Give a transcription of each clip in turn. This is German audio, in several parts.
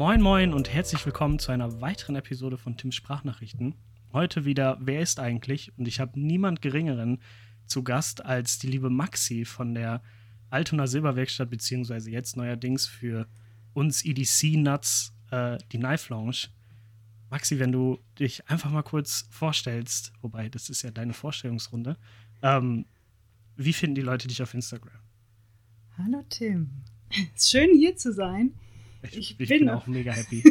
Moin Moin und herzlich willkommen zu einer weiteren Episode von Tims Sprachnachrichten. Heute wieder Wer ist eigentlich? Und ich habe niemand Geringeren zu Gast als die liebe Maxi von der Altonaer Silberwerkstatt, beziehungsweise jetzt neuerdings für uns EDC-Nuts, die Knife Lounge. Maxi, wenn du dich einfach mal kurz vorstellst, wobei das ist ja deine Vorstellungsrunde, wie finden die Leute dich auf Instagram? Hallo Tim, es ist schön hier zu sein. Ich bin auch mega happy.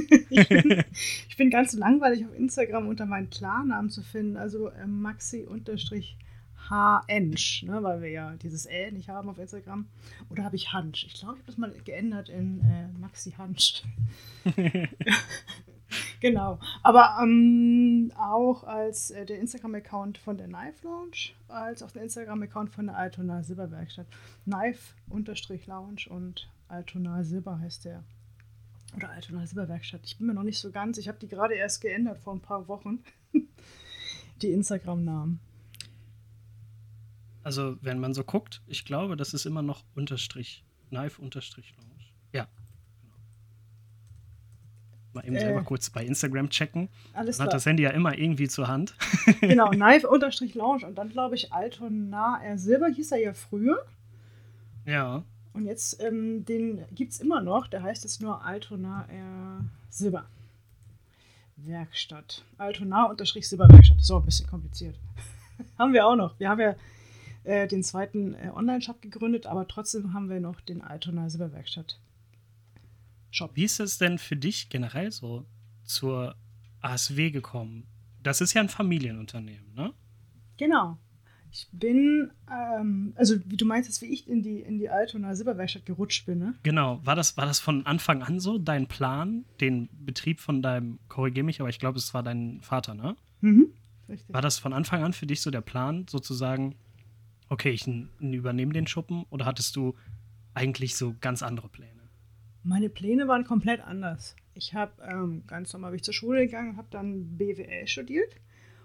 ich bin ganz langweilig auf Instagram unter meinen Klarnamen zu finden, also Maxi_Hänsch, ne, weil wir ja dieses nicht haben auf Instagram. Oder habe ich Hänsch? Ich glaube, ich habe das mal geändert in Maxi Hänsch. Genau. Aber auch als der Instagram-Account von der Knife Lounge, als auch der Instagram-Account von der Altonaer Silberwerkstatt. Knife_Lounge und Altonaer Silber heißt der. Oder Altonaer Silberwerkstatt. Ich bin mir noch nicht so ganz. Ich habe die gerade erst geändert vor ein paar Wochen. Die Instagram-Namen. Also, wenn man so guckt, ich glaube, das ist immer noch Knife_Lounge. Ja. Mal eben selber kurz bei Instagram checken. Alles klar. Man hat das Handy ja immer irgendwie zur Hand. Genau, Knife_Lounge. Und dann, glaube ich, Altonaer Silber hieß er ja früher. Ja. Und jetzt, den gibt es immer noch. Der heißt jetzt nur Altonaer Silber. Werkstatt. Altonaer_Silberwerkstatt. So, ein bisschen kompliziert. Haben wir auch noch. Wir haben ja den zweiten Online-Shop gegründet, aber trotzdem haben wir noch den Altonaer Silberwerkstatt-Shop. Wie ist es denn für dich generell so zur ASW gekommen? Das ist ja ein Familienunternehmen, ne? Genau. Ich bin, also wie du meintest, wie ich in die Altonaer Silberwerkstatt gerutscht bin, ne? Genau. War das von Anfang an so dein Plan, den Betrieb von deinem, korrigier mich, aber ich glaube, es war dein Vater, ne? Mhm, richtig. War das von Anfang an für dich so der Plan, sozusagen, okay, ich übernehme den Schuppen, oder hattest du eigentlich so ganz andere Pläne? Meine Pläne waren komplett anders. Ich habe ganz normal ich zur Schule gegangen, habe dann BWL studiert.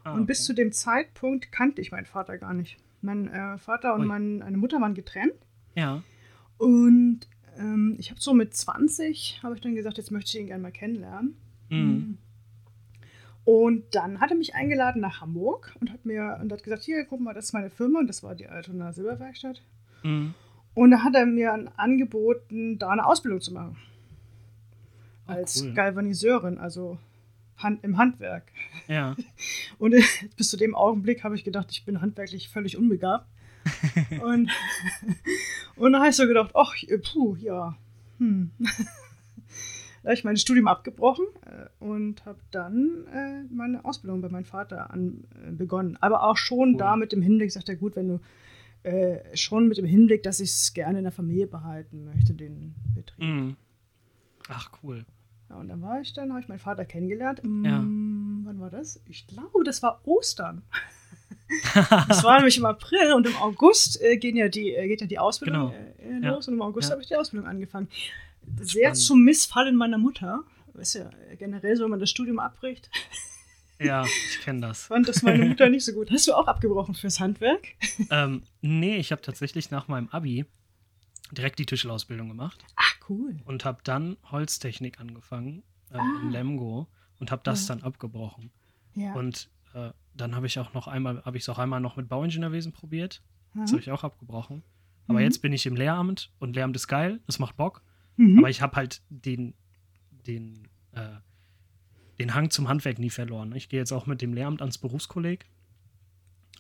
Und okay. Bis zu dem Zeitpunkt kannte ich meinen Vater gar nicht. Mein Vater und meine Mutter waren getrennt. Ja. Und ich habe so mit 20, habe ich dann gesagt, jetzt möchte ich ihn gerne mal kennenlernen. Mhm. Und dann hat er mich eingeladen nach Hamburg und hat gesagt, hier, guck mal, das ist meine Firma. Und das war die Altonaer Silberwerkstatt. Mhm. Und da hat er mir angeboten, da eine Ausbildung zu machen. Als Galvaniseurin, also im Handwerk. Ja. Und bis zu dem Augenblick habe ich gedacht, ich bin handwerklich völlig unbegabt. und dann habe ich so gedacht, ach, ja, Da habe ich mein Studium abgebrochen und habe dann meine Ausbildung bei meinem Vater begonnen. Aber auch schon da mit dem Hinblick, sagt er, gut, wenn du schon mit dem Hinblick, dass ich es gerne in der Familie behalten möchte, den Betrieb. Mhm. Ach, cool. Ja, und dann habe ich meinen Vater kennengelernt. Ja. Wann war das? Ich glaube, das war Ostern. Das war nämlich im April und im August geht ja die Ausbildung los. Ja. Und im August habe ich die Ausbildung angefangen. Sehr zum Missfallen meiner Mutter. Ist ja generell so, wenn man das Studium abbricht. Ja, ich kenne das. Fand das meine Mutter nicht so gut. Hast du auch abgebrochen fürs Handwerk? Nee, ich habe tatsächlich nach meinem Abi direkt die Tischelausbildung gemacht. Ach, cool. Und habe dann Holztechnik angefangen in Lemgo und habe das dann abgebrochen. Ja. Und dann habe ich es auch einmal noch mit Bauingenieurwesen probiert. Ja. Das habe ich auch abgebrochen. Aber jetzt bin ich im Lehramt und Lehramt ist geil, das macht Bock. Mhm. Aber ich habe halt den Hang zum Handwerk nie verloren. Ich gehe jetzt auch mit dem Lehramt ans Berufskolleg.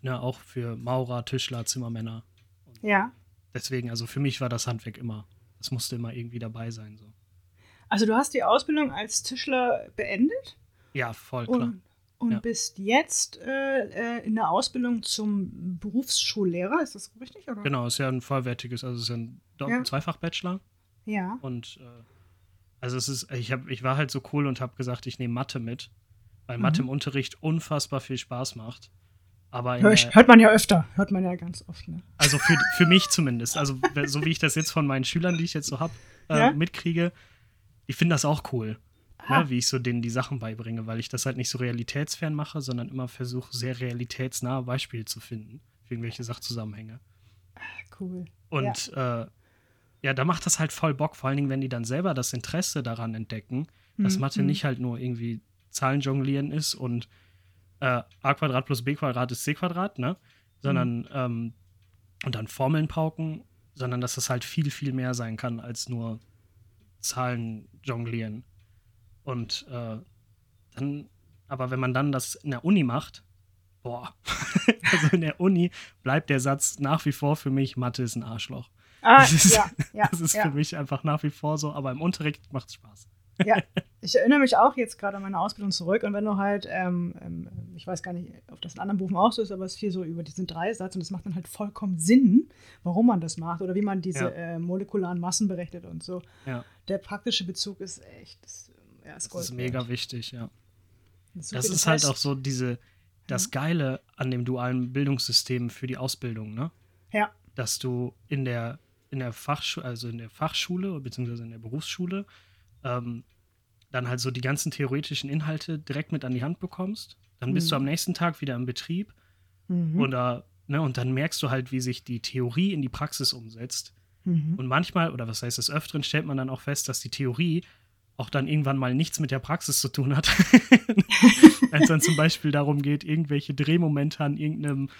Ja, auch für Maurer, Tischler, Zimmermänner. Und deswegen, also für mich war das Handwerk immer, es musste immer irgendwie dabei sein. So. Also du hast die Ausbildung als Tischler beendet? Ja, voll klar. Und bist jetzt in der Ausbildung zum Berufsschullehrer, ist das richtig? Oder? Genau, ist ja ein vollwertiges, also ist ja ein Zweifach-Bachelor. Ja. Und also ich war halt so cool und habe gesagt, ich nehme Mathe mit, weil Mathe im Unterricht unfassbar viel Spaß macht. Aber hört man ja ganz oft. Ne? Also für mich zumindest, also so wie ich das jetzt von meinen Schülern, die ich jetzt so habe, mitkriege, ich finde das auch cool, ne, wie ich so denen die Sachen beibringe, weil ich das halt nicht so realitätsfern mache, sondern immer versuche, sehr realitätsnahe Beispiele zu finden für irgendwelche Sachzusammenhänge. Cool. Und Ja, da macht das halt voll Bock, vor allen Dingen, wenn die dann selber das Interesse daran entdecken, dass Mathe nicht halt nur irgendwie Zahlen jonglieren ist und a Quadrat plus b Quadrat ist c Quadrat, ne? Sondern, und dann Formeln pauken, sondern dass das halt viel, viel mehr sein kann, als nur Zahlen jonglieren. Und dann, aber wenn man dann das in der Uni macht, boah, also in der Uni bleibt der Satz nach wie vor für mich, Mathe ist ein Arschloch. Ah, das ist für mich einfach nach wie vor so, aber im Unterricht macht es Spaß. Ja, ich erinnere mich auch jetzt gerade an meine Ausbildung zurück, und wenn du halt, ich weiß gar nicht, ob das in anderen Berufen auch so ist, aber es ist viel so über diesen Dreisatz, und das macht dann halt vollkommen Sinn, warum man das macht oder wie man diese molekularen Massen berechnet und so. Ja. Der praktische Bezug ist echt, das ist mega wichtig, ja. Das ist halt auch so das Geile an dem dualen Bildungssystem für die Ausbildung, ne? Ja. Dass du in der Fachschule bzw. in der Berufsschule dann halt so die ganzen theoretischen Inhalte direkt mit an die Hand bekommst. Dann bist du am nächsten Tag wieder im Betrieb oder, ne, und dann merkst du halt, wie sich die Theorie in die Praxis umsetzt. Mhm. Und manchmal, oder was heißt das öfteren, stellt man dann auch fest, dass die Theorie auch dann irgendwann mal nichts mit der Praxis zu tun hat. Wenn es dann zum Beispiel darum geht, irgendwelche Drehmomente an irgendeinem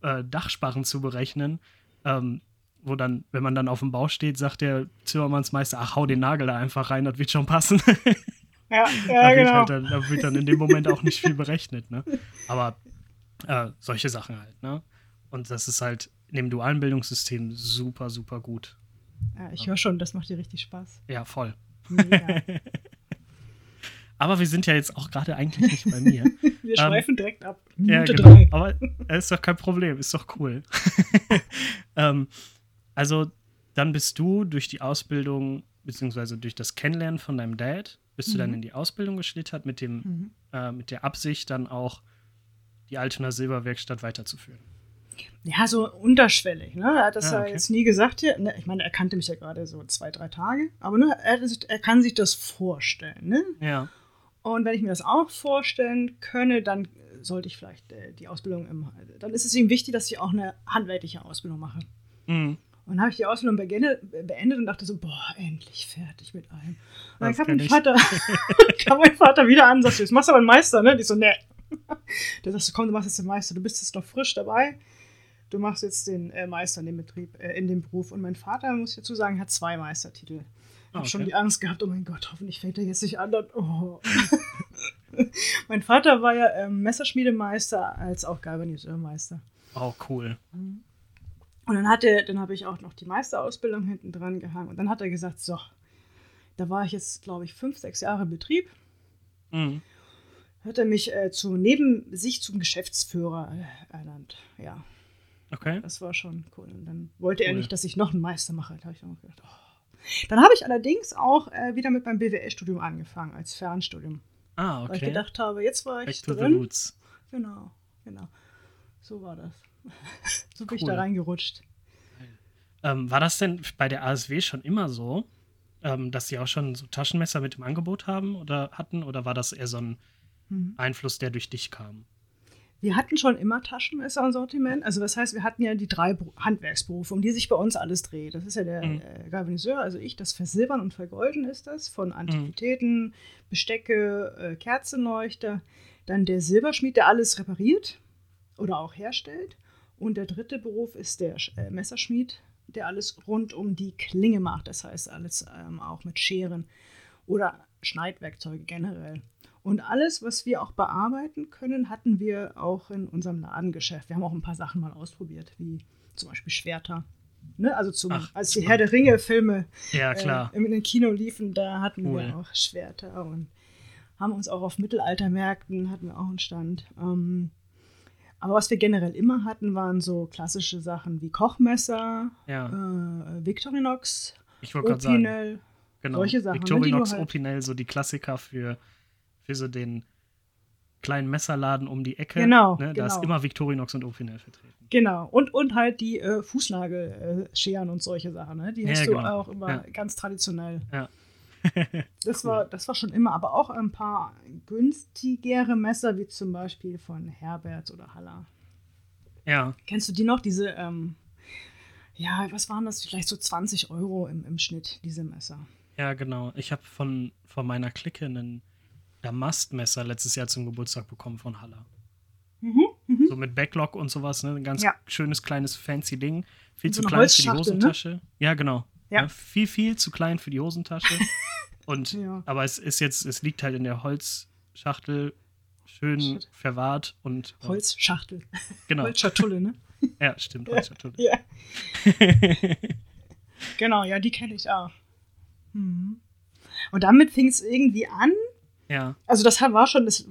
Dachsparren zu berechnen, wo dann, wenn man dann auf dem Bau steht, sagt der Zimmermannsmeister, ach, hau den Nagel da einfach rein, das wird schon passen. Da wird dann in dem Moment auch nicht viel berechnet, ne? Aber solche Sachen halt, ne? Und das ist halt in dem dualen Bildungssystem super, super gut. Ja, ich höre schon, das macht dir richtig Spaß. Ja, voll. Mega. Aber wir sind ja jetzt auch gerade eigentlich nicht bei mir. Wir schweifen direkt ab. Minute 3. Aber ist doch kein Problem, ist doch cool. Also dann bist du durch die Ausbildung, beziehungsweise durch das Kennenlernen von deinem Dad, bist du dann in die Ausbildung geschlittert mit der Absicht, dann auch die Altonaer Silberwerkstatt weiterzuführen. Ja, so unterschwellig, ne? Er hat das jetzt nie gesagt hier. Ne, ich meine, er kannte mich ja gerade so 2-3 Tage, aber ne, er kann sich das vorstellen, ne? Ja. Und wenn ich mir das auch vorstellen könne, dann sollte ich vielleicht die Ausbildung dann ist es ihm wichtig, dass ich auch eine handwerkliche Ausbildung mache. Mhm. Und dann habe ich die Ausbildung beendet und dachte so, boah, endlich fertig mit allem. Und dann kam mein Vater wieder an und sagte, jetzt machst du aber einen Meister, ne? Und ich so, ne. Der sagst du, komm, du machst jetzt den Meister, du bist jetzt noch frisch dabei. Du machst jetzt den Meister in dem Betrieb, in dem Beruf. Und mein Vater, muss ich dazu sagen, hat 2 Meistertitel. Ich habe schon die Angst gehabt, oh mein Gott, hoffentlich fängt er jetzt nicht an. Mein Vater war ja Messerschmiedemeister als auch Galvaniseurmeister. Oh, cool. Und dann habe ich auch noch die Meisterausbildung hinten dran gehangen. Und dann hat er gesagt, so, da war ich jetzt, glaube ich, 5-6 Jahre im Betrieb. Mhm. Hat er mich neben sich zum Geschäftsführer ernannt. Ja. Okay. Das war schon cool. Und dann wollte er nicht, dass ich noch einen Meister mache. Da habe ich dann gedacht, oh. Dann habe ich allerdings auch wieder mit meinem BWL-Studium angefangen, als Fernstudium. Ah, okay. Weil ich gedacht habe, jetzt war ich drin. Back to the roots. Genau. So war das. So bin ich da reingerutscht. War das denn bei der ASW schon immer so, dass sie auch schon so Taschenmesser mit im Angebot hatten? Oder war das eher so ein Einfluss, der durch dich kam? Wir hatten schon immer Taschenmesser im Sortiment. Also das heißt, wir hatten ja die 3 Handwerksberufe, um die sich bei uns alles dreht. Das ist ja der Galvaniseur, also ich, das Versilbern und Vergolden ist das, von Antiquitäten, Bestecke, Kerzenleuchter. Dann der Silberschmied, der alles repariert oder auch herstellt. Und der dritte Beruf ist der Messerschmied, der alles rund um die Klinge macht. Das heißt, alles auch mit Scheren oder Schneidwerkzeuge generell. Und alles, was wir auch bearbeiten können, hatten wir auch in unserem Ladengeschäft. Wir haben auch ein paar Sachen mal ausprobiert, wie zum Beispiel Schwerter. Ne? Also als die Herr der Ringe-Filme in den Kino liefen, da hatten wir auch Schwerter und haben uns auch auf Mittelaltermärkten hatten wir auch einen Stand. Aber was wir generell immer hatten, waren so klassische Sachen wie Kochmesser, Victorinox, Opinel, solche Sachen. Victorinox, Opinel, so die Klassiker für so den kleinen Messerladen um die Ecke. Genau, ne? Da ist immer Victorinox und Opinel vertreten. Genau. Und halt die Fußnagelscheren und solche Sachen. Ne? Die hast du auch immer ganz traditionell. Ja. Das war schon immer. Aber auch ein paar günstigere Messer, wie zum Beispiel von Herberts oder Haller. Ja. Kennst du die noch? Diese ja, was waren das? Vielleicht so 20 Euro im Schnitt, diese Messer. Ja, genau. Ich habe von meiner Clique ein Damastmesser letztes Jahr zum Geburtstag bekommen von Haller. Mhm, mhm. So mit Backlog und sowas, ne? Ein ganz schönes, kleines, fancy Ding. Viel so zu klein für die Hosentasche. Ne? Ja, genau. Ja. Ja, viel, viel zu klein für die Hosentasche. Und aber es liegt halt in der Holzschachtel schön verwahrt und Holzschachtel. Genau. Holzschatulle, ne? Ja, stimmt, Holzschatulle. Ja. Genau, ja, die kenne ich auch. Mhm. Und damit fing es irgendwie an. Ja. Also das war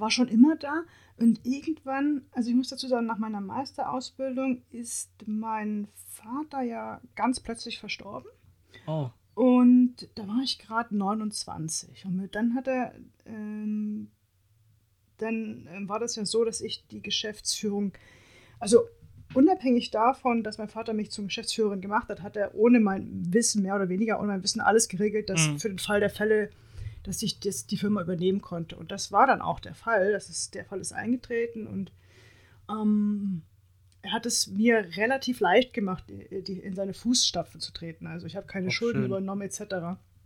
schon immer da. Und irgendwann, also ich muss dazu sagen, nach meiner Meisterausbildung ist mein Vater ja ganz plötzlich verstorben. Oh. Und da war ich gerade 29. Und dann hat er, dann war das ja so, dass ich die Geschäftsführung, also unabhängig davon, dass mein Vater mich zur Geschäftsführerin gemacht hat, hat er ohne mein Wissen, mehr oder weniger ohne mein Wissen, alles geregelt, dass für den Fall der Fälle, dass ich das, die Firma übernehmen konnte. Und das war dann auch der Fall. Der Fall ist eingetreten und er hat es mir relativ leicht gemacht, in seine Fußstapfen zu treten. Also ich habe keine Schulden übernommen etc.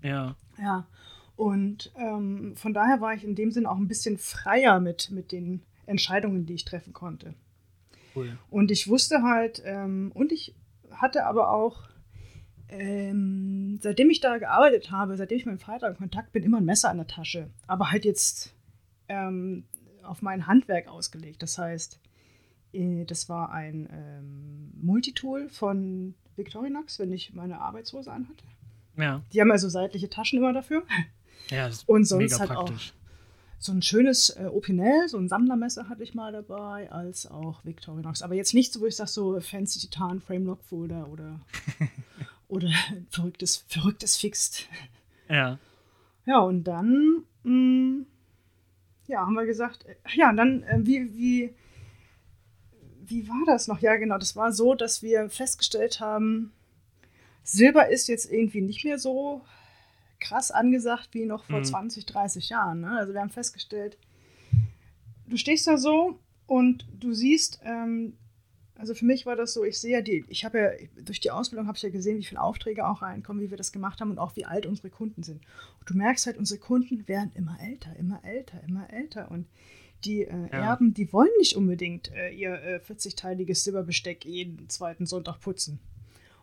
Ja. Ja. Und von daher war ich in dem Sinne auch ein bisschen freier mit den Entscheidungen, die ich treffen konnte. Cool. Und ich wusste halt, und ich hatte aber auch, seitdem ich da gearbeitet habe, seitdem ich mit meinem Vater in Kontakt bin, immer ein Messer in der Tasche. Aber halt jetzt auf mein Handwerk ausgelegt. Das heißt, das war ein Multitool von Victorinox, wenn ich meine Arbeitshose anhatte. Ja. Die haben also seitliche Taschen immer dafür. Ja, das ist und sonst mega halt praktisch. Auch so ein schönes Opinel, so ein Sammlermesser hatte ich mal dabei, als auch Victorinox. Aber jetzt nicht so, wo ich sage, so fancy Titan, Frame-Lock Folder oder verrücktes Fixed. Ja. Ja, und dann haben wir gesagt, wie war das noch? Ja, genau, das war so, dass wir festgestellt haben, Silber ist jetzt irgendwie nicht mehr so krass angesagt wie noch vor 20, 30 Jahren. Ne? Also wir haben festgestellt, du stehst da so und du siehst, also für mich war das so, durch die Ausbildung habe ich ja gesehen, wie viele Aufträge auch reinkommen, wie wir das gemacht haben und auch wie alt unsere Kunden sind. Und du merkst halt, unsere Kunden werden immer älter, immer älter, immer älter. Und die Erben, die wollen nicht unbedingt ihr 40-teiliges Silberbesteck jeden zweiten Sonntag putzen.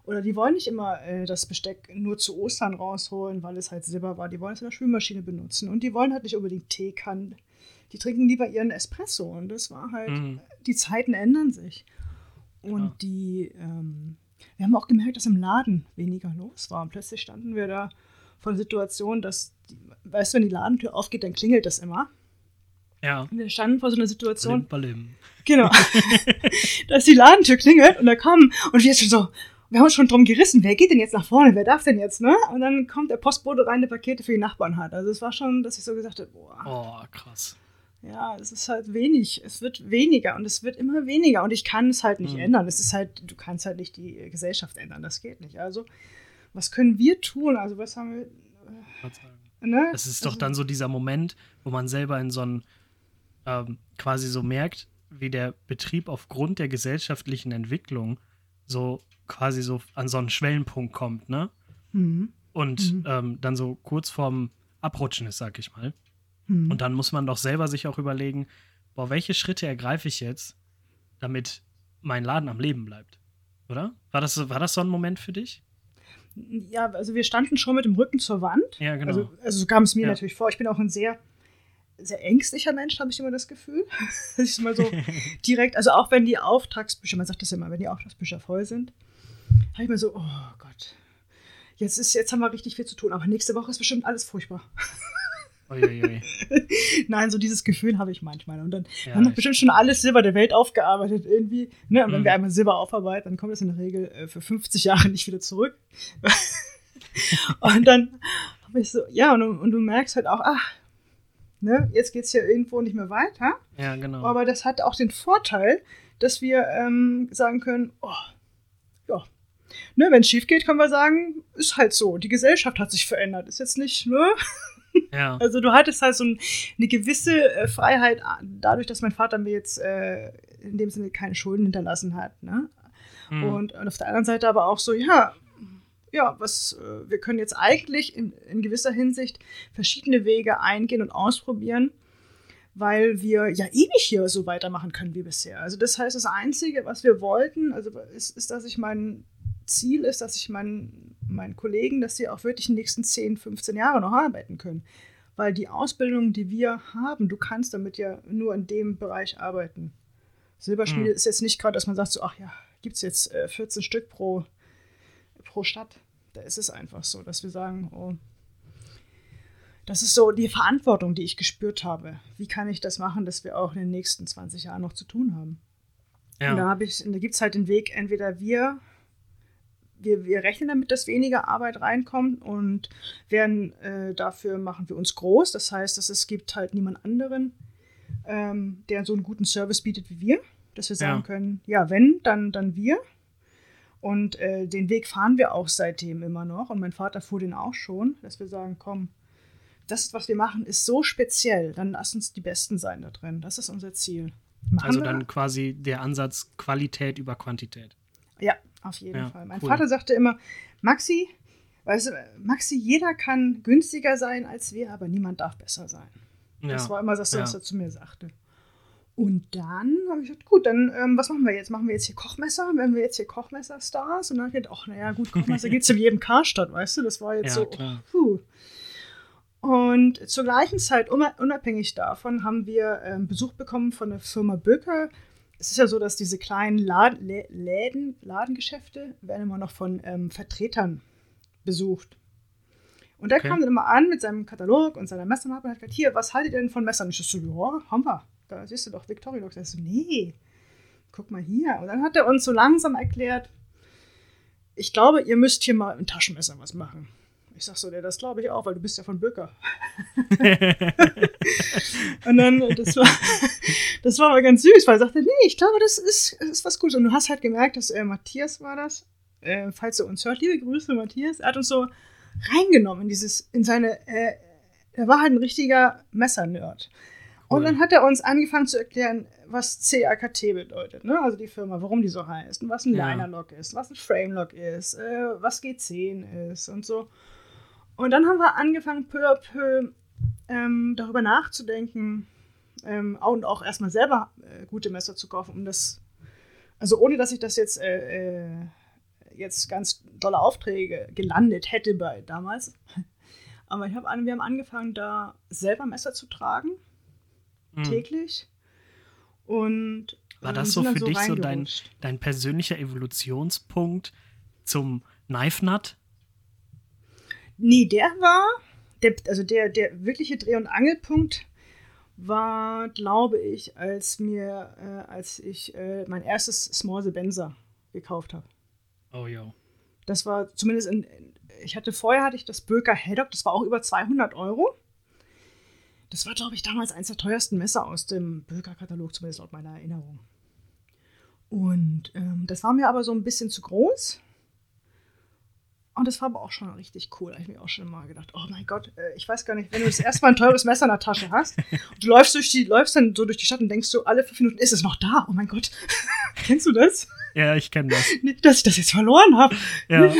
Oder die wollen nicht immer das Besteck nur zu Ostern rausholen, weil es halt Silber war. Die wollen es in der Spülmaschine benutzen. Und die wollen halt nicht unbedingt Teekannen. Die trinken lieber ihren Espresso. Und das war halt, die Zeiten ändern sich. Und wir haben auch gemerkt, dass im Laden weniger los war. Und plötzlich standen wir da vor der Situation, dass, weißt du, wenn die Ladentür aufgeht, dann klingelt das immer. Ja. Und wir standen vor so einer Situation. Balim. Genau. Dass die Ladentür klingelt und da kommen. Und wir sind so, wir haben uns schon drum gerissen, wer geht denn jetzt nach vorne, wer darf denn jetzt, ne? Und dann kommt der Postbote rein, der Pakete für die Nachbarn hat. Also es war schon, dass ich so gesagt habe, boah. Oh, krass. Ja, es ist halt wenig, es wird weniger und es wird immer weniger und ich kann es halt nicht ändern. Es ist halt, du kannst halt nicht die Gesellschaft ändern, das geht nicht. Also, was können wir tun? Also, was haben wir, ne? Das ist doch dann so dieser Moment, wo man selber in so einem, quasi so merkt, wie der Betrieb aufgrund der gesellschaftlichen Entwicklung so quasi so an so einen Schwellenpunkt kommt, ne? Mhm. Und dann so kurz vorm Abrutschen ist, sag ich mal. Mhm. Und dann muss man doch selber sich auch überlegen, boah, welche Schritte ergreife ich jetzt, damit mein Laden am Leben bleibt, oder? War das so ein Moment für dich? Ja, also wir standen schon mit dem Rücken zur Wand. Ja, genau. Also so kam es mir natürlich vor. Ich bin auch ein sehr, sehr ängstlicher Mensch, habe ich immer das Gefühl. Das ist mal so direkt, also auch wenn die Auftragsbücher, man sagt das immer, wenn die Auftragsbücher voll sind, habe ich mir so, oh Gott, jetzt haben wir richtig viel zu tun, aber nächste Woche ist bestimmt alles furchtbar. Uiuiui. Nein, so dieses Gefühl habe ich manchmal. Und dann haben wir bestimmt schon alles Silber der Welt aufgearbeitet irgendwie. Ne? Und wenn wir einmal Silber aufarbeiten, dann kommt das in der Regel für 50 Jahre nicht wieder zurück. Und dann habe ich so, ja, und du merkst halt auch, ach, ne, jetzt geht es hier irgendwo nicht mehr weiter. Ja, genau. Aber das hat auch den Vorteil, dass wir sagen können, oh, ja, ne, wenn es schief geht, können wir sagen, ist halt so, die Gesellschaft hat sich verändert, ist jetzt nicht, ne? Ja. Also du hattest halt so eine gewisse Freiheit, dadurch, dass mein Vater mir jetzt in dem Sinne keine Schulden hinterlassen hat, ne? Und auf der anderen Seite aber auch so, ja, was wir können jetzt eigentlich in gewisser Hinsicht verschiedene Wege eingehen und ausprobieren, weil wir ja eh nicht hier so weitermachen können wie bisher. Also das heißt, das Einzige, was wir wollten, also ist, dass ich mein Ziel ist, dass ich meinen Kollegen, dass sie auch wirklich in den nächsten 10, 15 Jahren noch arbeiten können. Weil die Ausbildung, die wir haben, du kannst damit ja nur in dem Bereich arbeiten. Silberschmiede ist jetzt nicht gerade, dass man sagt, so, ach ja, gibt es jetzt 14 Stück pro Stadt. Da ist es einfach so, dass wir sagen, oh, das ist so die Verantwortung, die ich gespürt habe. Wie kann ich das machen, dass wir auch in den nächsten 20 Jahren noch zu tun haben? Ja. Und da gibt es halt den Weg, entweder wir rechnen damit, dass weniger Arbeit reinkommt und dafür machen wir uns groß. Das heißt, dass es gibt halt niemand anderen, der so einen guten Service bietet wie wir. Dass wir sagen können, ja, wenn, dann wir. Und den Weg fahren wir auch seitdem immer noch. Und mein Vater fuhr den auch schon, dass wir sagen, komm, das, was wir machen, ist so speziell. Dann lass uns die Besten sein da drin. Das ist unser Ziel. Machen also dann quasi der Ansatz Qualität über Quantität. Ja, auf jeden Fall. Mein Vater sagte immer, Maxi, jeder kann günstiger sein als wir, aber niemand darf besser sein. Ja. Das war immer das, was er zu mir sagte. Und dann habe ich gedacht, gut, dann was machen wir jetzt? Machen wir jetzt hier Kochmesser? Werden wir jetzt hier Kochmesser-Stars? Und dann habe ich gedacht, ach naja, gut, Kochmesser gibt es in jedem Karstadt, weißt du? Das war jetzt so. Und zur gleichen Zeit, unabhängig davon, haben wir Besuch bekommen von der Firma Böker. Es ist ja so, dass diese kleinen Ladengeschäfte werden immer noch von Vertretern besucht. Und der kam dann immer an mit seinem Katalog und seiner Messermappe und hat gesagt, hier, was haltet ihr denn von Messern? Und ich so, ja, haben wir. Da siehst du doch Victorinox. Er so, nee, guck mal hier. Und dann hat er uns so langsam erklärt, ich glaube, ihr müsst hier mal mit Taschenmesser was machen. Ich sag so, das glaube ich auch, weil du bist ja von Böker. Und dann, das war aber ganz süß, weil er sagte, nee, ich glaube, das ist was Gutes. Und du hast halt gemerkt, dass Matthias war das, falls du uns hört, liebe Grüße, Matthias. Er hat uns so reingenommen er war halt ein richtiger Messernerd. Und dann hat er uns angefangen zu erklären, was CAKT bedeutet, ne? Also die Firma, warum die so heißt und was ein Liner-Lock ist, was ein Frame-Lock ist, was G10 ist und so. Und dann haben wir angefangen, peu à peu darüber nachzudenken und auch erstmal selber gute Messer zu kaufen, um das, also ohne dass ich das jetzt, jetzt ganz tolle Aufträge gelandet hätte bei damals. Aber wir haben angefangen, da selber Messer zu tragen. Täglich. Und war das so für dich so dein persönlicher Evolutionspunkt zum Knife Nut? Nee, der wirkliche Dreh- und Angelpunkt war, glaube ich, als ich mein erstes Small Sebenza gekauft habe. Oh ja. Das war zumindest vorher hatte ich das Böker Haddock, das war auch über 200 €. Das war, glaube ich, damals eines der teuersten Messer aus dem Böker-Katalog, zumindest laut meiner Erinnerung. Und das war mir aber so ein bisschen zu groß. Und das war aber auch schon richtig cool. Da habe ich mir auch schon mal gedacht, oh mein Gott, ich weiß gar nicht, wenn du das erste Mal ein teures Messer in der Tasche hast, und du läufst dann so durch die Stadt und denkst so, alle 5 Minuten ist es noch da. Oh mein Gott, kennst du das? Ja, ich kenne das. Nicht, dass ich das jetzt verloren habe. Ja.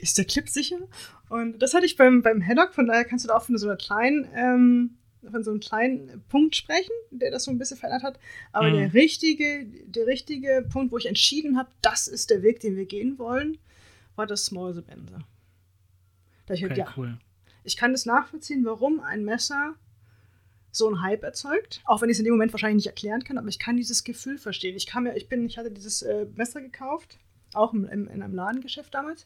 Ist der Clip sicher? Und das hatte ich beim Haddock, von daher kannst du da auch von so einem kleinen Punkt sprechen, der das so ein bisschen verändert hat. Aber der richtige Punkt, wo ich entschieden habe, das ist der Weg, den wir gehen wollen, war das Small Sebenza. Da ich cool. Ich kann das nachvollziehen, warum ein Messer so einen Hype erzeugt, auch wenn ich es in dem Moment wahrscheinlich nicht erklären kann, aber ich kann dieses Gefühl verstehen. Ich hatte dieses Messer gekauft, auch in einem Ladengeschäft damals.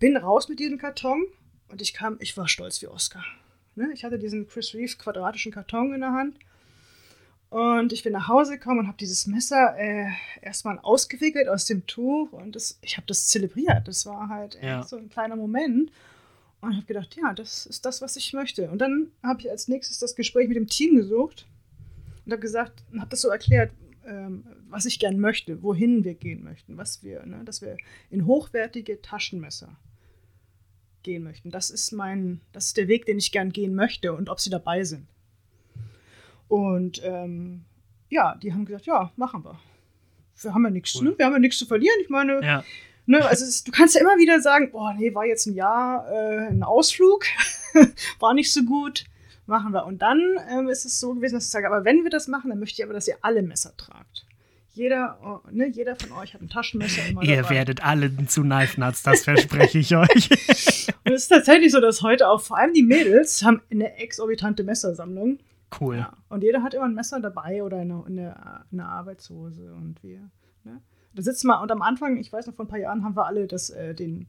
Bin raus mit diesem Karton und ich war stolz wie Oscar. Ne? Ich hatte diesen Chris Reeve quadratischen Karton in der Hand und ich bin nach Hause gekommen und habe dieses Messer erstmal ausgewickelt aus dem Tuch und ich habe das zelebriert. Das war halt so ein kleiner Moment und habe gedacht, ja, das ist das, was ich möchte. Und dann habe ich als nächstes das Gespräch mit dem Team gesucht und habe das so erklärt, was ich gern möchte, wohin wir gehen möchten, dass wir in hochwertige Taschenmesser gehen möchten. Das ist der Weg, den ich gern gehen möchte und ob sie dabei sind. Und die haben gesagt, ja, machen wir. wir haben ja nichts, cool, ne? Wir haben ja nichts zu verlieren. Ich meine, ja, ne, also du kannst ja immer wieder sagen, boah, nee, war jetzt ein Jahr ein Ausflug, war nicht so gut, machen wir. Und dann ist es so gewesen, dass ich sage, aber wenn wir das machen, dann möchte ich aber, dass ihr alle Messer tragt. Jeder, ne, jeder von euch hat ein Taschenmesser immer dabei. Ihr werdet alle zu Knife Nuts, das verspreche ich euch. Und es ist tatsächlich so, dass heute auch vor allem die Mädels haben eine exorbitante Messersammlung. Cool. Ja. Und jeder hat immer ein Messer dabei oder eine Arbeitshose und wir, ne? Da sitzt mal, und am Anfang, ich weiß noch, vor ein paar Jahren haben wir alle das, den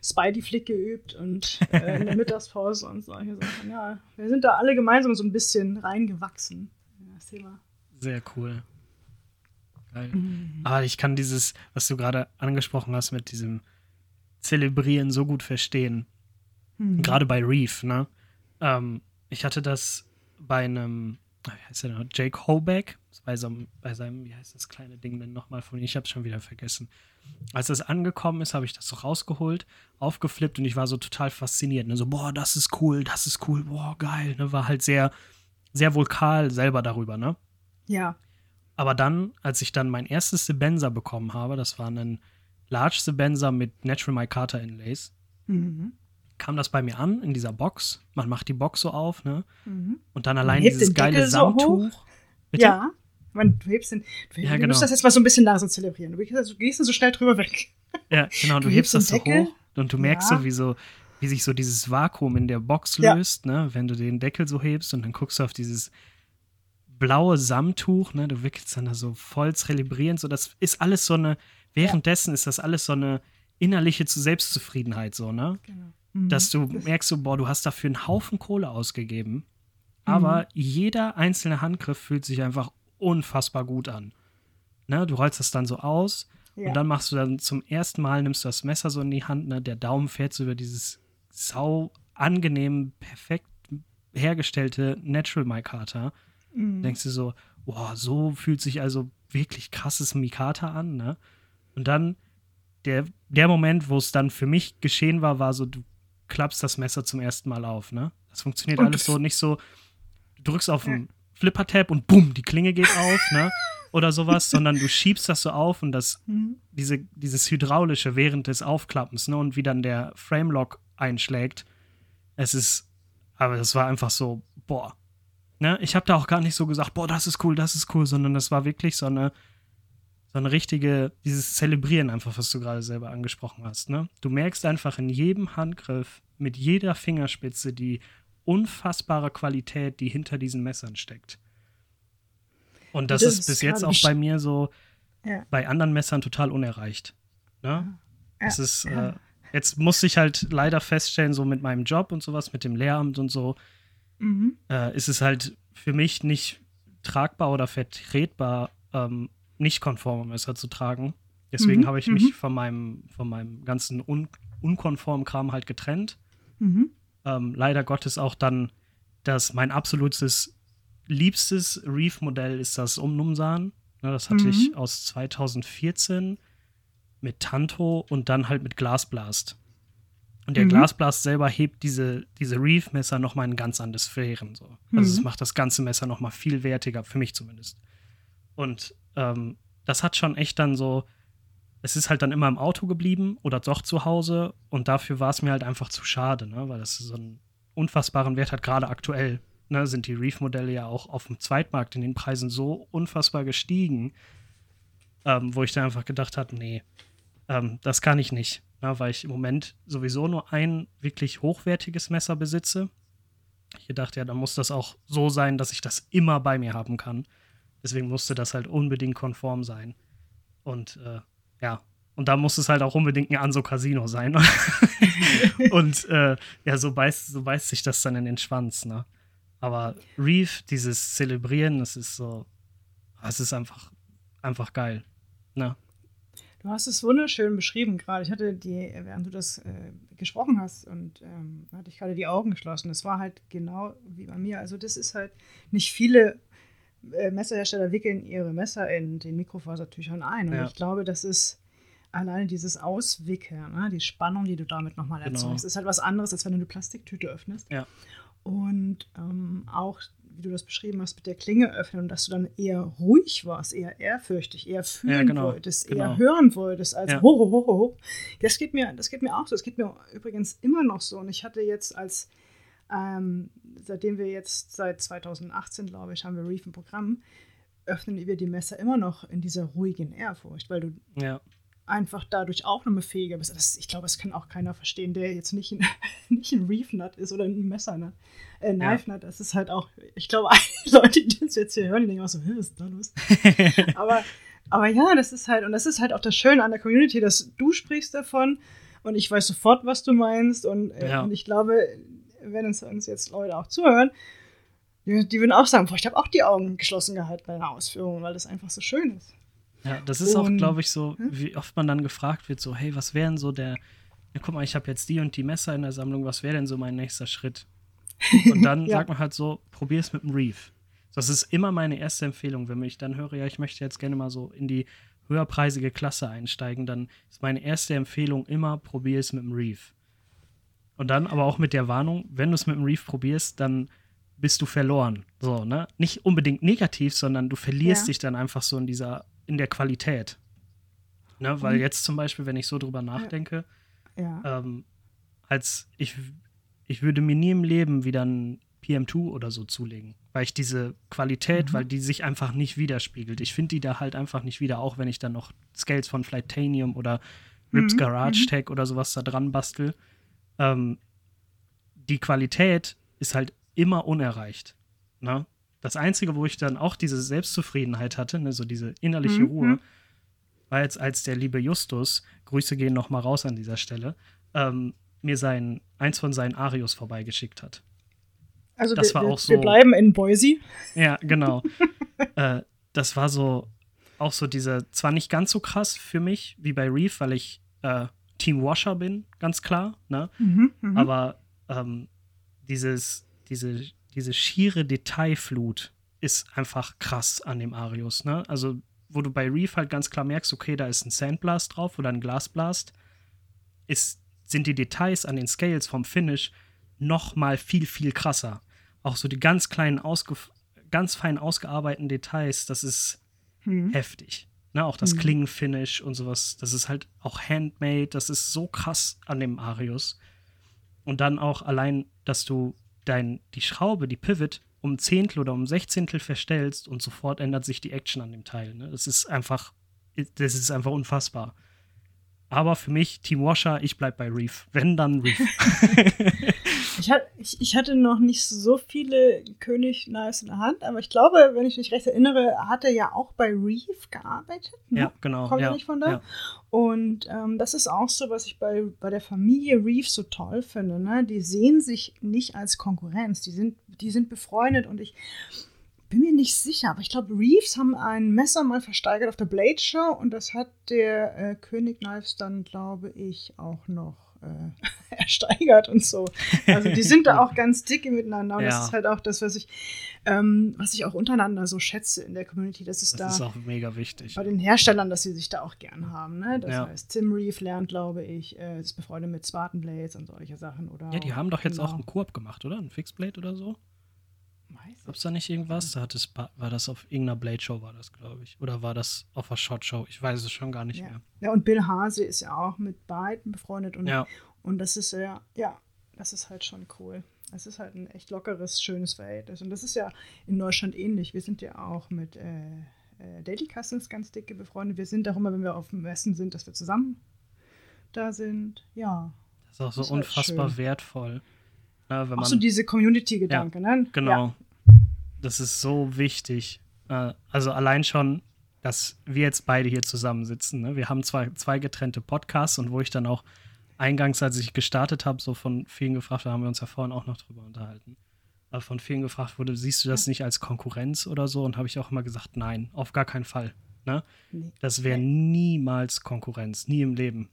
Spidey-Flick geübt und in der Mittagspause und solche Sachen. Ja, wir sind da alle gemeinsam so ein bisschen reingewachsen in das Thema. Sehr cool. Geil. Mhm. Aber ich kann dieses, was du gerade angesprochen hast mit diesem Zelebrieren so gut verstehen. Mhm. Gerade bei Reeve, ne? Ich hatte das bei einem, wie heißt der noch? Jake Hoback, bei seinem, wie heißt das kleine Ding denn nochmal von ihm? Ich hab's schon wieder vergessen. Als das angekommen ist, habe ich das so rausgeholt, aufgeflippt und ich war so total fasziniert. Ne? So, boah, das ist cool, boah, geil. Ne? War halt sehr, sehr vokal selber darüber, ne? Ja. Aber dann, als ich dann mein erstes Sebenza bekommen habe, das war ein Large Sebenza mit Natural Micarta Inlays, mhm, kam das bei mir an, in dieser Box. Man macht die Box so auf, ne? Mhm. Und dann allein dieses geile Samttuch. So ja, man, du hebst den. Ja, genau. Du musst das jetzt mal so ein bisschen langsam zelebrieren. Du gehst da so schnell drüber weg. Ja, genau. Du hebst das so hoch und du merkst ja, so, wie sich so dieses Vakuum in der Box löst, ne? Wenn du den Deckel so hebst und dann guckst du auf dieses blaue Samttuch, ne, du wickelst dann da so voll zelebrierend, so das ist alles so eine, währenddessen ist das alles so eine innerliche Selbstzufriedenheit, so, ne? Genau. Mhm. Dass du merkst, so, boah, du hast dafür einen Haufen Kohle ausgegeben, aber jeder einzelne Handgriff fühlt sich einfach unfassbar gut an. Ne? Du rollst das dann so aus und dann machst du dann zum ersten Mal, nimmst du das Messer so in die Hand, ne, der Daumen fährt so über dieses sau angenehm, perfekt hergestellte Natural Micarta. Denkst du so, boah, so fühlt sich also wirklich krasses Micarta an, ne? Und dann, der Moment, wo es dann für mich geschehen war, war so, du klappst das Messer zum ersten Mal auf, ne? Das funktioniert und alles so, nicht so, du drückst auf den Flipper-Tab und bumm, die Klinge geht auf, ne? Oder sowas, sondern du schiebst das so auf und das, dieses Hydraulische während des Aufklappens, ne? Und wie dann der Frame-Lock einschlägt, aber das war einfach so, boah. Ne, ich habe da auch gar nicht so gesagt, boah, das ist cool, sondern das war wirklich so eine richtige, dieses Zelebrieren einfach, was du gerade selber angesprochen hast. Ne? Du merkst einfach in jedem Handgriff, mit jeder Fingerspitze die unfassbare Qualität, die hinter diesen Messern steckt. Und das ist bis jetzt auch bei mir so, bei anderen Messern total unerreicht. Ne? Ja. Das ist, jetzt muss ich halt leider feststellen, so mit meinem Job und sowas, mit dem Lehramt und so, ist es halt für mich nicht tragbar oder vertretbar, nicht konforme Messer zu tragen. Deswegen habe ich mich von meinem ganzen unkonformen Kram halt getrennt. Leider Gottes auch dann, dass mein absolutes liebstes Reeve-Modell ist das Umnumsan. Ne, das hatte ich aus 2014 mit Tanto und dann halt mit Glasblast. Und der Glasblast selber hebt diese Reeve-Messer nochmal in ganz andere Sphären. So. Also es macht das ganze Messer nochmal viel wertiger, für mich zumindest. Und das hat schon echt dann so, es ist halt dann immer im Auto geblieben oder doch zu Hause. Und dafür war es mir halt einfach zu schade, ne? Weil das so einen unfassbaren Wert hat, gerade aktuell. Ne? Sind die Reeve-Modelle ja auch auf dem Zweitmarkt in den Preisen so unfassbar gestiegen, wo ich dann einfach gedacht habe, nee, das kann ich nicht. Na, weil ich im Moment sowieso nur ein wirklich hochwertiges Messer besitze. Ich dachte, ja, dann muss das auch so sein, dass ich das immer bei mir haben kann. Deswegen musste das halt unbedingt konform sein. Und und da muss es halt auch unbedingt ein Anso Casino sein. Und so beißt sich das dann in den Schwanz. Ne? Aber Reeve, dieses Zelebrieren, das ist so, es ist einfach geil. Ne? Du hast es wunderschön beschrieben gerade. Ich hatte während du das gesprochen hast und hatte ich gerade die Augen geschlossen. Das war halt genau wie bei mir. Also das ist halt, nicht viele Messerhersteller wickeln ihre Messer in den Mikrofasertüchern ein. Und ich glaube, das ist alleine dieses Auswickeln, ne? Die Spannung, die du damit nochmal erzeugst, ist halt was anderes, als wenn du eine Plastiktüte öffnest. Ja. Und auch wie du das beschrieben hast, mit der Klinge öffnen und dass du dann eher ruhig warst, eher ehrfürchtig, eher fühlen wolltest, eher hören wolltest als ho. Das geht mir auch so. Das geht mir übrigens immer noch so. Und ich hatte jetzt als, seitdem wir jetzt seit 2018, glaube ich, haben wir Reef im Programm, öffnen wir die Messer immer noch in dieser ruhigen Ehrfurcht, weil du einfach dadurch auch nochmal fähiger bist. Ich glaube, das kann auch keiner verstehen, der jetzt nicht ein Reef-Nut ist oder ein Messer-Nut. Knife-Nut, das ist halt auch, ich glaube, alle Leute, die das jetzt hier hören, die denken auch so, was ist da los? aber ja, das ist halt, und das ist halt auch das Schöne an der Community, dass du sprichst davon und ich weiß sofort, was du meinst und ich glaube, wenn uns jetzt Leute auch zuhören, die würden auch sagen, boah, ich habe auch die Augen geschlossen gehalten bei einer Ausführung, weil das einfach so schön ist. Ja, das ist auch, glaube ich, so, wie oft man dann gefragt wird, so, hey, was wäre denn so guck mal, ich habe jetzt die und die Messer in der Sammlung, was wäre denn so mein nächster Schritt? Und dann sagt man halt so, probier's mit dem Reef. Das ist immer meine erste Empfehlung, wenn ich dann höre, ja, ich möchte jetzt gerne mal so in die höherpreisige Klasse einsteigen, dann ist meine erste Empfehlung immer, probier's mit dem Reef. Und dann aber auch mit der Warnung, wenn du es mit dem Reef probierst, dann bist du verloren. So, ne? Nicht unbedingt negativ, sondern du verlierst dich dann einfach so in der Qualität. Ne? Weil jetzt zum Beispiel, wenn ich so drüber nachdenke, als ich würde mir nie im Leben wieder ein PM2 oder so zulegen, weil ich diese Qualität, weil die sich einfach nicht widerspiegelt. Ich finde die da halt einfach nicht wieder, auch wenn ich dann noch Scales von Flightanium oder Rips Garage Tech oder sowas da dran bastel. Die Qualität ist halt immer unerreicht. Ne? Das Einzige, wo ich dann auch diese Selbstzufriedenheit hatte, ne, so diese innerliche Ruhe, war jetzt, als der liebe Justus, Grüße gehen noch mal raus an dieser Stelle, mir eins von seinen Arius vorbeigeschickt hat. Also das war auch so, wir bleiben in Boise. Ja, genau. Das war so, auch so diese, zwar nicht ganz so krass für mich wie bei Reef, weil ich Team Washer bin, ganz klar, ne? Aber diese schiere Detailflut ist einfach krass an dem Arius, ne? Also, wo du bei Reef halt ganz klar merkst, okay, da ist ein Sandblast drauf oder ein Glasblast, sind die Details an den Scales vom Finish noch mal viel, viel krasser. Auch so die ganz kleinen, ganz fein ausgearbeiteten Details, das ist heftig. Ne? Auch das Klingenfinish und sowas, das ist halt auch handmade, das ist so krass an dem Arius. Und dann auch allein, dass du die Schraube, die Pivot, um 1/10 oder um 1/16 verstellst und sofort ändert sich die Action an dem Teil. Ne? Das ist einfach unfassbar. Aber für mich, Team Washer, ich bleib bei Reef. Wenn, dann Reef. Ich hatte noch nicht so viele König Knives in der Hand, aber ich glaube, wenn ich mich recht erinnere, hat er ja auch bei Reef gearbeitet. Ne? Ja, genau. Kommt ja nicht von da. Ja. Und das ist auch so, was ich bei der Familie Reef so toll finde. Ne? Die sehen sich nicht als Konkurrenz. Die sind befreundet und ich bin mir nicht sicher, aber ich glaube, Reefs haben ein Messer mal versteigert auf der Blade Show und das hat der König Knives dann, glaube ich, auch noch ersteigert und so. Also die sind da auch ganz dicke miteinander. Und das ist halt auch das, was ich auch untereinander so schätze in der Community. Das ist auch mega wichtig. Bei den Herstellern, dass sie sich da auch gern haben. Ne? Das heißt, Tim Reeve lernt, glaube ich, ist befreundet mit Spartan Blades und solche Sachen. Oder ja, die haben doch jetzt auch einen Koop gemacht, oder? Ein Fixblade oder so? Gab's da nicht irgendwas? Da war das auf irgendeiner Blade-Show, war das, glaube ich. Oder war das auf einer Shot-Show? Ich weiß es schon gar nicht mehr. Ja, und Bill Hase ist ja auch mit beiden befreundet. Und das ist ja, das ist halt schon cool. Das ist halt ein echt lockeres, schönes Verhältnis. Und das ist ja in Deutschland ähnlich. Wir sind ja auch mit Daily Customs ganz dicke befreundet. Wir sind auch immer, wenn wir auf dem Messen sind, dass wir zusammen da sind. Ja. Das ist auch so unfassbar wertvoll. Ja, wenn auch so diese Community-Gedanke, ne? Genau. Ja. Das ist so wichtig. Also allein schon, dass wir jetzt beide hier zusammensitzen. Ne? Wir haben zwei getrennte Podcasts und wo ich dann auch eingangs, als ich gestartet habe, so von vielen gefragt, da haben wir uns ja vorhin auch noch drüber unterhalten, aber von vielen gefragt wurde, siehst du das nicht als Konkurrenz oder so? Und habe ich auch immer gesagt, nein, auf gar keinen Fall. Ne? Das wäre niemals Konkurrenz, nie im Leben.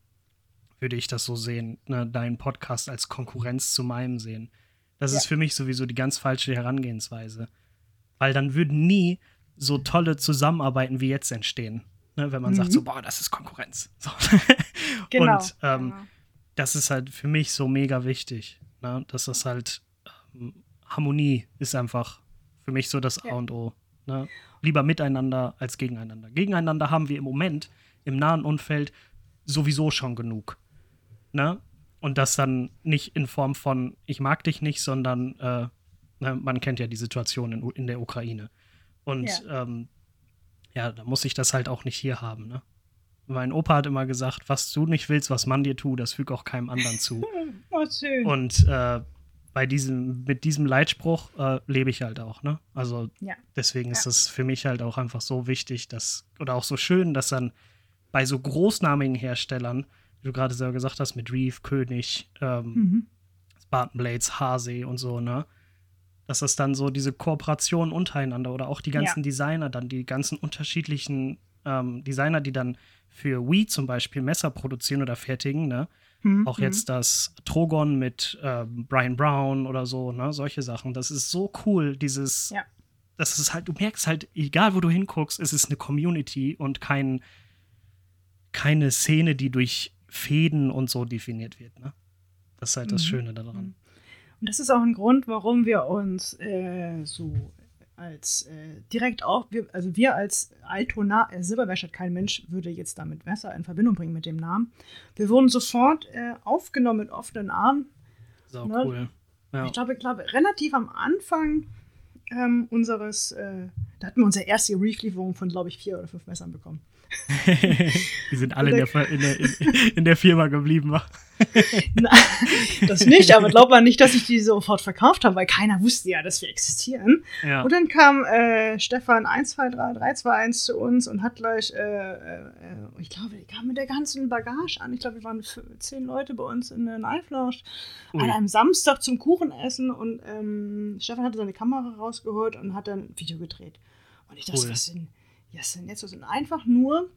Würde ich das so sehen, ne, deinen Podcast als Konkurrenz zu meinem sehen. Das ist für mich sowieso die ganz falsche Herangehensweise. Weil dann würden nie so tolle Zusammenarbeiten wie jetzt entstehen. Ne, wenn man sagt so, boah, das ist Konkurrenz. So. Genau. Und das ist halt für mich so mega wichtig. Ne, dass das halt Harmonie ist einfach für mich so das A und O. Ne? Lieber miteinander als gegeneinander. Gegeneinander haben wir im Moment im nahen Umfeld sowieso schon genug. Ne? Und das dann nicht in Form von ich mag dich nicht, sondern ne, man kennt ja die Situation in der Ukraine. Und da muss ich das halt auch nicht hier haben. Ne? Mein Opa hat immer gesagt, was du nicht willst, was man dir tut, das füg auch keinem anderen zu. Oh, schön. Und mit diesem Leitspruch lebe ich halt auch, ne? Also deswegen ist das für mich halt auch einfach so wichtig, dass, oder auch so schön, dass dann bei so großnamigen Herstellern, wie du gerade selber gesagt hast, mit Reeve, König, Spartan Blades, Hase und so, ne? Dass das dann so diese Kooperation untereinander oder auch die ganzen Designer dann, die ganzen unterschiedlichen Designer, die dann für WE zum Beispiel Messer produzieren oder fertigen, ne? Auch jetzt das Trogon mit Brian Brown oder so, ne, solche Sachen. Das ist so cool, dieses, das ist halt, du merkst halt, egal wo du hinguckst, es ist eine Community und keine Szene, die durch Fäden und so definiert wird, ne? Das ist halt das Schöne daran. Und das ist auch ein Grund, warum wir uns so als direkt auch, wir als Altonaer Silberwerkstatt, kein Mensch würde jetzt damit Messer in Verbindung bringen mit dem Namen. Wir wurden sofort aufgenommen mit offenen Armen. Sau cool. Ja. Ich glaube, relativ am Anfang unseres, da hatten wir unsere erste Reef-Lieferung von, glaube ich, 4 oder 5 Messern bekommen. Die sind alle in der Firma geblieben. Na, das nicht, aber glaubt man nicht, dass ich die sofort verkauft habe, weil keiner wusste ja, dass wir existieren. Ja. Und dann kam Stefan 123321 zu uns und hat gleich, ich glaube, die kam mit der ganzen Bagage an. Ich glaube, wir waren 10 Leute bei uns in der Knife Lounge an einem Samstag zum Kuchenessen und Stefan hatte seine Kamera rausgeholt und hat dann ein Video gedreht. Und ich dachte, das sind einfach nur,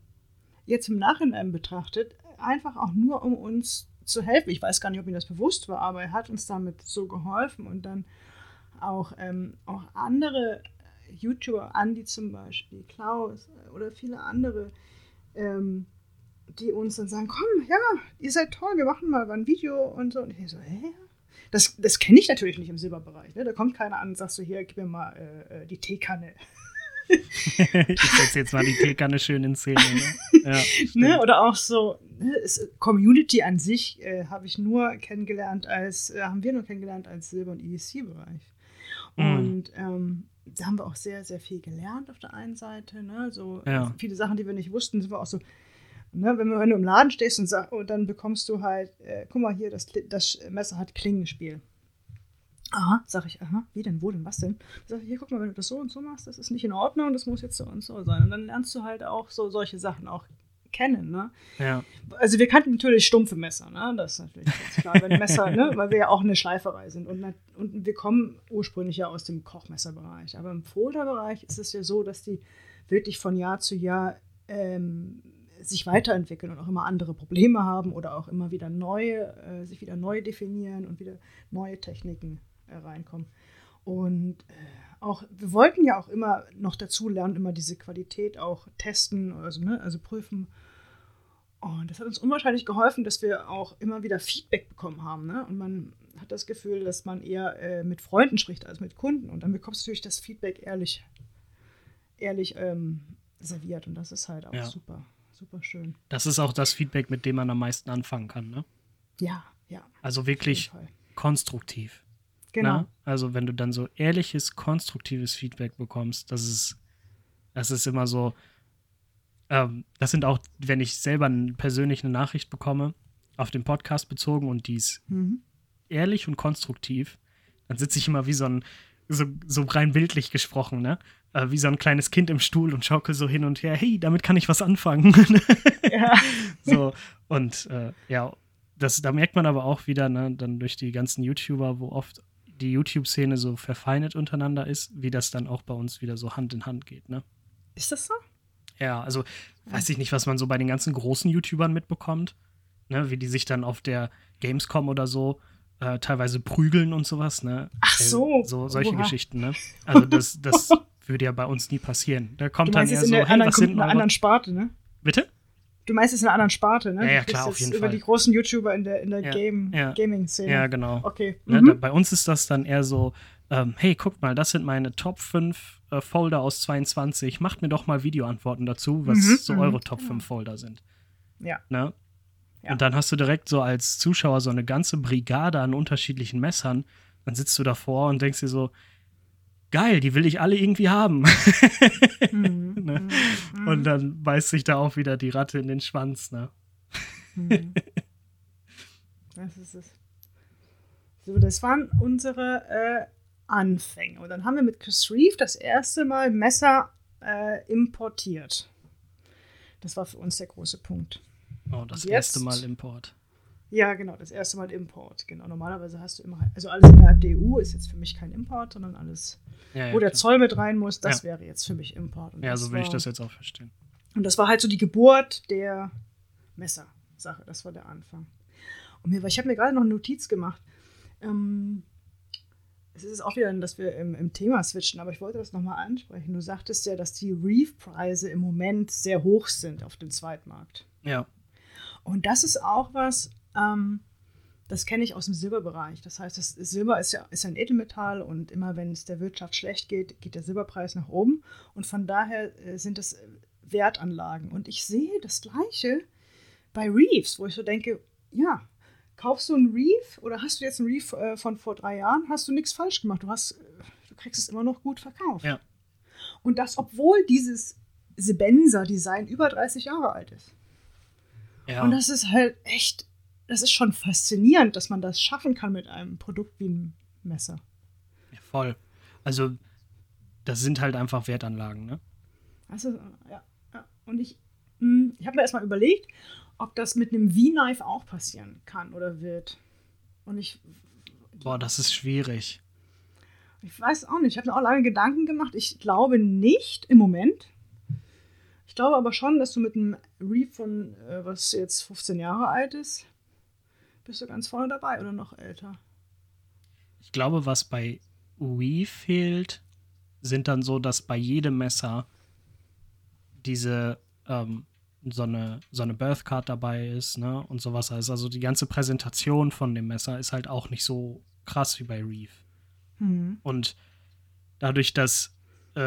jetzt im Nachhinein betrachtet, einfach auch nur, um uns zu helfen. Ich weiß gar nicht, ob ihm das bewusst war, aber er hat uns damit so geholfen. Und dann auch andere YouTuber, Andi zum Beispiel, Klaus oder viele andere, die uns dann sagen, komm, ja, ihr seid toll, wir machen mal ein Video und so. Und ich so, hä? Das kenne ich natürlich nicht im Silberbereich. Ne? Da kommt keiner an und sagt so, hier, gib mir mal die Teekanne. Ich setze jetzt mal die Teekanne schön in Szene. Ne? Ja, ne, oder auch so, ne, Community an sich haben wir nur kennengelernt als Silber- und EDC-Bereich. Und da haben wir auch sehr, sehr viel gelernt auf der einen Seite. Ne? So viele Sachen, die wir nicht wussten, sind wir auch so, ne, wenn du im Laden stehst und dann bekommst du halt, guck mal hier, das Messer hat Klingenspiel. Aha, sag ich, aha, wie denn, wo denn, was denn? Ich sag, hier, guck mal, wenn du das so und so machst, das ist nicht in Ordnung, das muss jetzt so und so sein. Und dann lernst du halt auch so solche Sachen auch kennen, ne? Ja. Also wir kannten natürlich stumpfe Messer, ne? Das ist natürlich ganz klar, wenn Messer, ne? Weil wir ja auch eine Schleiferei sind. Und wir kommen ursprünglich ja aus dem Kochmesserbereich. Aber im Folterbereich ist es ja so, dass die wirklich von Jahr zu Jahr sich weiterentwickeln und auch immer andere Probleme haben oder auch immer wieder neue, sich wieder neu definieren und wieder neue Techniken reinkommen. Und auch, wir wollten ja auch immer noch dazu lernen, immer diese Qualität auch testen oder so, ne? Also prüfen. Und das hat uns unwahrscheinlich geholfen, dass wir auch immer wieder Feedback bekommen haben. Ne? Und man hat das Gefühl, dass man eher mit Freunden spricht als mit Kunden. Und dann bekommst du natürlich das Feedback ehrlich serviert. Und das ist halt auch super schön. Das ist auch das Feedback, mit dem man am meisten anfangen kann, ne? Ja. Also wirklich konstruktiv. Genau. Ne? Also wenn du dann so ehrliches, konstruktives Feedback bekommst, das ist immer so, das sind auch, wenn ich selber persönlich eine Nachricht bekomme, auf den Podcast bezogen und die ist ehrlich und konstruktiv, dann sitze ich immer wie so rein bildlich gesprochen, ne? Wie so ein kleines Kind im Stuhl und schaukel so hin und her, hey, damit kann ich was anfangen. So, und da merkt man aber auch wieder, ne, dann durch die ganzen YouTuber, wo oft die YouTube-Szene so verfeindet untereinander ist, wie das dann auch bei uns wieder so Hand in Hand geht, ne? Ist das so? Ja, also weiß ich nicht, was man so bei den ganzen großen YouTubern mitbekommt, ne, wie die sich dann auf der Gamescom oder so teilweise prügeln und sowas, ne? Ach so. Solche Geschichten, ne? Also das würde ja bei uns nie passieren. Da kommt dann ja so, in einer anderen Sparte, ne? Bitte? Du meinst es in einer anderen Sparte, ne? Ja, klar, auf jeden Fall. Über die großen YouTuber in der Gaming-Szene. Ja, genau. Okay. Ne, bei uns ist das dann eher so, hey, guckt mal, das sind meine Top 5 Folder aus 22. Macht mir doch mal Videoantworten dazu, was so eure Top 5 Folder sind. Ja. Ne? Ja. Und dann hast du direkt so als Zuschauer so eine ganze Brigade an unterschiedlichen Messern. Dann sitzt du davor und denkst dir so, geil, die will ich alle irgendwie haben. Ne? Und dann beißt sich da auch wieder die Ratte in den Schwanz. Ne? Das ist es. So, das waren unsere Anfänge. Und dann haben wir mit Chris Reeve das erste Mal Messer importiert. Das war für uns der große Punkt. Oh, das erste Mal Import. Ja, genau, das erste Mal Import. Genau, normalerweise hast du immer, also alles innerhalb der EU ist jetzt für mich kein Import, sondern alles, wo der Zoll mit rein muss, das wäre jetzt für mich Import. Und ja, so will ich das jetzt auch verstehen. Und das war halt so die Geburt der Messersache. Das war der Anfang. Und ich habe mir gerade noch eine Notiz gemacht. Es ist auch wieder, dass wir im Thema switchen, aber ich wollte das nochmal ansprechen. Du sagtest ja, dass die Reef-Preise im Moment sehr hoch sind auf dem Zweitmarkt. Ja. Und das ist auch was, das kenne ich aus dem Silberbereich. Das heißt, das Silber ist ja ein Edelmetall und immer wenn es der Wirtschaft schlecht geht, geht der Silberpreis nach oben. Und von daher sind das Wertanlagen. Und ich sehe das Gleiche bei Reefs, wo ich so denke, ja, kaufst du einen Reef oder hast du jetzt einen Reef von vor 3 Jahren, hast du nichts falsch gemacht. Du kriegst es immer noch gut verkauft. Ja. Und das, obwohl dieses Sebenza-Design über 30 Jahre alt ist. Ja. Und das ist halt echt, das ist schon faszinierend, dass man das schaffen kann mit einem Produkt wie einem Messer. Ja, voll. Also, das sind halt einfach Wertanlagen, ne? Also, ja. Und ich habe mir erstmal überlegt, ob das mit einem V-Knife auch passieren kann oder wird. Und boah, das ist schwierig. Ich weiß auch nicht. Ich habe mir auch lange Gedanken gemacht. Ich glaube nicht im Moment. Ich glaube aber schon, dass du mit einem Reef von, was jetzt 15 Jahre alt ist, bist du ganz vorne dabei oder noch älter. Ich glaube, was bei WE fehlt, sind dann so, dass bei jedem Messer diese so eine Birthcard dabei ist, ne, und sowas. Also die ganze Präsentation von dem Messer ist halt auch nicht so krass wie bei Reef. Mhm. Und dadurch, dass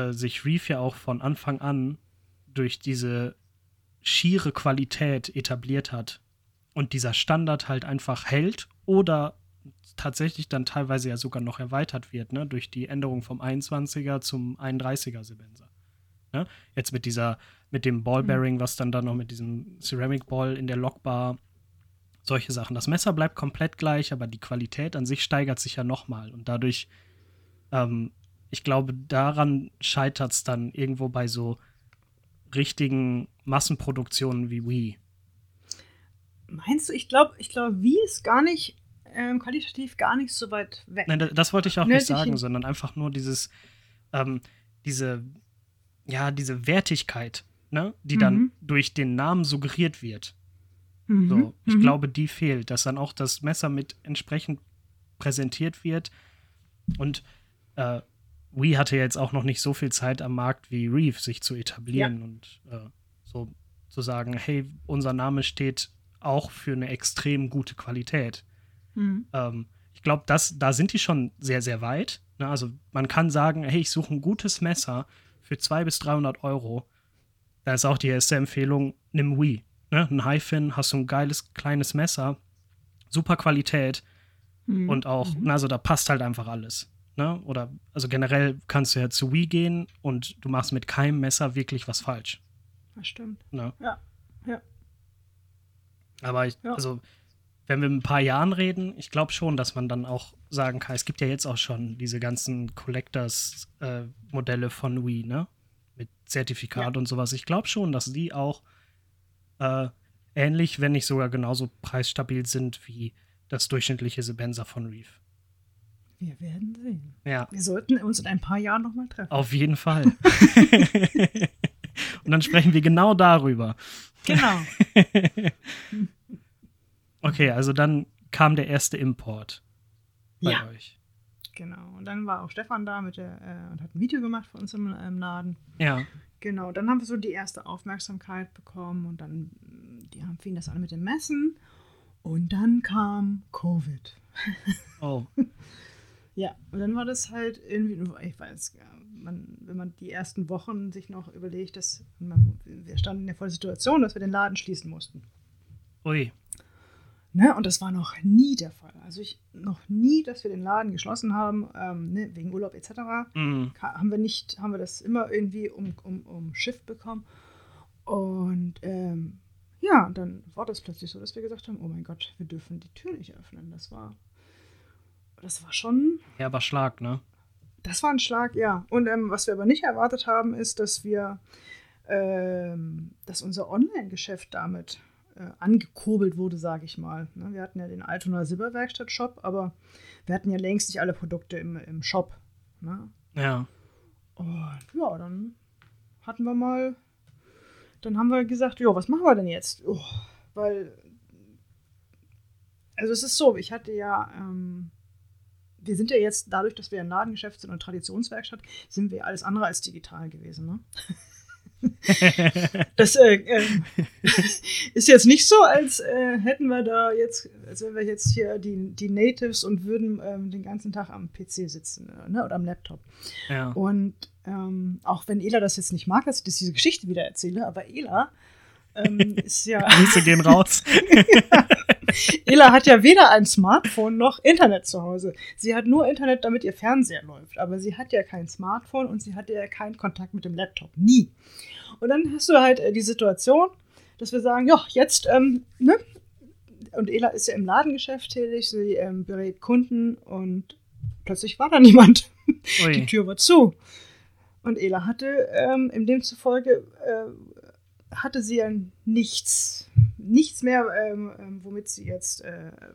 sich Reef ja auch von Anfang an durch diese schiere Qualität etabliert hat und dieser Standard halt einfach hält oder tatsächlich dann teilweise ja sogar noch erweitert wird, ne, durch die Änderung vom 21er zum 31er Sebenza. Ne? Jetzt mit dem Ball-Bearing, was dann noch mit diesem Ceramic-Ball in der Lockbar, solche Sachen. Das Messer bleibt komplett gleich, aber die Qualität an sich steigert sich ja nochmal. Und dadurch, ich glaube, daran scheitert es dann irgendwo bei so richtigen Massenproduktionen wie WE. Meinst du? Ich glaube, WE ist gar nicht, qualitativ gar nicht so weit weg. Nein, das wollte ich auch nicht sagen, sondern einfach nur dieses, diese Wertigkeit, ne, die dann durch den Namen suggeriert wird. So, ich glaube, die fehlt, dass dann auch das Messer mit entsprechend präsentiert wird. Und WE hatte jetzt auch noch nicht so viel Zeit am Markt wie Reef, sich zu etablieren und so zu sagen, hey, unser Name steht auch für eine extrem gute Qualität. Ich glaube, da sind die schon sehr, sehr weit. Ne? Also man kann sagen, hey, ich suche ein gutes Messer für 200 bis 300 Euro, da ist auch die erste Empfehlung, nimm WE. Ne? Ein Hi-Fin, hast du ein geiles, kleines Messer, super Qualität und auch, also da passt halt einfach alles. Ne? Oder, also generell kannst du ja zu WE gehen und du machst mit keinem Messer wirklich was falsch. Das stimmt. Ne? Ja. Aber also, wenn wir mit ein paar Jahren reden, ich glaube schon, dass man dann auch sagen kann, es gibt ja jetzt auch schon diese ganzen Collectors-Modelle von WE, ne? Mit Zertifikat und sowas. Ich glaube schon, dass die auch ähnlich, wenn nicht sogar genauso preisstabil sind wie das durchschnittliche Sebenza von Reef. Wir werden sehen. Ja. Wir sollten uns in ein paar Jahren nochmal treffen. Auf jeden Fall. Und dann sprechen wir genau darüber. Genau. Okay, also dann kam der erste Import bei euch. Genau, und dann war auch Stefan da und hat ein Video gemacht für uns im Laden. Ja. Genau, dann haben wir so die erste Aufmerksamkeit bekommen und dann fing das an mit dem Messen und dann kam Covid. Oh. Ja, und dann war das halt irgendwie, ich weiß, ja, wenn man die ersten Wochen sich noch überlegt, dass wir standen in der vollen Situation, dass wir den Laden schließen mussten. Ui. Ne, und das war noch nie der Fall. Also noch nie, dass wir den Laden geschlossen haben, ne, wegen Urlaub etc. Mhm. Haben wir das immer irgendwie um Schiff bekommen. Und ja, dann war das plötzlich so, dass wir gesagt haben, oh mein Gott, wir dürfen die Tür nicht öffnen. Das war schon... Herber Schlag, ne? Das war ein Schlag, ja. Und was wir aber nicht erwartet haben, ist, dass dass unser Online-Geschäft damit angekurbelt wurde, sage ich mal. Ne? Wir hatten ja den Altonaer Silberwerkstatt-Shop, aber wir hatten ja längst nicht alle Produkte im Shop. Ne? Ja. Und ja, dann haben wir gesagt, jo, was machen wir denn jetzt? Oh, also es ist so, ich hatte ja... wir sind ja jetzt, dadurch, dass wir ein Ladengeschäft sind und Traditionswerkstatt, sind wir alles andere als digital gewesen, ne? Das ist jetzt nicht so, als hätten wir da jetzt, als wenn wir jetzt hier die Natives und würden den ganzen Tag am PC sitzen, ne? Oder am Laptop. Ja. Und auch wenn Ela das jetzt nicht mag, dass ich diese Geschichte wieder erzähle, aber Ela ist ja... Grüße gehen raus. Ja. Ela hat ja weder ein Smartphone noch Internet zu Hause. Sie hat nur Internet, damit ihr Fernseher läuft. Aber sie hat ja kein Smartphone und sie hat ja keinen Kontakt mit dem Laptop. Nie. Und dann hast du halt die Situation, dass wir sagen, ja, jetzt, ne? Und Ela ist ja im Ladengeschäft tätig, sie berät Kunden und plötzlich war da niemand. Ui. Die Tür war zu. Und Ela hatte demzufolge... hatte sie ja nichts mehr, womit sie jetzt,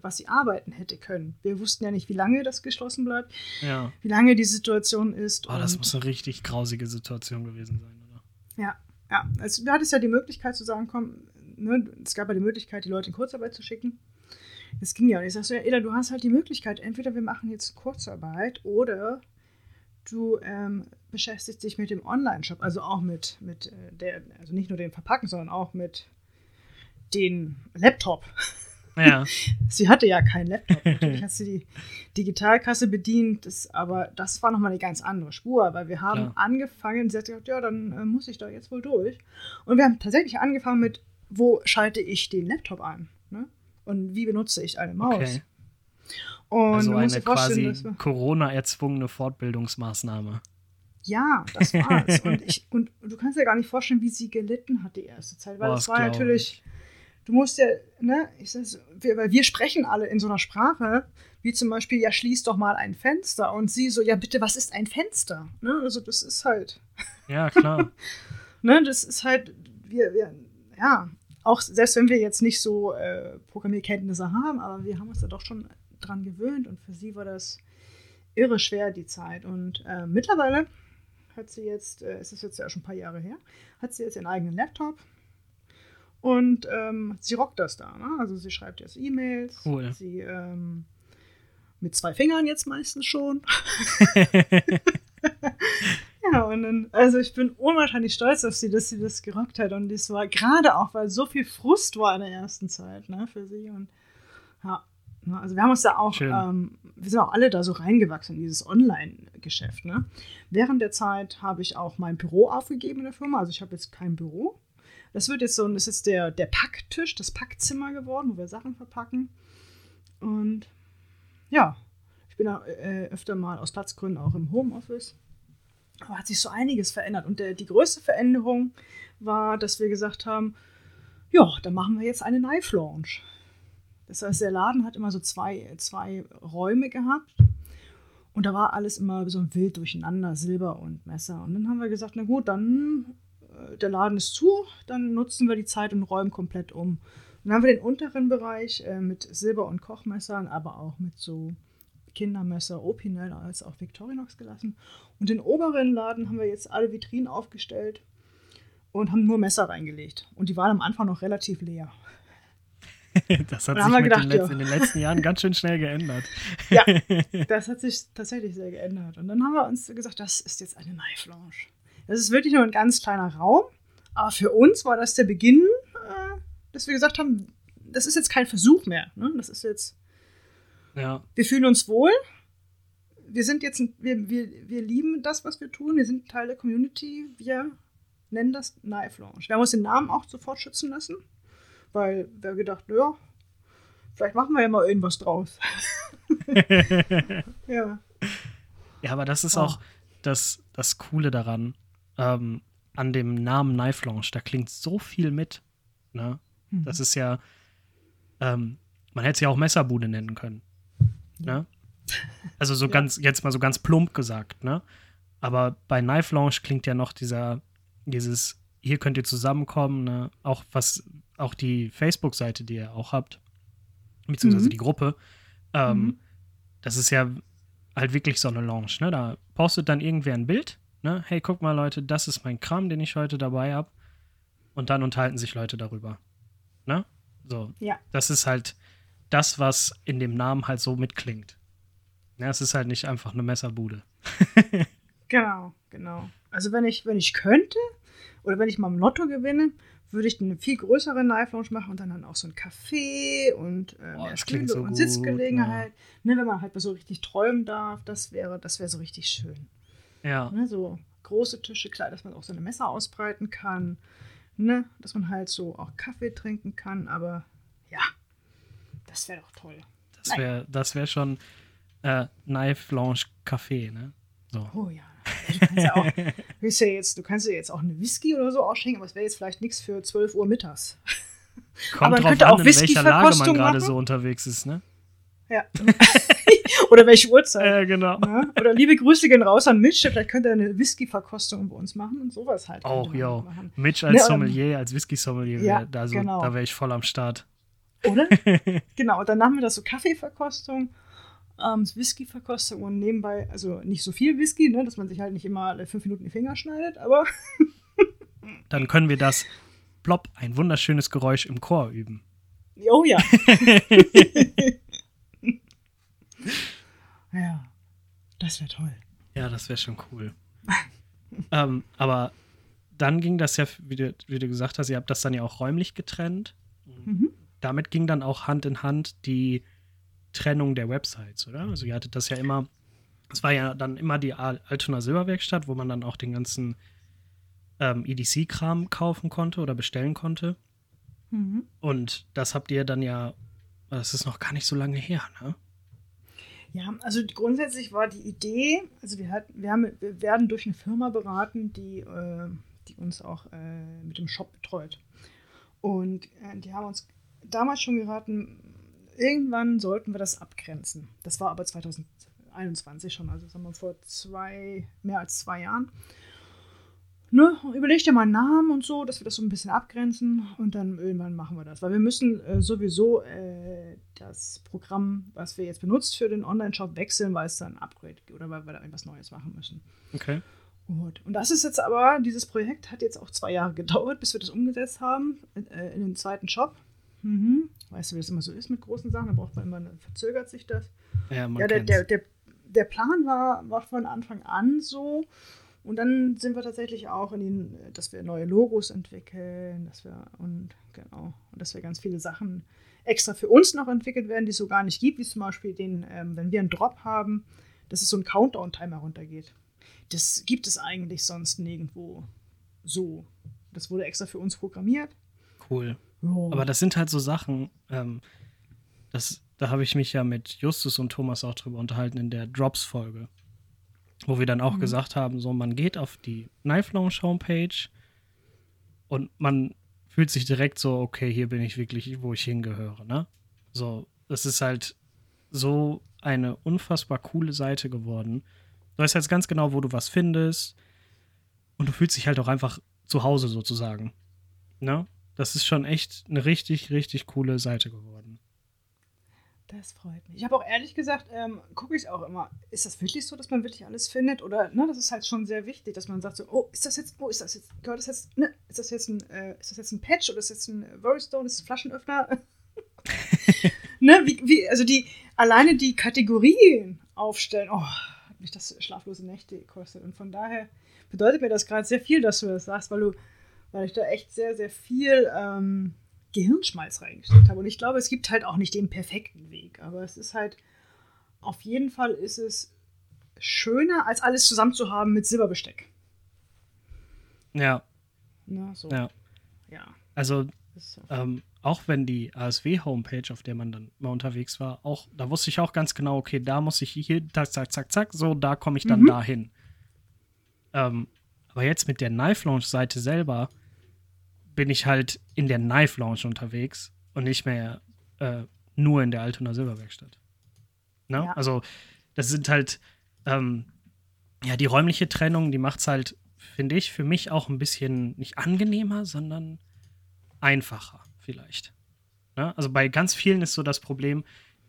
was sie arbeiten hätte können. Wir wussten ja nicht, wie lange das geschlossen bleibt, ja. Wie lange die Situation ist. Oh, das muss eine richtig grausige Situation gewesen sein, oder? Ja, ja. Also, du hattest ja die Möglichkeit zu sagen, komm, ne, es gab ja die Möglichkeit, die Leute in Kurzarbeit zu schicken. Das ging ja. Und ich sag so, ja, Ela, du hast halt die Möglichkeit, entweder wir machen jetzt Kurzarbeit oder du beschäftigst dich mit dem Online-Shop, also auch mit der, also nicht nur den Verpacken, sondern auch mit dem Laptop. Ja. Sie hatte ja keinen Laptop. Natürlich hat sie die Digitalkasse bedient, aber das war nochmal eine ganz andere Spur, weil wir haben angefangen, sie hat gesagt, ja, dann muss ich da jetzt wohl durch. Und wir haben tatsächlich angefangen mit, wo schalte ich den Laptop an? Ne? Und wie benutze ich eine Maus? Okay. Und also eine quasi Corona-erzwungene Fortbildungsmaßnahme. Ja, das war's. Und du kannst ja gar nicht vorstellen, wie sie gelitten hat die erste Zeit. Weil das war natürlich, du musst ja, ne, ich sag so, wir sprechen alle in so einer Sprache, wie zum Beispiel, ja, schließ doch mal ein Fenster. Und sie so, ja, bitte, was ist ein Fenster? Ne? Also das ist halt. Ja, klar. Ne, das ist halt, wir ja, auch selbst wenn wir jetzt nicht so Programmierkenntnisse haben, aber wir haben uns da doch schon dran gewöhnt und für sie war das irre schwer, die Zeit. Und mittlerweile hat sie jetzt, es ist jetzt ja schon ein paar Jahre her, hat sie jetzt ihren eigenen Laptop und sie rockt das da, ne? Also sie schreibt jetzt E-Mails, cool. Sie mit 2 Fingern jetzt meistens schon. Ja, und dann, also ich bin unwahrscheinlich stolz auf sie, dass sie das gerockt hat und das war gerade auch, weil so viel Frust war in der ersten Zeit, ne, für sie und ja. Also wir haben uns da auch, wir sind auch alle da so reingewachsen in dieses Online-Geschäft. Ne? Während der Zeit habe ich auch mein Büro aufgegeben in der Firma. Also ich habe jetzt kein Büro. Das wird jetzt so, das ist der Packtisch, das Packzimmer geworden, wo wir Sachen verpacken. Und ja, ich bin da öfter mal aus Platzgründen auch im Homeoffice. Aber hat sich so einiges verändert. Und die größte Veränderung war, dass wir gesagt haben, ja, dann machen wir jetzt eine Knife Lounge. Das heißt, der Laden hat immer so zwei Räume gehabt und da war alles immer so wild durcheinander, Silber und Messer. Und dann haben wir gesagt, na gut, dann, der Laden ist zu, dann nutzen wir die Zeit und räumen komplett um. Und dann haben wir den unteren Bereich mit Silber- und Kochmessern, aber auch mit so Kindermesser, Opinel als auch Victorinox gelassen. Und den oberen Laden haben wir jetzt alle Vitrinen aufgestellt und haben nur Messer reingelegt. Und die waren am Anfang noch relativ leer. Das hat sich in den letzten Jahren ganz schön schnell geändert. Ja, das hat sich tatsächlich sehr geändert. Und dann haben wir uns gesagt, das ist jetzt eine Knife Lounge. Das ist wirklich nur ein ganz kleiner Raum. Aber für uns war das der Beginn, dass wir gesagt haben, das ist jetzt kein Versuch mehr. Ne? Das ist jetzt, ja. Wir fühlen uns wohl. wir sind jetzt, wir lieben das, was wir tun. Wir sind Teil der Community. Wir nennen das Knife Lounge. Wir haben uns den Namen auch sofort schützen lassen, weil wir gedacht, ja, vielleicht machen wir ja mal irgendwas draus. Ja. Ja, aber das ist auch das Coole daran, an dem Namen Knife Lounge. Da klingt so viel mit. Ne? Mhm. Das ist ja, man hätte es ja auch Messerbude nennen können. Ne? Also so ganz, jetzt mal so ganz plump gesagt, ne? Aber bei Knife Lounge klingt ja noch dieses, hier könnt ihr zusammenkommen, ne? Auch die Facebook-Seite, die ihr auch habt, beziehungsweise die Gruppe, das ist ja halt wirklich so eine Lounge, ne? Da postet dann irgendwer ein Bild, ne? Hey, guck mal, Leute, das ist mein Kram, den ich heute dabei habe. Und dann unterhalten sich Leute darüber. Ne? So. Ja. Das ist halt das, was in dem Namen halt so mitklingt. Ja, es ist halt nicht einfach eine Messerbude. Genau. Also wenn ich könnte oder wenn ich mal im Lotto gewinne, würde ich eine viel größere Knife Lounge machen und dann auch so ein Café und mehr Stühle so und gut, Sitzgelegenheit. Ja. Ne, wenn man halt so richtig träumen darf, das wäre so richtig schön. Ja. Ne, so große Tische, klar, dass man auch so eine Messer ausbreiten kann. Ne, dass man halt so auch Kaffee trinken kann, aber ja, das wäre doch toll. Das wäre schon Knife Lounge Café, ne? So. Oh ja. Du kannst ja jetzt auch eine Whisky oder so ausschenken, aber es wäre jetzt vielleicht nichts für 12 Uhr mittags. Kommt aber man könnte auch Whisky-Verkostung machen. Man gerade so unterwegs ist, ne? Ja. Oder welche Uhrzeit. Ja, genau. Ne? Oder liebe Grüße gehen raus an Mitch, vielleicht könnte er eine Whisky-Verkostung bei uns machen und sowas halt. Auch, ja. Mitch als Sommelier, als Whisky-Sommelier, ja, da wäre ich voll am Start. Oder? Genau, und dann machen wir das so Kaffeeverkostung. Whisky-Verkostung und nebenbei, also nicht so viel Whisky, ne, dass man sich halt nicht immer alle 5 Minuten die Finger schneidet, aber dann können wir das plopp, ein wunderschönes Geräusch im Chor üben. Oh ja. Ja, das wäre toll. Ja, das wäre schon cool. Aber dann ging das ja, wie du gesagt hast, ihr habt das dann ja auch räumlich getrennt. Mhm. Damit ging dann auch Hand in Hand die Trennung der Websites, oder? Also ihr hattet das ja immer, es war ja dann immer die Altonaer Silberwerkstatt, wo man dann auch den ganzen EDC-Kram kaufen konnte oder bestellen konnte. Mhm. Und das habt ihr dann ja, das ist noch gar nicht so lange her, ne? Ja, also grundsätzlich war die Idee, also wir werden durch eine Firma beraten, die uns auch mit dem Shop betreut. Und die haben uns damals schon geraten, irgendwann sollten wir das abgrenzen. Das war aber 2021 schon, also sagen wir vor mehr als 2 Jahren. Ne? Überleg dir mal einen Namen und so, dass wir das so ein bisschen abgrenzen und dann irgendwann machen wir das. Weil wir müssen sowieso das Programm, was wir jetzt benutzt für den Online-Shop, wechseln, weil es da ein Upgrade gibt oder weil wir da irgendwas Neues machen müssen. Okay. Gut. Und das ist jetzt aber, dieses Projekt hat jetzt auch 2 Jahre gedauert, bis wir das umgesetzt haben in den zweiten Shop. Mhm. Weißt du, wie das immer so ist mit großen Sachen, da braucht man immer, verzögert sich das. Ja, man der Plan war von Anfang an so. Und dann sind wir tatsächlich auch dass wir neue Logos entwickeln, dass wir ganz viele Sachen extra für uns noch entwickelt werden, die es so gar nicht gibt, wie zum Beispiel wenn wir einen Drop haben, dass es so ein Countdown-Timer runtergeht. Das gibt es eigentlich sonst nirgendwo so. Das wurde extra für uns programmiert. Cool. Oh. Aber das sind halt so Sachen, da habe ich mich ja mit Justus und Thomas auch drüber unterhalten in der Drops-Folge, wo wir dann auch gesagt haben, so man geht auf die Knife Lounge Homepage und man fühlt sich direkt so, okay, hier bin ich wirklich, wo ich hingehöre, ne? So, das ist halt so eine unfassbar coole Seite geworden. Du weißt jetzt ganz genau, wo du was findest und du fühlst dich halt auch einfach zu Hause sozusagen, ne? Das ist schon echt eine richtig, richtig coole Seite geworden. Das freut mich. Ich habe auch ehrlich gesagt, gucke ich auch immer, ist das wirklich so, dass man wirklich alles findet? Oder, ne, das ist halt schon sehr wichtig, dass man sagt so, oh, ist das jetzt, gehört das jetzt, ne, ist das jetzt ein Patch oder ist das jetzt ein Worystone, ist das ein Flaschenöffner? Ne, also alleine die Kategorien aufstellen, oh, hat mich das schlaflose Nächte gekostet. Und von daher bedeutet mir das gerade sehr viel, dass du das sagst, weil ich da echt sehr, sehr viel Gehirnschmalz reingesteckt habe. Und ich glaube, es gibt halt auch nicht den perfekten Weg. Aber es ist halt, auf jeden Fall ist es schöner, als alles zusammen zu haben mit Silberbesteck. Ja. Na, so. Ja. Also, auch wenn die ASW-Homepage, auf der man dann mal unterwegs war, auch, da wusste ich auch ganz genau, okay, da muss ich hier, zack, so, da komme ich dann dahin. Aber jetzt mit der Knife Lounge-Seite selber bin ich halt in der Knife Lounge unterwegs und nicht mehr nur in der Altonaer Silberwerkstatt. Ne? Ja. Also, das sind halt, die räumliche Trennung, die macht's halt, finde ich, für mich auch ein bisschen nicht angenehmer, sondern einfacher vielleicht. Ne? Also bei ganz vielen ist so das Problem,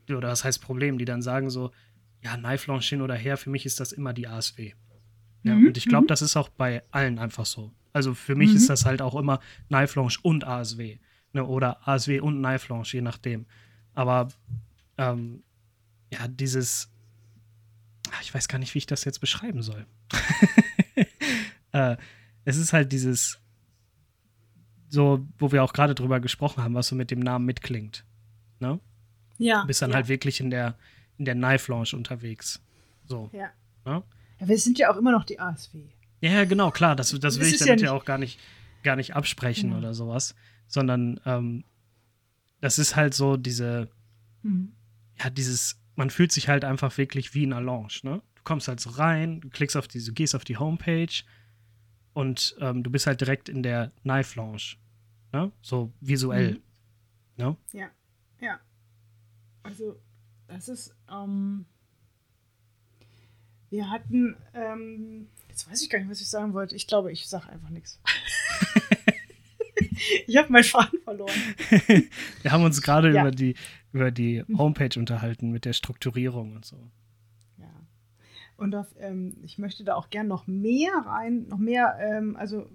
oder das heißt Problem, die dann sagen so, ja, Knife Lounge hin oder her, für mich ist das immer die ASW. Ja, und ich glaube, das ist auch bei allen einfach so. Also für mich ist das halt auch immer Knife Lounge und ASW. Ne? Oder ASW und Knife Lounge, je nachdem. Aber dieses, ich weiß gar nicht, wie ich das jetzt beschreiben soll. Es ist halt dieses, so, wo wir auch gerade drüber gesprochen haben, was so mit dem Namen mitklingt. Ne? Ja. Du bist dann halt wirklich in der Knife Lounge unterwegs. So. Ja. Ne? Ja, wir sind ja auch immer noch die ASW. Ja, genau, klar, das will ich damit ja auch gar nicht absprechen oder sowas, sondern das ist halt so diese, man fühlt sich halt einfach wirklich wie in einer Lounge, ne? Du kommst halt so rein, du gehst auf die Homepage und du bist halt direkt in der Knife Lounge, ne? So visuell, ne? Ja, ja. Also, das ist, wir hatten, jetzt weiß ich gar nicht, was ich sagen wollte. Ich glaube, ich sage einfach nichts. Ich habe meinen Faden verloren. Wir haben uns gerade über die Homepage unterhalten mit der Strukturierung und so. Ja. Und ich möchte da auch gern noch mehr rein, also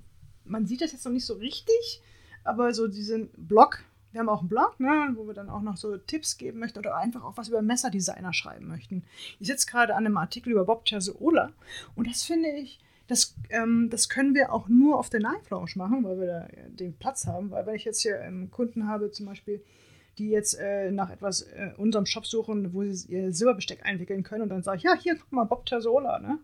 man sieht das jetzt noch nicht so richtig, aber so diesen Blog, wir haben auch einen Blog, ne, wo wir dann auch noch so Tipps geben möchten oder einfach auch was über Messerdesigner schreiben möchten. Ich sitze gerade an einem Artikel über Bob Terzola und das finde ich, das können wir auch nur auf der Knife Lounge machen, weil wir da den Platz haben. Weil wenn ich jetzt hier Kunden habe, zum Beispiel, die jetzt nach etwas unserem Shop suchen, wo sie ihr Silberbesteck einwickeln können und dann sage ich, ja, hier, guck mal, Bob Terzola, ne?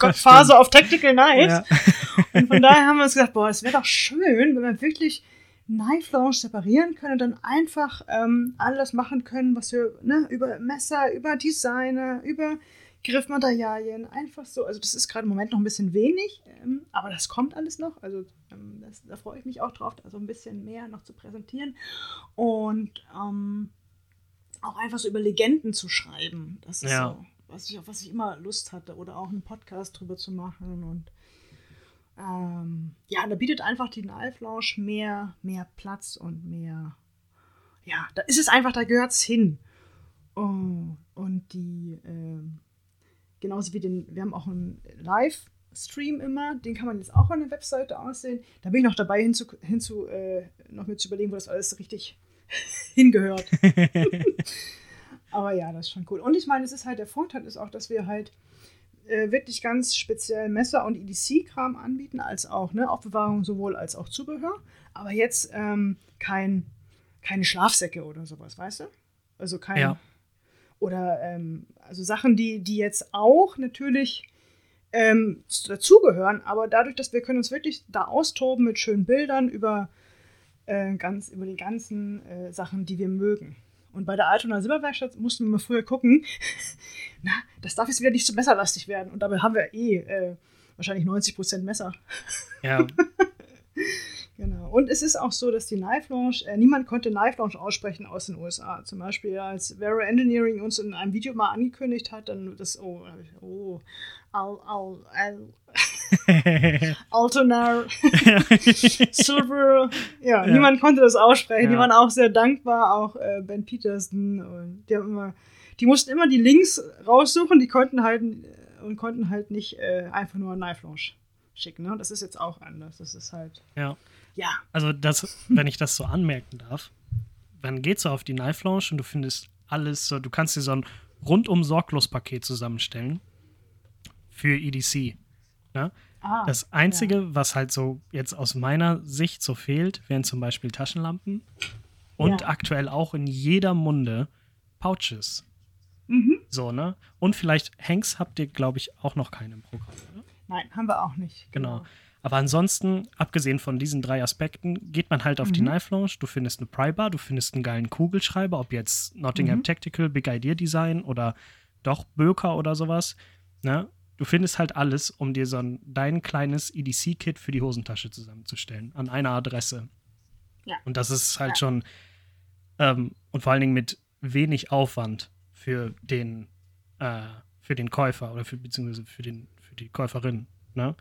Gottfaser auf Tactical Knives. Ja. Und von daher haben wir uns gedacht, boah, es wäre doch schön, wenn wir wirklich Knife Lounge separieren können und dann einfach alles machen können, was wir über Messer, über Designer, über Griffmaterialien, einfach so. Also das ist gerade im Moment noch ein bisschen wenig, aber das kommt alles noch. Also da freue ich mich auch drauf, da so ein bisschen mehr noch zu präsentieren und auch einfach so über Legenden zu schreiben. Das ist so, was ich immer Lust hatte, oder auch einen Podcast drüber zu machen und da bietet einfach die Knife Lounge mehr Platz und mehr, da ist es einfach, da gehört es hin. Oh, und die, genauso wie wir haben auch einen Livestream immer, den kann man jetzt auch an der Webseite aussehen. Da bin ich noch dabei, noch mit zu überlegen, wo das alles richtig hingehört. Aber ja, das ist schon cool. Und ich meine, es ist halt, der Vorteil ist auch, dass wir halt wirklich ganz speziell Messer- und EDC-Kram anbieten, als auch Aufbewahrung sowohl als auch Zubehör. Aber jetzt keine Schlafsäcke oder sowas, weißt du? Also kein oder also Sachen, die jetzt auch natürlich dazugehören, aber dadurch, dass wir können uns wirklich da austoben mit schönen Bildern über die ganzen Sachen, die wir mögen. Und bei der Altonaer Silberwerkstatt mussten wir mal früher gucken, das darf jetzt wieder nicht so messerlastig werden. Und dabei haben wir wahrscheinlich 90% Messer. Ja. Genau. Und es ist auch so, dass die Knife Lounge, niemand konnte Knife Lounge aussprechen aus den USA. Zum Beispiel, als Vero Engineering uns in einem Video mal angekündigt hat, dann das Altonaer Silber. Ja, niemand konnte das aussprechen. Ja. Die waren auch sehr dankbar, auch Ben Peterson. Und die mussten immer die Links raussuchen, die konnten halt nicht einfach nur Knife Lounge schicken. Ne? Das ist jetzt auch anders. Das ist halt. Ja. Ja. Also, wenn ich das so anmerken darf, dann gehst du auf die Knife Lounge und du findest alles, du kannst dir so ein rundum sorglos Paket zusammenstellen für EDC. Ne? Ah, das Einzige, was halt so jetzt aus meiner Sicht so fehlt, wären zum Beispiel Taschenlampen und aktuell auch in jeder Munde Pouches. Mhm. So, ne? Und vielleicht Hänsch habt ihr, glaube ich, auch noch keine im Programm, oder? Nein, haben wir auch nicht. Genau. Aber ansonsten, abgesehen von diesen drei Aspekten, geht man halt auf die Knife Lounge. Du findest eine Pry-Bar, du findest einen geilen Kugelschreiber, ob jetzt Nottingham Tactical, Big Idea Design oder doch Böker oder sowas. Ne? Du findest halt alles, um dir so dein kleines EDC-Kit für die Hosentasche zusammenzustellen, an einer Adresse. Ja. Und das ist halt schon, und vor allen Dingen mit wenig Aufwand für den Käufer oder beziehungsweise für die Käuferin. Ne?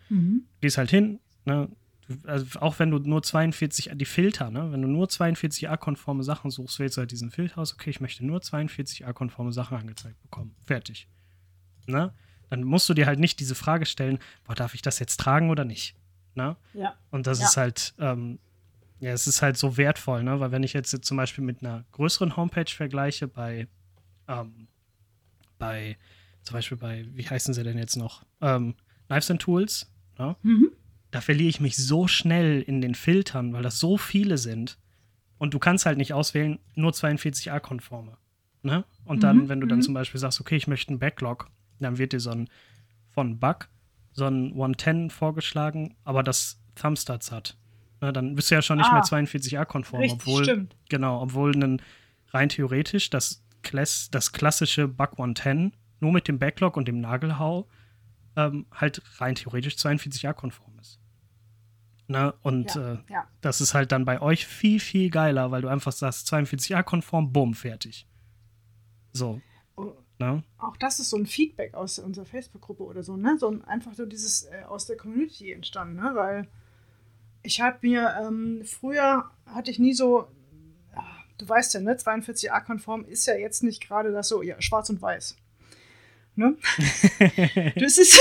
Gehst halt hin, ne? Also auch wenn du nur 42 die Filter, ne? Wenn du nur 42a-konforme Sachen suchst, wählst du halt diesen Filter aus, okay, ich möchte nur 42a-konforme Sachen angezeigt bekommen. Fertig. Ne? Dann musst du dir halt nicht diese Frage stellen, boah, darf ich das jetzt tragen oder nicht? Ne? Ja. Und das ist halt, ja, es ist halt so wertvoll, ne? Weil wenn ich jetzt zum Beispiel mit einer größeren Homepage vergleiche, bei zum Beispiel bei, wie heißen sie denn jetzt noch? Knives and Tools, ne? Da verliere ich mich so schnell in den Filtern, weil das so viele sind. Und du kannst halt nicht auswählen, nur 42a-konforme. Ne? Und dann, wenn du dann zum Beispiel sagst, okay, ich möchte einen Backlog, dann wird dir so ein von Bug, so ein 110 vorgeschlagen, aber das Thumbstats hat. Ne? Dann bist du ja schon nicht mehr 42a-konform, obwohl ein rein theoretisch das klassische Bug 110 nur mit dem Backlog und dem Nagelhau halt rein theoretisch 42a-konform ist. Ne? Und das ist halt dann bei euch viel, viel geiler, weil du einfach sagst, 42a-konform, bumm, fertig. So. Oh, ne? Auch das ist so ein Feedback aus unserer Facebook-Gruppe oder so, ne? So ein, einfach so dieses aus der Community entstanden, ne? Weil ich habe mir früher hatte ich nie so, du weißt ja, ne? 42a-konform ist ja jetzt nicht gerade das so, ja, schwarz und weiß. Ne? Das ist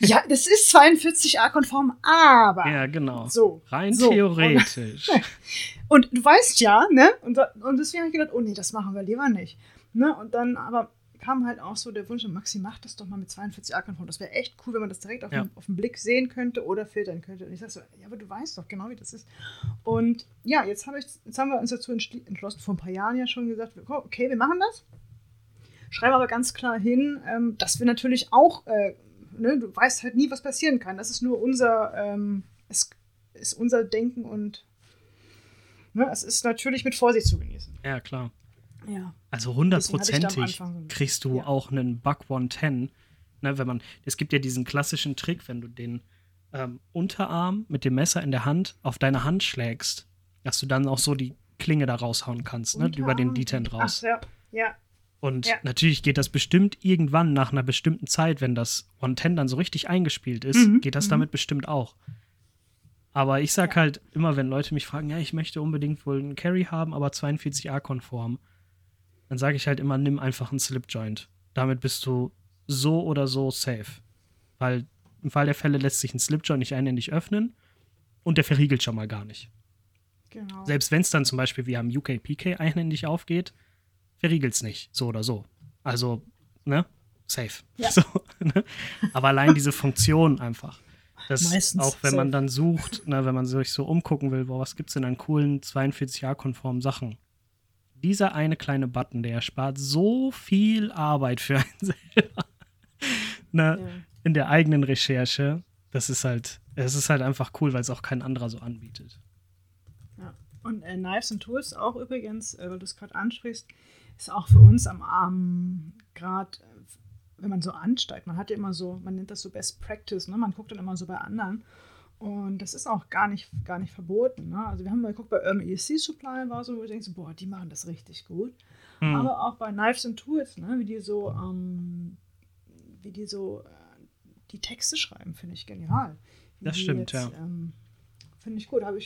ja, das ist 42a-konform, aber ja, genau. So, rein so. Theoretisch. Und du weißt ja, ne? Und deswegen habe ich gedacht, oh nee, das machen wir lieber nicht. Ne? Und dann aber kam halt auch so der Wunsch, Maxi, mach das doch mal mit 42a-konform. Das wäre echt cool, wenn man das direkt auf den Blick sehen könnte oder filtern könnte. Und ich sage so, ja, aber du weißt doch genau, wie das ist. Und ja, jetzt haben wir uns dazu entschlossen, vor ein paar Jahren ja schon gesagt, okay, wir machen das. Schreibe aber ganz klar hin, dass wir natürlich auch, ne, du weißt halt nie, was passieren kann. Das ist nur es ist unser Denken und ne, es ist natürlich mit Vorsicht zu genießen. Ja, klar. Ja. Also 100%ig kriegst du auch einen Bug 110. Ne, es gibt ja diesen klassischen Trick, wenn du den Unterarm mit dem Messer in der Hand auf deine Hand schlägst, dass du dann auch so die Klinge da raushauen kannst, ne, über den Detent raus. Ach, ja. Und natürlich geht das bestimmt irgendwann nach einer bestimmten Zeit, wenn das 110 dann so richtig eingespielt ist, geht das damit bestimmt auch. Aber ich sag halt immer, wenn Leute mich fragen, ja, ich möchte unbedingt wohl einen Carry haben, aber 42a-konform, dann sage ich halt immer, nimm einfach einen Slipjoint. Damit bist du so oder so safe. Weil im Fall der Fälle lässt sich ein Slipjoint nicht einhändig öffnen und der verriegelt schon mal gar nicht. Genau. Selbst wenn es dann zum Beispiel wie am UKPK einhändig aufgeht, verriegelt's nicht, so oder so. Also, ne? Safe. Ja. So, ne? Aber allein diese Funktion einfach. Das meistens auch, wenn man dann sucht, ne, wenn man sich so umgucken will, boah, was gibt's denn an coolen 42a-konformen Sachen? Dieser eine kleine Button, der erspart so viel Arbeit für einen selber. Ne? Ja. In der eigenen Recherche. Das ist halt einfach cool, weil es auch kein anderer so anbietet. Ja. Und Knives and Tools auch übrigens, weil du es gerade ansprichst, ist auch für uns am Abend gerade, wenn man so ansteigt, man hat ja immer so, man nennt das so Best Practice, ne? Man guckt dann immer so bei anderen und das ist auch gar nicht verboten. Ne? Also wir haben mal geguckt, bei Urban EDC Supply war so, wo ich denke, boah, die machen das richtig gut. Mhm. Aber auch bei Knives and Tools, ne? Wie die die Texte schreiben, finde ich genial. Das stimmt, jetzt, ja. Finde ich gut, habe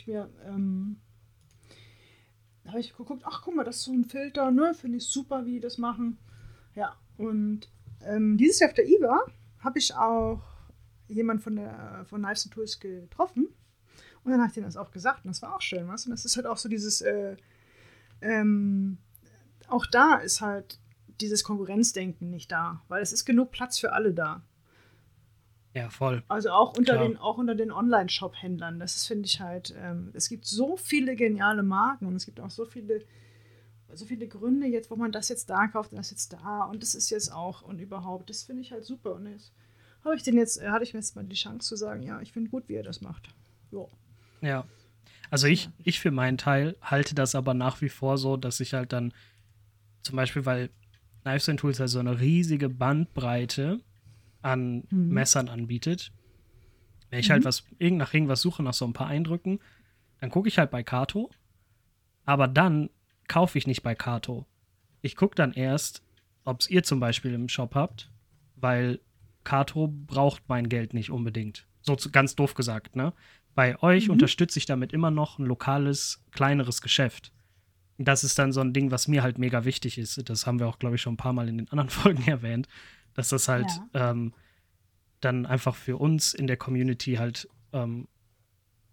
ich geguckt, ach guck mal, das ist so ein Filter, ne, finde ich super, wie die das machen. Ja, und dieses Jahr auf der IWA habe ich auch jemanden von Knives and Tools getroffen und dann hat denen das auch gesagt und das war auch schön, was? Und das ist halt auch so dieses, auch da ist halt dieses Konkurrenzdenken nicht da, weil es ist genug Platz für alle da. Ja, voll. Also auch unter den Online-Shop-Händlern. Das ist, finde ich halt, es gibt so viele geniale Marken und es gibt auch so viele so viele Gründe jetzt, warum man das jetzt da kauft und das jetzt da und das ist jetzt auch und überhaupt. Das finde ich halt super und jetzt habe ich den jetzt, hatte ich jetzt mal die Chance zu sagen, ja, ich finde gut, wie er das macht. Jo. Ja, also ich für meinen Teil halte das aber nach wie vor so, dass ich halt dann zum Beispiel, weil Knives and Tools ja so eine riesige Bandbreite an Messern anbietet, wenn ich halt nach irgendwas suche, nach so ein paar Eindrücken, dann gucke ich halt bei Kato, aber dann kaufe ich nicht bei Kato. Ich gucke dann erst, ob es ihr zum Beispiel im Shop habt, weil Kato braucht mein Geld nicht unbedingt. So ganz doof gesagt, ne? Bei euch unterstütze ich damit immer noch ein lokales, kleineres Geschäft. Das ist dann so ein Ding, was mir halt mega wichtig ist. Das haben wir auch, glaube ich, schon ein paar Mal in den anderen Folgen erwähnt, dass das halt dann einfach für uns in der Community halt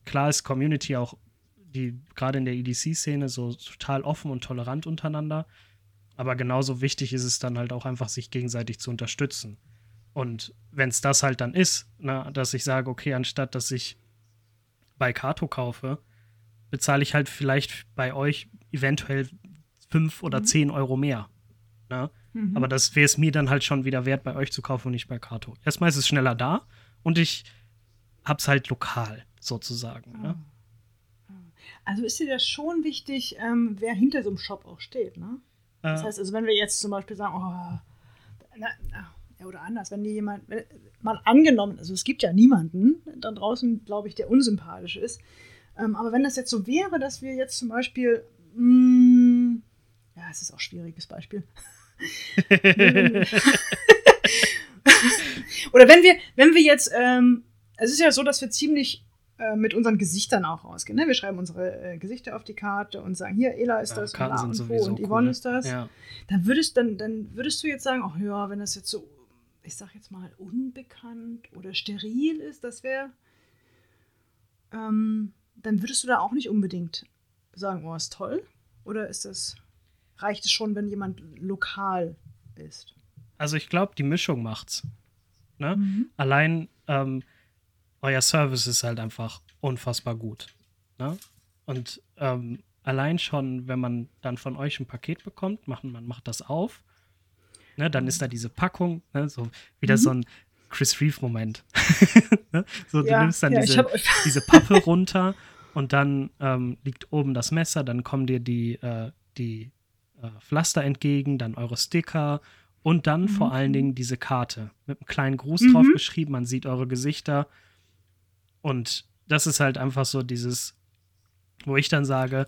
klar ist, Community auch, die gerade in der EDC-Szene so total offen und tolerant untereinander, aber genauso wichtig ist es dann halt auch einfach, sich gegenseitig zu unterstützen. Und wenn es das halt dann ist, na, dass ich sage, okay, anstatt dass ich bei Kato kaufe, bezahle ich halt vielleicht bei euch eventuell 5 oder 10 Euro mehr. Ne? Mhm. Aber das wäre es mir dann halt schon wieder wert, bei euch zu kaufen und nicht bei Kato. Erstmal ist es schneller da und ich hab's halt lokal sozusagen. Oh. Ne? Also ist dir das schon wichtig, wer hinter so einem Shop auch steht, ne? Das heißt, also wenn wir jetzt zum Beispiel sagen, oder anders, wenn dir jemand, mal angenommen, also es gibt ja niemanden da draußen, glaube ich, der unsympathisch ist, aber wenn das jetzt so wäre, dass wir jetzt zum Beispiel, es ist auch ein schwieriges Beispiel. Oder wenn wir jetzt, es ist ja so, dass wir ziemlich mit unseren Gesichtern auch rausgehen. Ne? Wir schreiben unsere Gesichter auf die Karte und sagen, hier, Ela ist das, Karten und sind sowieso und Yvonne cool. Ist das. Ja. Dann würdest du jetzt sagen, ach ja, wenn das jetzt so, ich sag jetzt mal, unbekannt oder steril ist, das wäre... dann würdest du da auch nicht unbedingt sagen, oh, ist toll? Oder ist das, reicht es schon, wenn jemand lokal ist? Also ich glaube, die Mischung macht's. Ne? Mhm. Allein euer Service ist halt einfach unfassbar gut. Ne? Und allein schon, wenn man dann von euch ein Paket bekommt, man macht das auf, ne? Dann ist da diese Packung, ne? So wieder so ein Chris Reeve-Moment. So, ja, du nimmst dann diese Pappe runter und dann liegt oben das Messer, dann kommen dir die Pflaster entgegen, dann eure Sticker und dann vor allen Dingen diese Karte mit einem kleinen Gruß drauf geschrieben, man sieht eure Gesichter und das ist halt einfach so dieses, wo ich dann sage,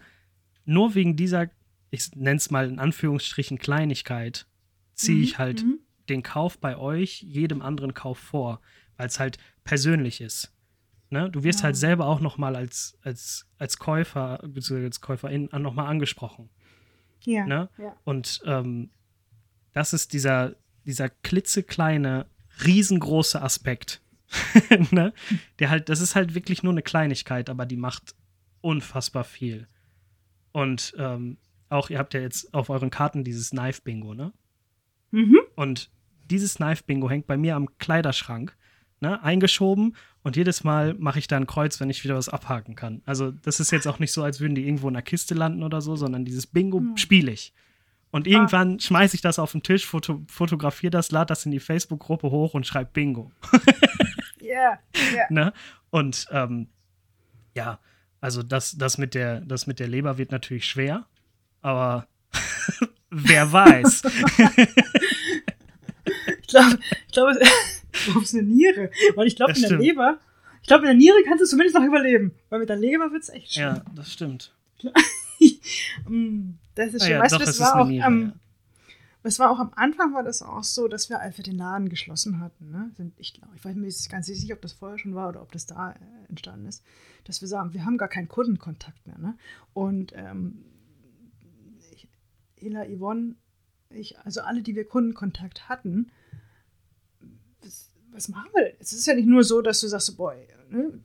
nur wegen dieser, ich nenne es mal in Anführungsstrichen Kleinigkeit, ziehe ich halt den Kauf bei euch jedem anderen Kauf vor, weil es halt persönlich ist. Ne? Du wirst halt selber auch nochmal als Käufer bzw. als Käuferin nochmal angesprochen. Ja. Ne? Ja. Und das ist dieser klitzekleine, riesengroße Aspekt. Ne? Der halt, das ist halt wirklich nur eine Kleinigkeit, aber die macht unfassbar viel. Und auch, ihr habt ja jetzt auf euren Karten dieses Knife-Bingo, ne? Mhm. Und dieses Knife-Bingo hängt bei mir am Kleiderschrank, ne, eingeschoben und jedes Mal mache ich da ein Kreuz, wenn ich wieder was abhaken kann. Also das ist jetzt auch nicht so, als würden die irgendwo in der Kiste landen oder so, sondern dieses Bingo spiele ich. Und irgendwann schmeiße ich das auf den Tisch, fotografiere das, lade das in die Facebook-Gruppe hoch und schreibe Bingo. Ja. Yeah. Ne? Und also das mit der Leber wird natürlich schwer, aber wer weiß. Ich glaube, es ist eine Niere. Weil ich glaube, in der Niere kannst du es zumindest noch überleben. Weil mit der Leber wird es echt schwer. Ja, das stimmt. Das ist schön. Ja, weißt doch, du, das war auch Niere, Das war auch am Anfang, war das auch so, dass wir einfach den Laden geschlossen hatten. Ne? Ich weiß nicht ganz sicher, ob das vorher schon war oder ob das da entstanden ist. Dass wir sagen, wir haben gar keinen Kundenkontakt mehr. Ne? Und Ela, Yvonne, ich, also alle, die wir Kundenkontakt hatten, was machen wir denn? Es ist ja nicht nur so, dass du sagst, boah, ne,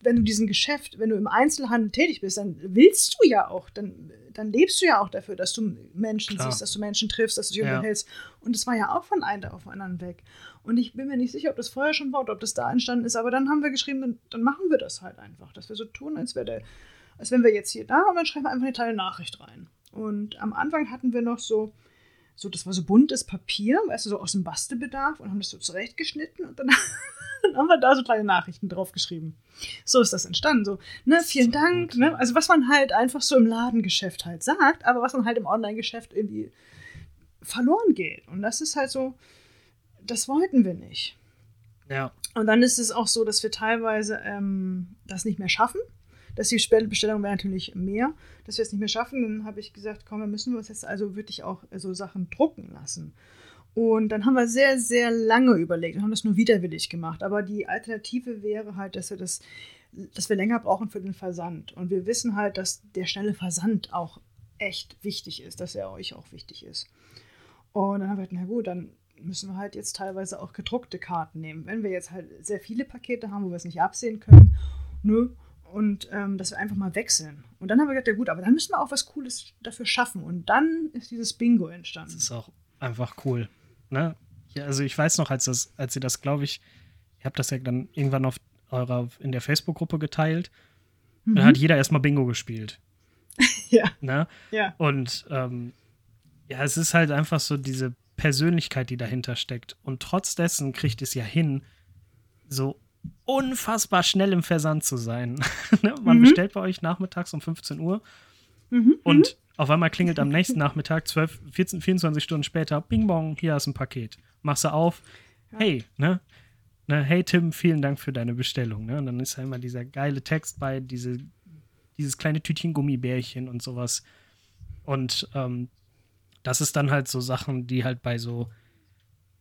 wenn du im Einzelhandel tätig bist, dann willst du ja auch, dann lebst du ja auch dafür, dass du Menschen siehst, dass du Menschen triffst, dass du dich unterhältst. Und das war ja auch von einem auf den anderen weg. Und ich bin mir nicht sicher, ob das vorher schon war oder ob das da entstanden ist, aber dann haben wir geschrieben, dann machen wir das halt einfach, dass wir so tun, als wenn wir jetzt hier da, und dann schreiben wir einfach eine kleine Nachricht rein. Und am Anfang hatten wir noch so das war so buntes Papier, weißt du, so aus dem Bastelbedarf, und haben das so zurechtgeschnitten und dann haben wir da so kleine Nachrichten draufgeschrieben. So ist das entstanden. So, ne, vielen Dank. Ne? Also was man halt einfach so im Ladengeschäft halt sagt, aber was man halt im Online-Geschäft irgendwie verloren geht. Und das ist halt so, das wollten wir nicht. Ja. Und dann ist es auch so, dass wir teilweise das nicht mehr schaffen. Dass die Bestellung wäre natürlich mehr, dass wir es nicht mehr schaffen. Dann habe ich gesagt, komm, dann müssen wir uns jetzt also wirklich auch so Sachen drucken lassen. Und dann haben wir sehr, sehr lange überlegt und haben das nur widerwillig gemacht. Aber die Alternative wäre halt, dass wir länger brauchen für den Versand. Und wir wissen halt, dass der schnelle Versand auch echt wichtig ist, dass er euch auch wichtig ist. Und dann haben wir halt, na gut, dann müssen wir halt jetzt teilweise auch gedruckte Karten nehmen. Wenn wir jetzt halt sehr viele Pakete haben, wo wir es nicht absehen können, und dass wir einfach mal wechseln. Und dann haben wir gedacht, ja gut, aber dann müssen wir auch was Cooles dafür schaffen. Und dann ist dieses Bingo entstanden. Das ist auch einfach cool. Ne? Ja, also ich weiß noch, als ihr das, glaube ich, ihr habt das ja dann irgendwann in der Facebook-Gruppe geteilt. Mhm. Dann hat jeder erstmal Bingo gespielt. Ja. Ne? Ja. Und ja, es ist halt einfach so diese Persönlichkeit, die dahinter steckt. Und trotz dessen kriegt es ja hin, so unfassbar schnell im Versand zu sein. Man bestellt bei euch nachmittags um 15 Uhr und auf einmal klingelt am nächsten Nachmittag 24 Stunden später, bing bong, hier hast du ein Paket. Machst du auf, ja. Hey, hey Tim, vielen Dank für deine Bestellung. Ne? Und dann ist ja immer dieser geile Text bei, dieses kleine Tütchen Gummibärchen und sowas. Und das ist dann halt so Sachen, die halt bei so,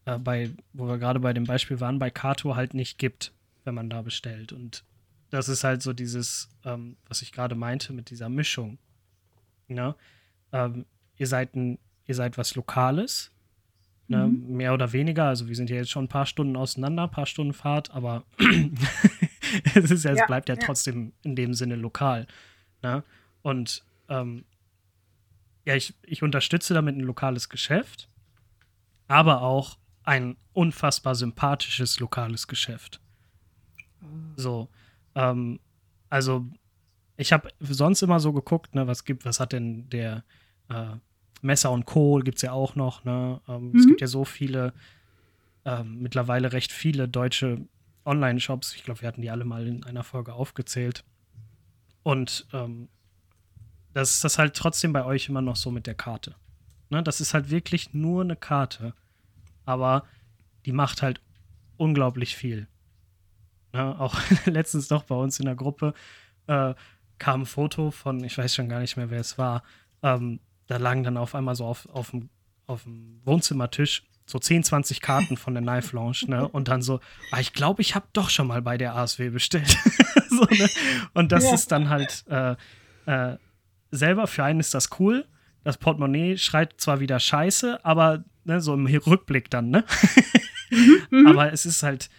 wo wir gerade bei dem Beispiel waren, bei Kato halt nicht gibt, wenn man da bestellt. Und das ist halt so dieses, was ich gerade meinte mit dieser Mischung. Ne? Ihr seid was Lokales, ne? Mehr oder weniger. Also wir sind ja jetzt schon ein paar Stunden auseinander, ein paar Stunden Fahrt, aber es bleibt ja trotzdem in dem Sinne lokal. Ne? Und ich unterstütze damit ein lokales Geschäft, aber auch ein unfassbar sympathisches lokales Geschäft. So, also ich habe sonst immer so geguckt, ne, was hat denn der Messer und Co. gibt's ja auch noch, ne? Es gibt ja so viele, mittlerweile recht viele deutsche Online-Shops. Ich glaube, wir hatten die alle mal in einer Folge aufgezählt. Und das ist das halt trotzdem bei euch immer noch so mit der Karte. Ne? Das ist halt wirklich nur eine Karte, aber die macht halt unglaublich viel. Ne? Auch letztens noch bei uns in der Gruppe kam ein Foto von, ich weiß schon gar nicht mehr, wer es war, da lagen dann auf einmal so auf dem Wohnzimmertisch so 10, 20 Karten von der Knife Lounge, ne? Und dann so, ich glaube, ich habe doch schon mal bei der ASW bestellt. So, ne? Und das ist dann halt selber, für einen ist das cool, das Portemonnaie schreit zwar wieder Scheiße, aber ne, so im Rückblick dann, ne? Aber es ist halt,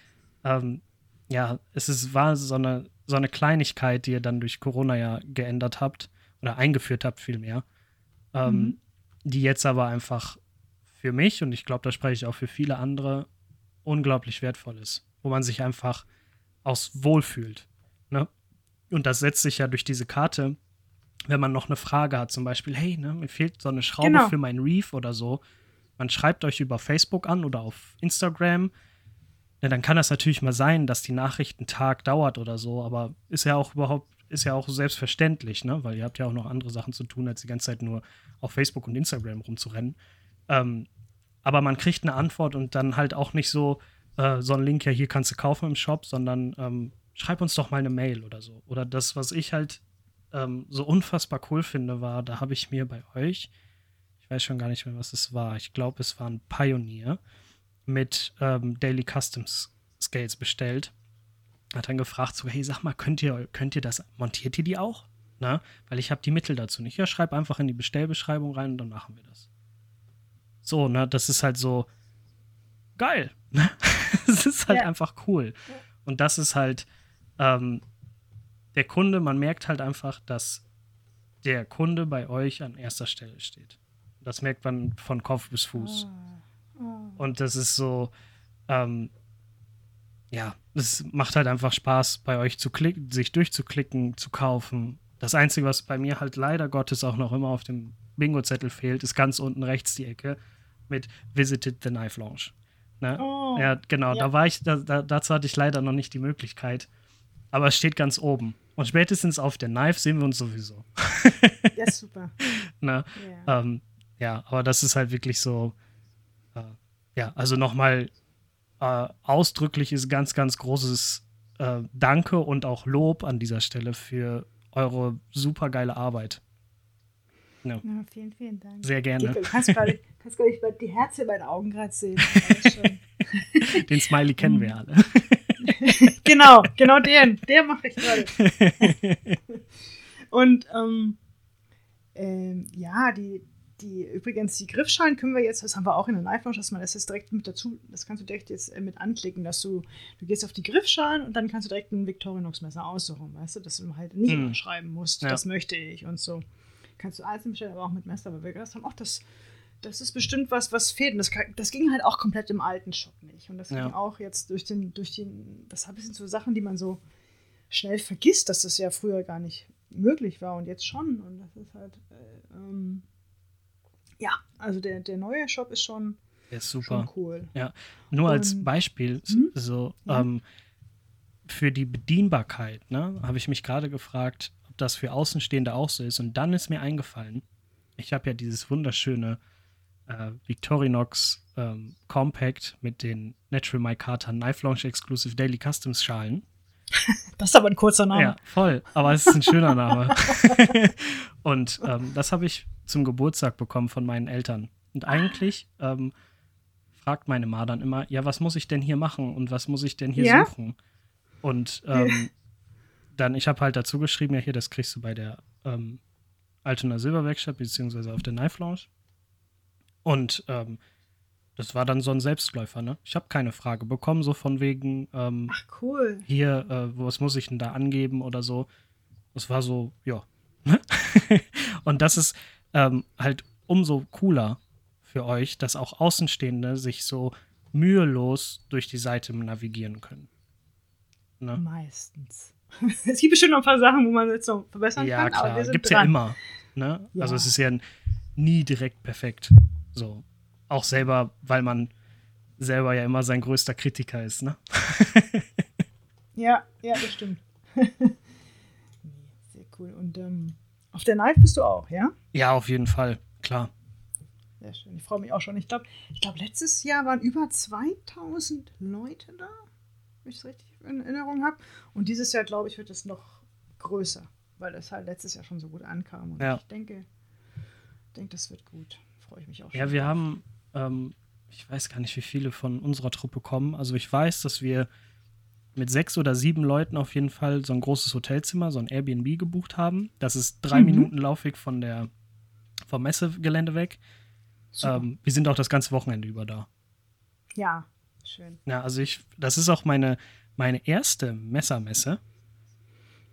war so eine Kleinigkeit, die ihr dann durch Corona ja geändert habt oder eingeführt habt vielmehr, die jetzt aber einfach für mich, und ich glaube, da spreche ich auch für viele andere, unglaublich wertvoll ist, wo man sich einfach wohlfühlt. Ne? Und das setzt sich ja durch diese Karte, wenn man noch eine Frage hat, zum Beispiel, hey, ne, mir fehlt so eine Schraube für meinen Reef oder so, man schreibt euch über Facebook an oder auf Instagram, ja, dann kann das natürlich mal sein, dass die Nachricht einen Tag dauert oder so, aber ist ja auch selbstverständlich, ne? Weil ihr habt ja auch noch andere Sachen zu tun, als die ganze Zeit nur auf Facebook und Instagram rumzurennen. Aber man kriegt eine Antwort und dann halt auch nicht so ein Link, ja, hier kannst du kaufen im Shop, sondern schreib uns doch mal eine Mail oder so. Oder das, was ich halt so unfassbar cool finde, war, da habe ich mir bei euch, ich weiß schon gar nicht mehr, was es war, ich glaube, es war ein Pioneer, mit Daily Customs Scales bestellt. Hat dann gefragt, so, hey, sag mal, könnt ihr das, montiert ihr die auch? Na? Weil ich habe die Mittel dazu nicht. Ja, schreib einfach in die Bestellbeschreibung rein und dann machen wir das. So, ne, das ist halt so geil. Ne? Das ist halt einfach cool. Ja. Und das ist halt der Kunde, man merkt halt einfach, dass der Kunde bei euch an erster Stelle steht. Das merkt man von Kopf bis Fuß. Oh. Und das ist so, es macht halt einfach Spaß, bei euch zu klicken, sich durchzuklicken, zu kaufen. Das Einzige, was bei mir halt leider Gottes auch noch immer auf dem Bingo-Zettel fehlt, ist ganz unten rechts die Ecke mit Visited the Knife Lounge. Ne? Oh, ja, genau, ja. Da war ich, dazu hatte ich leider noch nicht die Möglichkeit. Aber es steht ganz oben. Und spätestens auf der Knife sehen wir uns sowieso. Ja, super. Ne? Yeah. Ja, aber das ist halt wirklich so, ja, also nochmal ausdrückliches, ganz, ganz großes Danke und auch Lob an dieser Stelle für eure super geile Arbeit. No. Ja, vielen, vielen Dank. Sehr gerne. Du kannst, glaube ich, die Herzen in meinen Augen gerade sehen. Schon. Den Smiley kennen wir alle. Genau den. Der mache ich gerade. Und ja, übrigens, die Griffschalen können wir jetzt, das haben wir auch in der Knife Lounge, dass man das jetzt direkt mit dazu, das kannst du direkt jetzt mit anklicken, dass du gehst auf die Griffschalen und dann kannst du direkt ein Victorinox-Messer aussuchen, weißt du, dass du halt nicht schreiben musst, ja. Das möchte ich und so. Kannst du einzeln bestellen, aber auch mit Messer, weil wir gedacht haben, ach, das ist bestimmt was fehlt. Und das ging halt auch komplett im alten Shop nicht. Und das ging auch jetzt durch den, das sind so Sachen, die man so schnell vergisst, dass das ja früher gar nicht möglich war und jetzt schon. Und das ist halt, ja, also der neue Shop ist schon, ist super. Schon cool. Ja, nur als Beispiel, so für die Bedienbarkeit, ne, habe ich mich gerade gefragt, ob das für Außenstehende auch so ist. Und dann ist mir eingefallen, ich habe ja dieses wunderschöne Victorinox Compact mit den Natural Micarta Knife Lounge Exclusive Daily Customs Schalen. Das ist aber ein kurzer Name. Ja, voll. Aber es ist ein schöner Name. Und das habe ich zum Geburtstag bekommen von meinen Eltern. Und eigentlich fragt meine Ma dann immer, ja, was muss ich denn hier machen und was muss ich denn hier suchen? Und dann, ich habe halt dazu geschrieben, ja, hier, das kriegst du bei der Altonaer Silberwerkstatt beziehungsweise auf der Knife Lounge. Und das war dann so ein Selbstläufer, ne? Ich habe keine Frage bekommen, so von wegen, ach, cool. Hier, was muss ich denn da angeben oder so. Das war so, ja. Und das ist halt umso cooler für euch, dass auch Außenstehende sich so mühelos durch die Seite navigieren können. Ne? Meistens. Es gibt bestimmt noch ein paar Sachen, wo man jetzt noch verbessern kann. Ja, klar, gibt es ja immer. Ne? Ja. Also es ist ja nie direkt perfekt. So. Auch selber, weil man selber ja immer sein größter Kritiker ist, ne? Ja, das stimmt. Sehr cool. Und auf der Knife bist du auch, ja? Ja, auf jeden Fall, klar. Sehr schön, ich freue mich auch schon. Ich glaube, letztes Jahr waren über 2000 Leute da, wenn ich es richtig in Erinnerung habe. Und dieses Jahr, glaube ich, wird es noch größer, weil das halt letztes Jahr schon so gut ankam. Und ich denke, das wird gut. Freue ich mich auch schon. Ja, wir haben, ich weiß gar nicht, wie viele von unserer Truppe kommen. Also ich weiß, dass wir mit 6 oder 7 Leuten auf jeden Fall so ein großes Hotelzimmer, so ein Airbnb gebucht haben. Das ist 3 Minuten Laufweg vom Messegelände weg. Wir sind auch das ganze Wochenende über da. Ja, schön. Ja, also das ist auch meine erste Messermesse.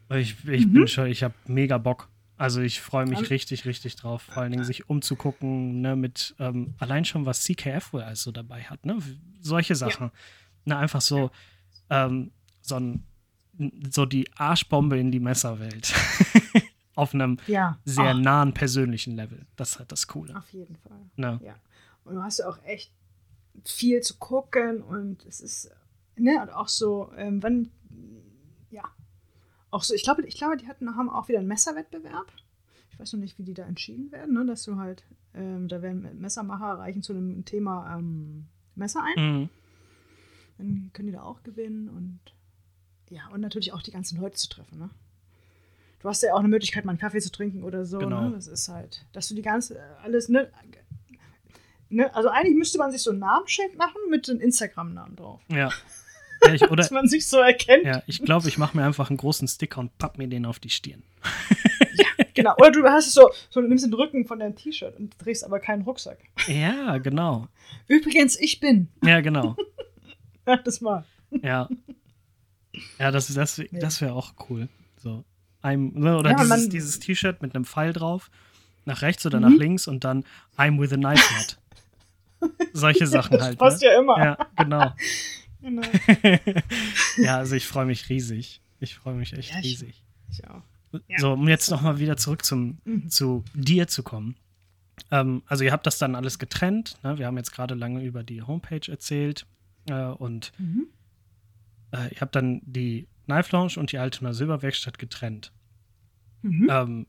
Ich bin schon, ich habe mega Bock. Also ich freue mich richtig, richtig drauf. Vor allen Dingen sich umzugucken, ne, mit allein schon, was CKF wohl also dabei hat, ne? Solche Sachen. Ja. Na, einfach so, so die Arschbombe in die Messerwelt. Auf einem sehr nahen persönlichen Level. Das ist halt das Coole. Auf jeden Fall. Na? Ja. Und du hast ja auch echt viel zu gucken und es ist, ne, und auch so, wenn, ja, auch so, ich glaube, die haben auch wieder einen Messerwettbewerb. Ich weiß noch nicht, wie die da entschieden werden, ne, dass du halt, da werden Messermacher reichen zu einem Thema Messer ein. Mhm. Dann können die da auch gewinnen und ja, und natürlich auch die ganzen Leute zu treffen, ne? Du hast ja auch eine Möglichkeit, mal einen Kaffee zu trinken oder so, genau. Ne? Das ist halt, dass du die ganze, alles, ne? Also eigentlich müsste man sich so ein Namensschild machen mit einem Instagram-Namen drauf. Ja. Dass man sich so erkennt. Ja, ich glaube, ich mache mir einfach einen großen Sticker und papp mir den auf die Stirn. Ja, genau. Oder du hast es so, du nimmst den Rücken von deinem T-Shirt und trägst aber keinen Rucksack. Ja, genau. Übrigens, ich bin. Ja, genau. Ja, das mal. Ja. Ja, das wäre auch cool. So. Oder ja, dieses T-Shirt mit einem Pfeil drauf, nach rechts oder nach links und dann I'm with a knife head. Solche Sachen das halt. Das passt ne? ja immer. Ja, genau. Genau. Ja, also ich freue mich riesig. Ich freue mich echt riesig. Ich auch. Ja. So, um jetzt nochmal wieder zurück zu dir zu kommen. Also ihr habt das dann alles getrennt. Ne? Wir haben jetzt gerade lange über die Homepage erzählt. Ihr habt dann die Knife Lounge und die Altonaer Silberwerkstatt getrennt. Mhm.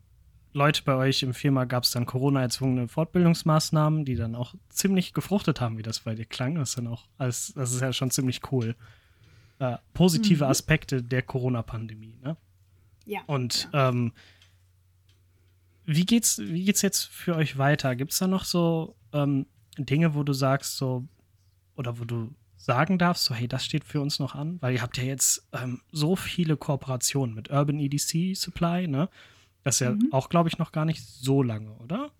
Leute bei euch im Firma gab es dann Corona-erzwungene Fortbildungsmaßnahmen, die dann auch ziemlich gefruchtet haben, wie das bei dir klang. Das ist dann auch, das ist ja schon ziemlich cool. Positive Aspekte der Corona-Pandemie, ne? Ja. Und wie geht's jetzt für euch weiter? Gibt's da noch so Dinge, wo du sagst, so, oder wo du sagen darfst, so, hey, das steht für uns noch an? Weil ihr habt ja jetzt so viele Kooperationen mit Urban EDC Supply, ne? Das ist ja auch, glaube ich, noch gar nicht so lange, oder?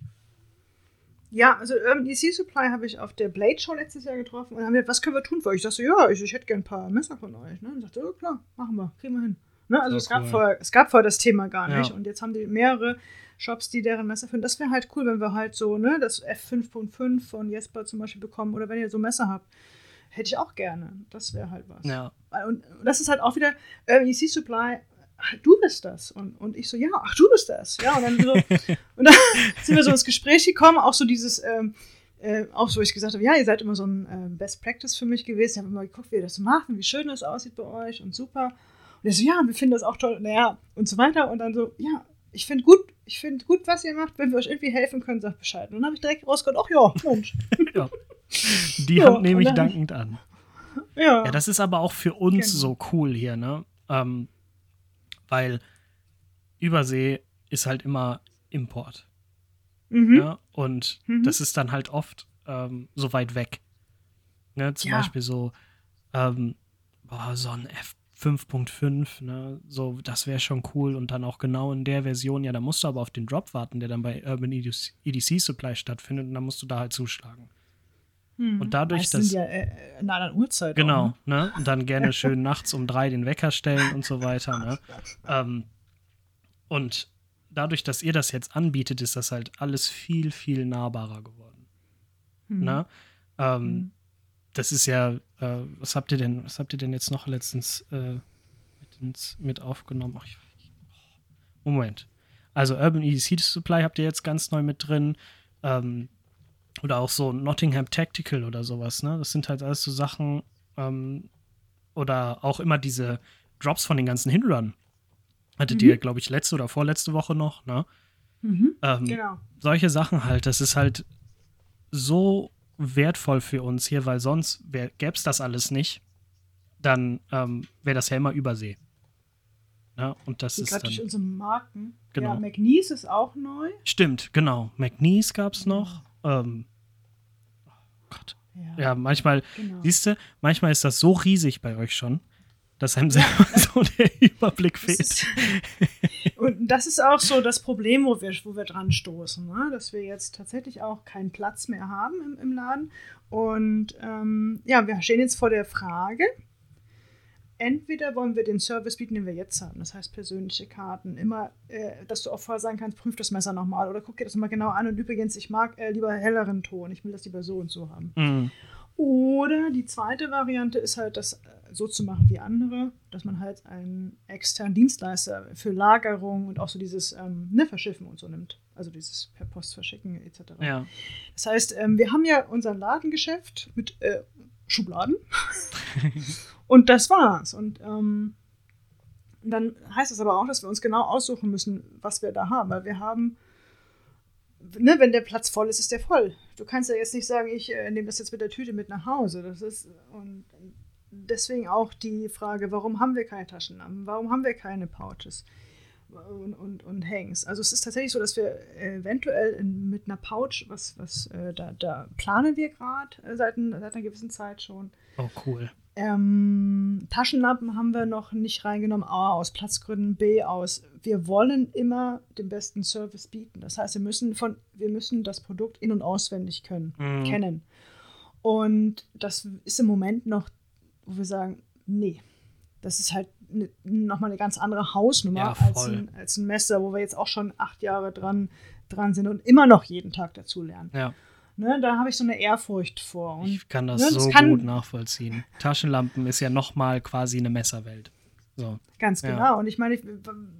Ja, also Urban EDC Supply habe ich auf der Blade Show letztes Jahr getroffen und haben gesagt, was können wir tun für euch? Ich dachte, ja, ich hätte gerne ein paar Messer von euch. Ne? Und ich dachte, oh, klar, machen wir, kriegen wir hin. Ne? Also es gab vorher das Thema gar nicht. Ja. Und jetzt haben die mehrere Shops, die deren Messer finden. Das wäre halt cool, wenn wir halt so, ne, das F5.5 von Jesper zum Beispiel bekommen oder wenn ihr so Messer habt. Hätte ich auch gerne. Das wäre halt was. Ja. Und das ist halt auch wieder Urban EDC Supply. Du bist das. Und ich so, ja, ach, du bist das. Ja, und dann, so, und dann sind wir so ins Gespräch gekommen, auch so dieses, auch so, ich gesagt habe, ja, ihr seid immer so ein Best Practice für mich gewesen. Ich habe immer geguckt, wie ihr das macht und wie schön das aussieht bei euch und super. Und er so, ja, wir finden das auch toll, naja, und so weiter. Und dann so, ja, ich finde gut, was ihr macht. Wenn wir euch irgendwie helfen können, sagt Bescheid. Und dann habe ich direkt rausgehört, ach ja, Mensch. Ja. Die Hand nehme ich dankend an. Ja. Ja, das ist aber auch für uns so cool hier, ne? Weil Übersee ist halt immer Import. Mhm. Ja? Und das ist dann halt oft so weit weg. Ne? Zum Beispiel so, so ein F5.5, ne? So, das wäre schon cool. Und dann auch genau in der Version, ja, da musst du aber auf den Drop warten, der dann bei Urban EDC Supply stattfindet. Und dann musst du da halt zuschlagen. Und dadurch, dass. Ja, in einer Uhrzeit. Genau, auch, ne? Und dann gerne schön nachts um 3 den Wecker stellen und so weiter, ne? Und dadurch, dass ihr das jetzt anbietet, ist das halt alles viel, viel nahbarer geworden. Ne? Das ist ja, was habt ihr denn jetzt noch letztens mit aufgenommen? Moment. Also Urban EDC Supply habt ihr jetzt ganz neu mit drin. Oder auch so Nottingham Tactical oder sowas, ne? Das sind halt alles so Sachen, oder auch immer diese Drops von den ganzen Hinderern. Hattet ihr, glaube ich, letzte oder vorletzte Woche noch, ne? Genau. Solche Sachen halt, das ist halt so wertvoll für uns hier, weil sonst gäbe es das alles nicht, dann wäre das ja immer Übersee. Ja, und das ist dann durch unsere Marken. Genau. Ja, McNees ist auch neu. Stimmt, genau. McNees gab es noch. Oh Gott. Ja, manchmal, siehst du, manchmal ist das so riesig bei euch schon, dass einem selber so der Überblick fehlt. Und das ist auch so das Problem, wo wir dran stoßen, ne? Dass wir jetzt tatsächlich auch keinen Platz mehr haben im Laden. Und wir stehen jetzt vor der Frage, entweder wollen wir den Service bieten, den wir jetzt haben, das heißt persönliche Karten, immer, dass du auch vorher sagen kannst, prüf das Messer nochmal oder guck dir das mal genau an und übrigens, ich mag lieber helleren Ton, ich will das lieber so und so haben. Mhm. Oder die zweite Variante ist halt, das so zu machen wie andere, dass man halt einen externen Dienstleister für Lagerung und auch so dieses Verschiffen und so nimmt, also dieses per Post verschicken etc. Ja. Das heißt, wir haben ja unser Ladengeschäft mit Schubladen. Und das war's. Und dann heißt es aber auch, dass wir uns genau aussuchen müssen, was wir da haben. Weil wir haben, ne, wenn der Platz voll ist, ist der voll. Du kannst ja jetzt nicht sagen, ich nehme das jetzt mit der Tüte mit nach Hause. Das ist, und deswegen auch die Frage, warum haben wir keine Taschenlampen? Warum haben wir keine Pouches und Hangs? Also es ist tatsächlich so, dass wir eventuell mit einer Pouch, da planen wir gerade seit einer gewissen Zeit schon. Oh, cool. Taschenlampen haben wir noch nicht reingenommen, A, aus Platzgründen, B, aus, wir wollen immer den besten Service bieten. Das heißt, wir müssen das Produkt in- und auswendig kennen. Und das ist im Moment noch, wo wir sagen, nee, das ist halt nochmal eine ganz andere Hausnummer als ein Messer, wo wir jetzt auch schon 8 Jahre dran sind und immer noch jeden Tag dazulernen. Ja. Ne, da habe ich so eine Ehrfurcht vor. Und, ich kann das gut nachvollziehen. Taschenlampen ist ja nochmal quasi eine Messerwelt. So. Ganz genau. Ja. Und ich meine,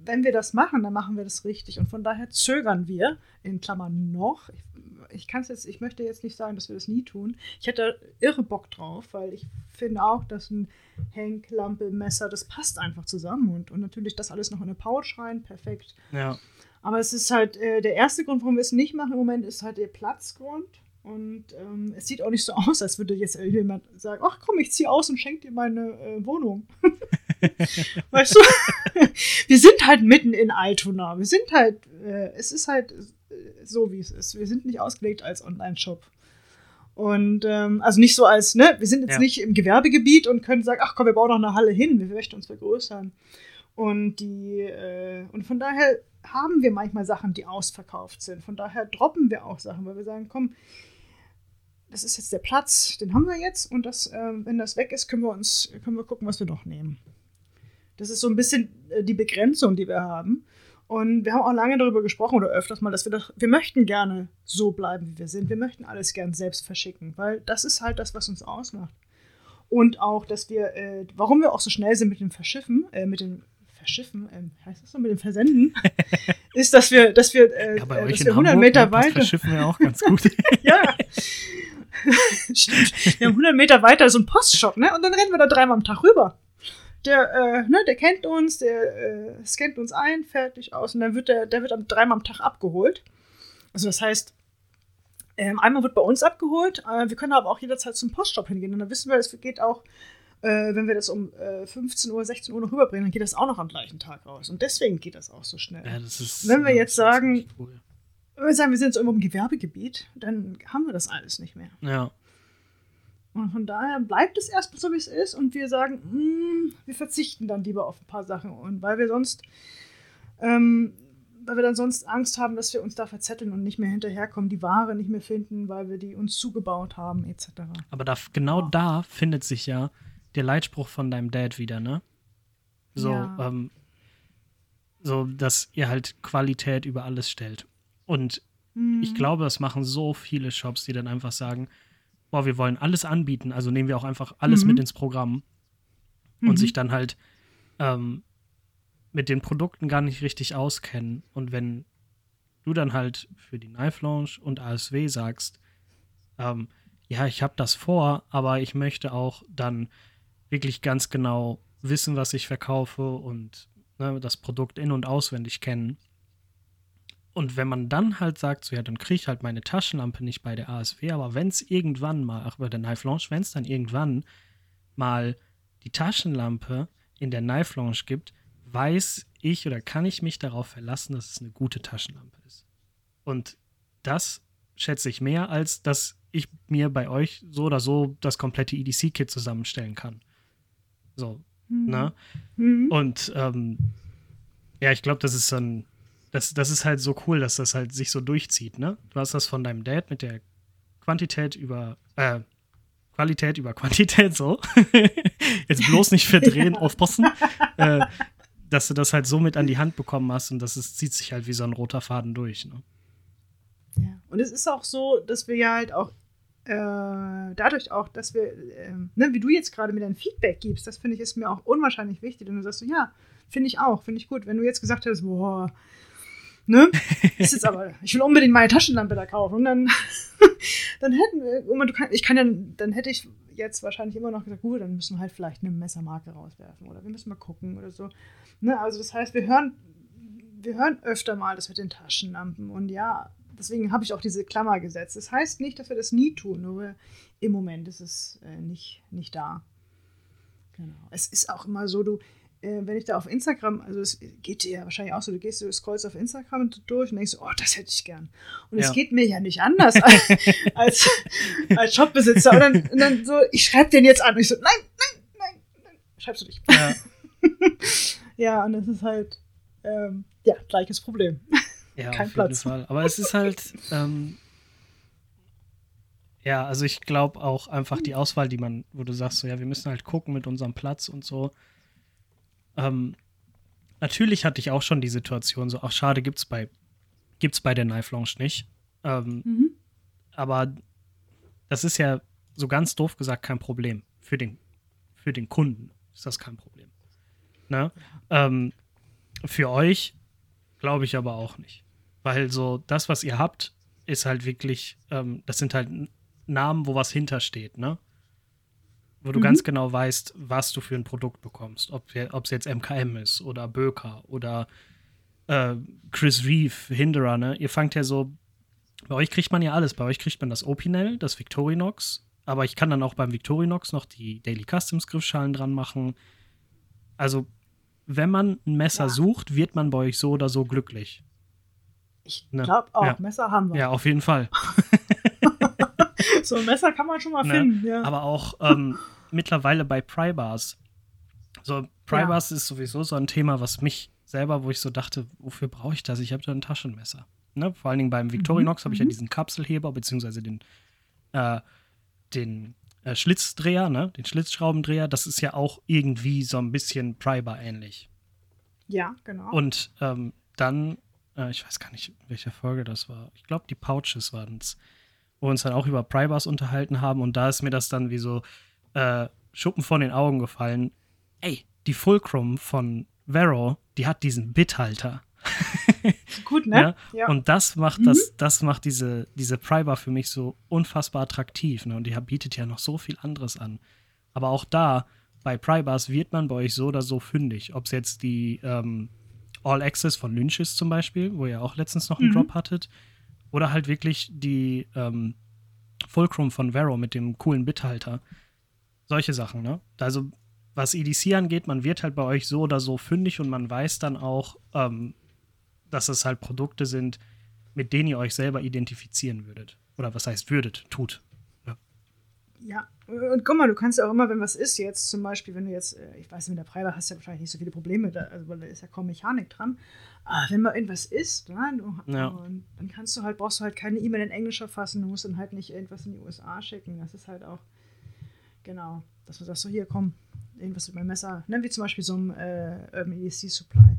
wenn wir das machen, dann machen wir das richtig. Und von daher zögern wir, in Klammern noch, ich kann es jetzt, ich möchte jetzt nicht sagen, dass wir das nie tun. Ich hätte irre Bock drauf, weil ich finde auch, dass ein Henk, Lampe, Messer, das passt einfach zusammen und natürlich das alles noch in eine Pouch rein, perfekt. Ja. Aber es ist halt, der erste Grund, warum wir es nicht machen im Moment, ist halt der Platzgrund. Und es sieht auch nicht so aus, als würde jetzt jemand sagen, ach komm, ich ziehe aus und schenke dir meine Wohnung. Weißt du? Wir sind halt mitten in Altona. Wir sind halt, es ist halt so, wie es ist. Wir sind nicht ausgelegt als Online-Shop. Und also nicht so als, ne, wir sind jetzt nicht im Gewerbegebiet und können sagen, ach komm, wir bauen noch eine Halle hin, wir möchten uns vergrößern. Und die, und von daher haben wir manchmal Sachen, die ausverkauft sind. Von daher droppen wir auch Sachen, weil wir sagen, komm, das ist jetzt der Platz, den haben wir jetzt und das, wenn das weg ist, können wir gucken, was wir noch nehmen. Das ist so ein bisschen die Begrenzung, die wir haben. Und wir haben auch lange darüber gesprochen oder öfters mal, dass wir möchten gerne so bleiben, wie wir sind. Wir möchten alles gern selbst verschicken, weil das ist halt das, was uns ausmacht. Und auch, dass wir, warum wir auch so schnell sind mit dem Verschiffen, heißt das so, mit dem Versenden, ist, dass wir 100 Meter weiter... Verschiffen wir auch ganz gut. Ja, stimmt. Wir haben 100 Meter weiter so einen Postshop, ne? Und dann rennen wir da dreimal am Tag rüber. Der kennt uns, der scannt uns ein, fertig aus und dann wird der wird dreimal am Tag abgeholt. Also das heißt, einmal wird bei uns abgeholt, wir können aber auch jederzeit zum Postshop hingehen und dann wissen wir, es geht auch, wenn wir das um 15 Uhr, 16 Uhr noch rüberbringen, dann geht das auch noch am gleichen Tag raus. Und deswegen geht das auch so schnell. Ja, das ist, wenn wir jetzt sagen, wir sind so irgendwo im Gewerbegebiet, dann haben wir das alles nicht mehr. Ja. Und von daher bleibt es erstmal so, wie es ist. Und wir sagen, wir verzichten dann lieber auf ein paar Sachen. Und weil wir sonst, weil wir dann sonst Angst haben, dass wir uns da verzetteln und nicht mehr hinterherkommen, die Ware nicht mehr finden, weil wir die uns zugebaut haben, etc. Aber da findet sich ja der Leitspruch von deinem Dad wieder, ne? So, ja. So, dass ihr halt Qualität über alles stellt. Und ich glaube, das machen so viele Shops, die dann einfach sagen, boah, wir wollen alles anbieten, also nehmen wir auch einfach alles mit ins Programm und sich dann halt mit den Produkten gar nicht richtig auskennen. Und wenn du dann halt für die Knife Lounge und ASW sagst, ja, ich habe das vor, aber ich möchte auch dann wirklich ganz genau wissen, was ich verkaufe und ne, das Produkt in- und auswendig kennen. Und wenn man dann halt sagt, so ja, dann kriege ich halt meine Taschenlampe nicht bei der ASW, aber wenn es irgendwann mal, ach, bei der Knife Lounge, wenn es dann irgendwann mal die Taschenlampe in der Knife Lounge gibt, weiß ich oder kann ich mich darauf verlassen, dass es eine gute Taschenlampe ist. Und das schätze ich mehr, als dass ich mir bei euch so oder so das komplette EDC-Kit zusammenstellen kann. So, ne? Und ja, ich glaube, das ist so ein Das ist halt so cool, dass das halt sich so durchzieht, ne? Du hast das von deinem Dad mit der Qualität über Quantität, so. Jetzt bloß nicht verdrehen, aufpassen. Dass du das halt so mit an die Hand bekommen hast und das zieht sich halt wie so ein roter Faden durch, ne? Ja, und es ist auch so, dass wir ja halt auch dadurch auch, dass wir, ne, wie du jetzt gerade mir dein Feedback gibst, das finde ich ist mir auch unwahrscheinlich wichtig. Und du sagst so, ja, finde ich auch, finde ich gut. Wenn du jetzt gesagt hättest, boah, ne? Ist jetzt aber, ich will unbedingt meine Taschenlampe da kaufen. Und dann hätten wir, dann hätte ich jetzt wahrscheinlich immer noch gesagt, gut, dann müssen wir halt vielleicht eine Messermarke rauswerfen oder wir müssen mal gucken oder so. Ne? Also das heißt, wir hören öfter mal das mit den Taschenlampen und ja, deswegen habe ich auch diese Klammer gesetzt. Das heißt nicht, dass wir das nie tun, nur im Moment ist es nicht da. Genau. Es ist auch immer so, du, wenn ich da auf Instagram, also es geht dir ja wahrscheinlich auch so, du scrollst auf Instagram durch und denkst, oh, das hätte ich gern. Und es geht mir ja nicht anders als Shopbesitzer. Und dann so, ich schreibe den jetzt an. Und ich so, nein, schreibst du nicht. Ja, ja und das ist halt, ja, gleiches Problem. Ja, kein auf Platz. Jeden Fall. Aber es ist halt, ja, also ich glaube auch einfach die Auswahl, die man, wo du sagst, so ja, wir müssen halt gucken mit unserem Platz und so. Natürlich hatte ich auch schon die Situation so, ach schade, gibt's bei der Knife Lounge nicht. Aber das ist ja so ganz doof gesagt kein Problem. Für den Kunden ist das kein Problem. Ne? Für euch glaube ich aber auch nicht. Weil so das, was ihr habt, ist halt wirklich, das sind halt Namen, wo was hintersteht, ne? Wo du ganz genau weißt, was du für ein Produkt bekommst. Ob es jetzt MKM ist oder Böker oder Chris Reeve, Hinderer, ne? Ihr fangt ja so, bei euch kriegt man ja alles. Bei euch kriegt man das Opinel, das Victorinox, aber ich kann dann auch beim Victorinox noch die Daily Customs Griffschalen dran machen. Also, wenn man ein Messer sucht, wird man bei euch so oder so glücklich. Ich glaube auch, Messer haben wir. Ja, auf jeden Fall. So ein Messer kann man schon mal finden, ja. Aber auch mittlerweile bei Pry-Bars. So, Pry-Bars ist sowieso so ein Thema, was mich selber, wo ich so dachte, wofür brauche ich das? Ich habe da ein Taschenmesser. Ne? Vor allen Dingen beim Victorinox habe ich ja diesen Kapselheber, beziehungsweise den Schlitzdreher, ne? Den Schlitzschraubendreher. Das ist ja auch irgendwie so ein bisschen Pry-Bar ähnlich. Ja, genau. Und dann, ich weiß gar nicht, in welcher Folge das war. Ich glaube, die Pouches waren es, wo wir uns dann auch über Pry-Bars unterhalten haben. Und da ist mir das dann wie so Schuppen von den Augen gefallen. Ey, die Fulcrum von Vero, die hat diesen Bithalter. Gut, ne? Ja? Ja. Und das macht das macht diese Pry-Bar für mich so unfassbar attraktiv. Ne? Und die bietet ja noch so viel anderes an. Aber auch da, bei Pry-Bars wird man bei euch so oder so fündig. Ob es jetzt die All-Access von Lynch ist zum Beispiel, wo ihr auch letztens noch einen Drop hattet. Oder halt wirklich die Fulcrum von Vero mit dem coolen Bithalter. Solche Sachen, ne? Also, was EDC angeht, man wird halt bei euch so oder so fündig und man weiß dann auch, dass es halt Produkte sind, mit denen ihr euch selber identifizieren würdet. Oder was heißt würdet, tut. Ja, ja. Und guck mal, du kannst ja auch immer, wenn was ist jetzt, zum Beispiel, wenn du jetzt, ich weiß nicht, mit der Preiber hast du ja wahrscheinlich nicht so viele Probleme, da, also, weil da ist ja kaum Mechanik dran, aber wenn mal irgendwas ist, dann kannst du halt, brauchst du halt keine E-Mail in Englisch verfassen, du musst dann halt nicht irgendwas in die USA schicken, das ist halt auch, genau, dass du sagst, so hier, komm, irgendwas mit meinem Messer, ne, wie zum Beispiel so ein Urban EDC Supply.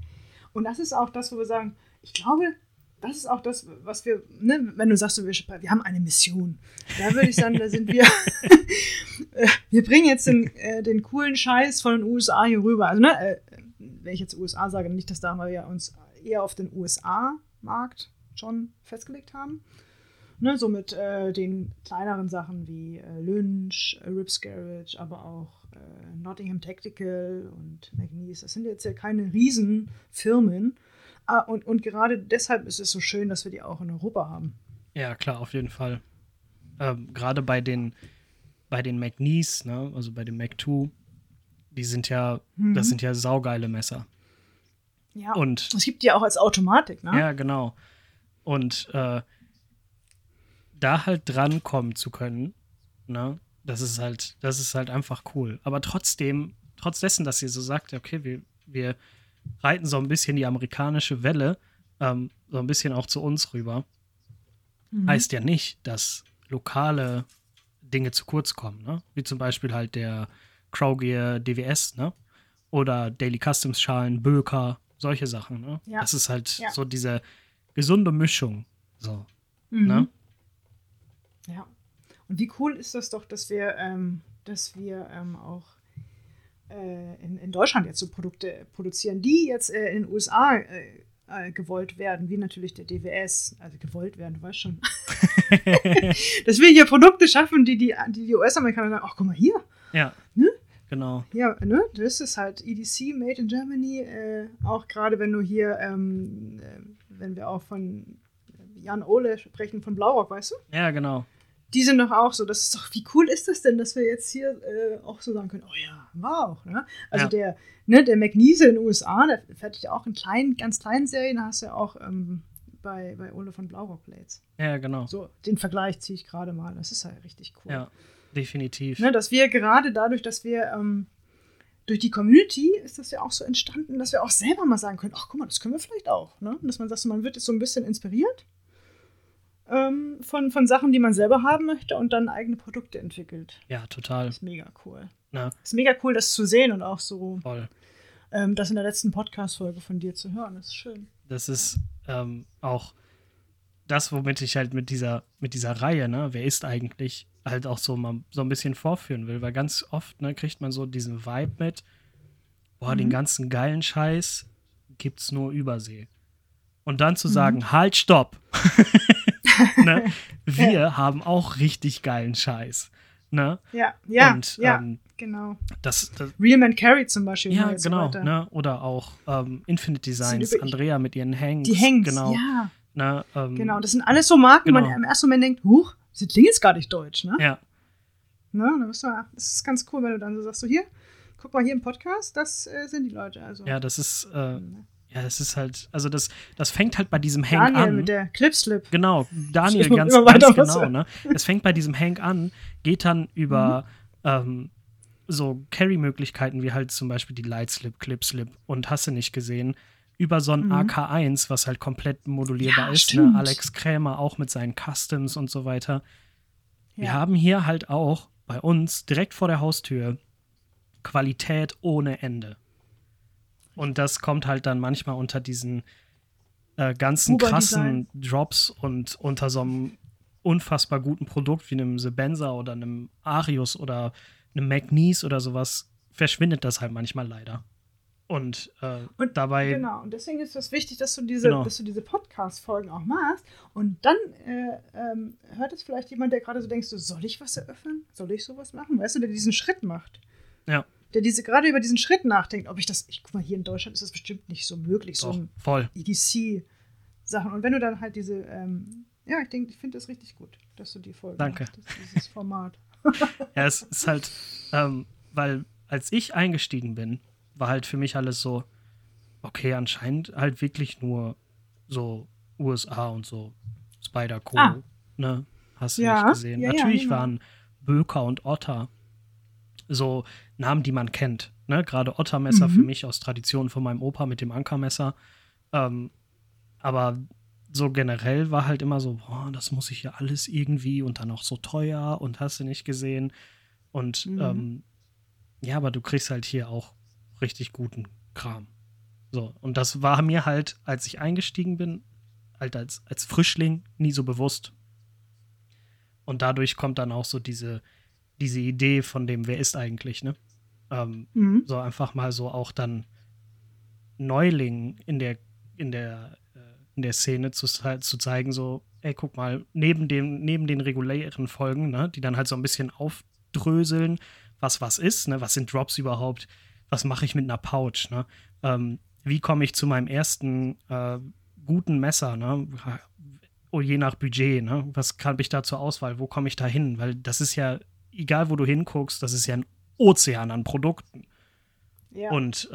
Und das ist auch das, wo wir sagen, ich glaube, das ist auch das, was wir, ne, wenn du sagst, wir haben eine Mission. Da würde ich sagen, da sind wir, wir bringen jetzt den coolen Scheiß von den USA hier rüber. Also, ne, wenn ich jetzt USA sage, nicht, dass da haben wir ja uns eher auf den USA-Markt schon festgelegt haben. Ne, so mit den kleineren Sachen wie Lynch, Rips Garage, aber auch Nottingham Tactical und McNees. Das sind jetzt ja keine Riesenfirmen. Ah, und gerade deshalb ist es so schön, dass wir die auch in Europa haben. Ja, klar, auf jeden Fall. Gerade bei den McNees, ne, also bei den Mac2, die sind ja, das sind ja saugeile Messer. Ja, und es gibt die auch als Automatik, ne? Ja, genau. Und da halt drankommen zu können, ne, das ist halt einfach cool. Aber trotzdem, trotz dessen, dass ihr so sagt, okay, wir reiten so ein bisschen die amerikanische Welle so ein bisschen auch zu uns rüber. Heißt ja nicht, dass lokale Dinge zu kurz kommen, ne? Wie zum Beispiel halt der Crowgear DWS, ne? Oder Daily Customs Schalen, Böker, solche Sachen, ne? Ja. Das ist halt so diese gesunde Mischung, so, ne? Ja. Und wie cool ist das doch, dass wir auch in Deutschland jetzt so Produkte produzieren, die jetzt in den USA gewollt werden, wie natürlich der DWS, also gewollt werden, du weißt schon. Dass wir hier Produkte schaffen, die US-Amerikaner sagen, ach, guck mal hier. Ja, ne? Genau. Ja, ne? Das ist halt EDC, Made in Germany, auch gerade wenn du hier, wenn wir auch von Jan Ole sprechen, von Blaurock, weißt du? Ja, genau. Die sind doch auch so, das ist doch, wie cool ist das denn, dass wir jetzt hier auch so sagen können, oh ja, war auch, ne? Also der McNeese in den USA, der fertigt auch in kleinen, ganz kleinen Serien, da hast du ja auch bei Ole von Blaurock Blades. Ja, genau. So, den Vergleich ziehe ich gerade mal, das ist halt richtig cool. Ja, definitiv. Ne, dass wir gerade dadurch, dass wir durch die Community ist das ja auch so entstanden, dass wir auch selber mal sagen können, ach guck mal, das können wir vielleicht auch, ne? Dass man sagt, man wird jetzt so ein bisschen inspiriert. Von Sachen, die man selber haben möchte und dann eigene Produkte entwickelt. Ja, total. Das ist mega cool. Ja. Ist mega cool, das zu sehen und auch so das in der letzten Podcast-Folge von dir zu hören. Das ist schön. Das ist auch das, womit ich halt mit dieser Reihe, ne, wer ist eigentlich, halt auch so mal so ein bisschen vorführen will, weil ganz oft, ne, kriegt man so diesen Vibe mit, boah, den ganzen geilen Scheiß gibt's nur Übersee. Und dann zu sagen, halt, stopp! Ne? Wir haben auch richtig geilen Scheiß. Ne? Genau. Das Real Man Carry zum Beispiel. Ja, genau. So ne? Oder auch Infinite Designs, Andrea mit ihren Hanks. Die Hanks, genau. Ja. Ne? Genau, das sind alles so Marken, wo man im ersten Moment denkt, huch, das Ding ist gar nicht deutsch. Ne? Ja. Ne? Da bist du, das ist ganz cool, wenn du dann so sagst, so hier, guck mal hier im Podcast, das sind die Leute. Also. Ja, das ist... Ja, das ist halt, also das fängt halt bei diesem Hank an. Daniel mit der Clipslip. Genau, Daniel, ganz genau. Ne? Es fängt bei diesem Hank an, geht dann über so Carry-Möglichkeiten wie halt zum Beispiel die Lightslip, Clipslip und hast du nicht gesehen, über so ein AK1, was halt komplett modulierbar ist. Ne? Alex Krämer auch mit seinen Customs und so weiter. Ja. Wir haben hier halt auch bei uns direkt vor der Haustür Qualität ohne Ende. Und das kommt halt dann manchmal unter diesen ganzen krassen Drops und unter so einem unfassbar guten Produkt wie einem Sebenza oder einem Arius oder einem McNees oder sowas, verschwindet das halt manchmal leider. Und dabei... Genau, und deswegen ist es wichtig, dass du diese Podcast-Folgen auch machst. Und dann hört es vielleicht jemand, der gerade so denkt, so, soll ich was eröffnen? Soll ich sowas machen? Weißt du, der diesen Schritt macht. Ja. Der gerade über diesen Schritt nachdenkt, ob ich das, guck mal, hier in Deutschland ist das bestimmt nicht so möglich, doch, so ein voll. EDC-Sachen. Und wenn du dann halt diese, ich finde das richtig gut, dass du die Folge machst, dieses Format. Ja, es ist halt, weil als ich eingestiegen bin, war halt für mich alles so, okay, anscheinend halt wirklich nur so USA und so Spider-Co, ne, hast du nicht gesehen. Ja, natürlich waren Böker und Otter so Namen, die man kennt. Ne? Gerade Ottermesser für mich aus Tradition von meinem Opa mit dem Ankermesser. Aber so generell war halt immer so, boah, das muss ich ja alles irgendwie und dann auch so teuer und hast du nicht gesehen. Und aber du kriegst halt hier auch richtig guten Kram. So, und das war mir halt, als ich eingestiegen bin, halt als Frischling nie so bewusst. Und dadurch kommt dann auch so diese Idee von dem, wer ist eigentlich, ne? So einfach mal so auch dann Neuling in der Szene zu zeigen, so, ey, guck mal, neben den regulären Folgen, ne, die dann halt so ein bisschen aufdröseln, was ist, ne, was sind Drops überhaupt, was mache ich mit einer Pouch, ne? Wie komme ich zu meinem ersten guten Messer, ne? Je nach Budget, ne? Was habe ich da zur Auswahl, wo komme ich da hin? Weil das ist ja egal wo du hinguckst, das ist ja ein Ozean an Produkten. Ja. Und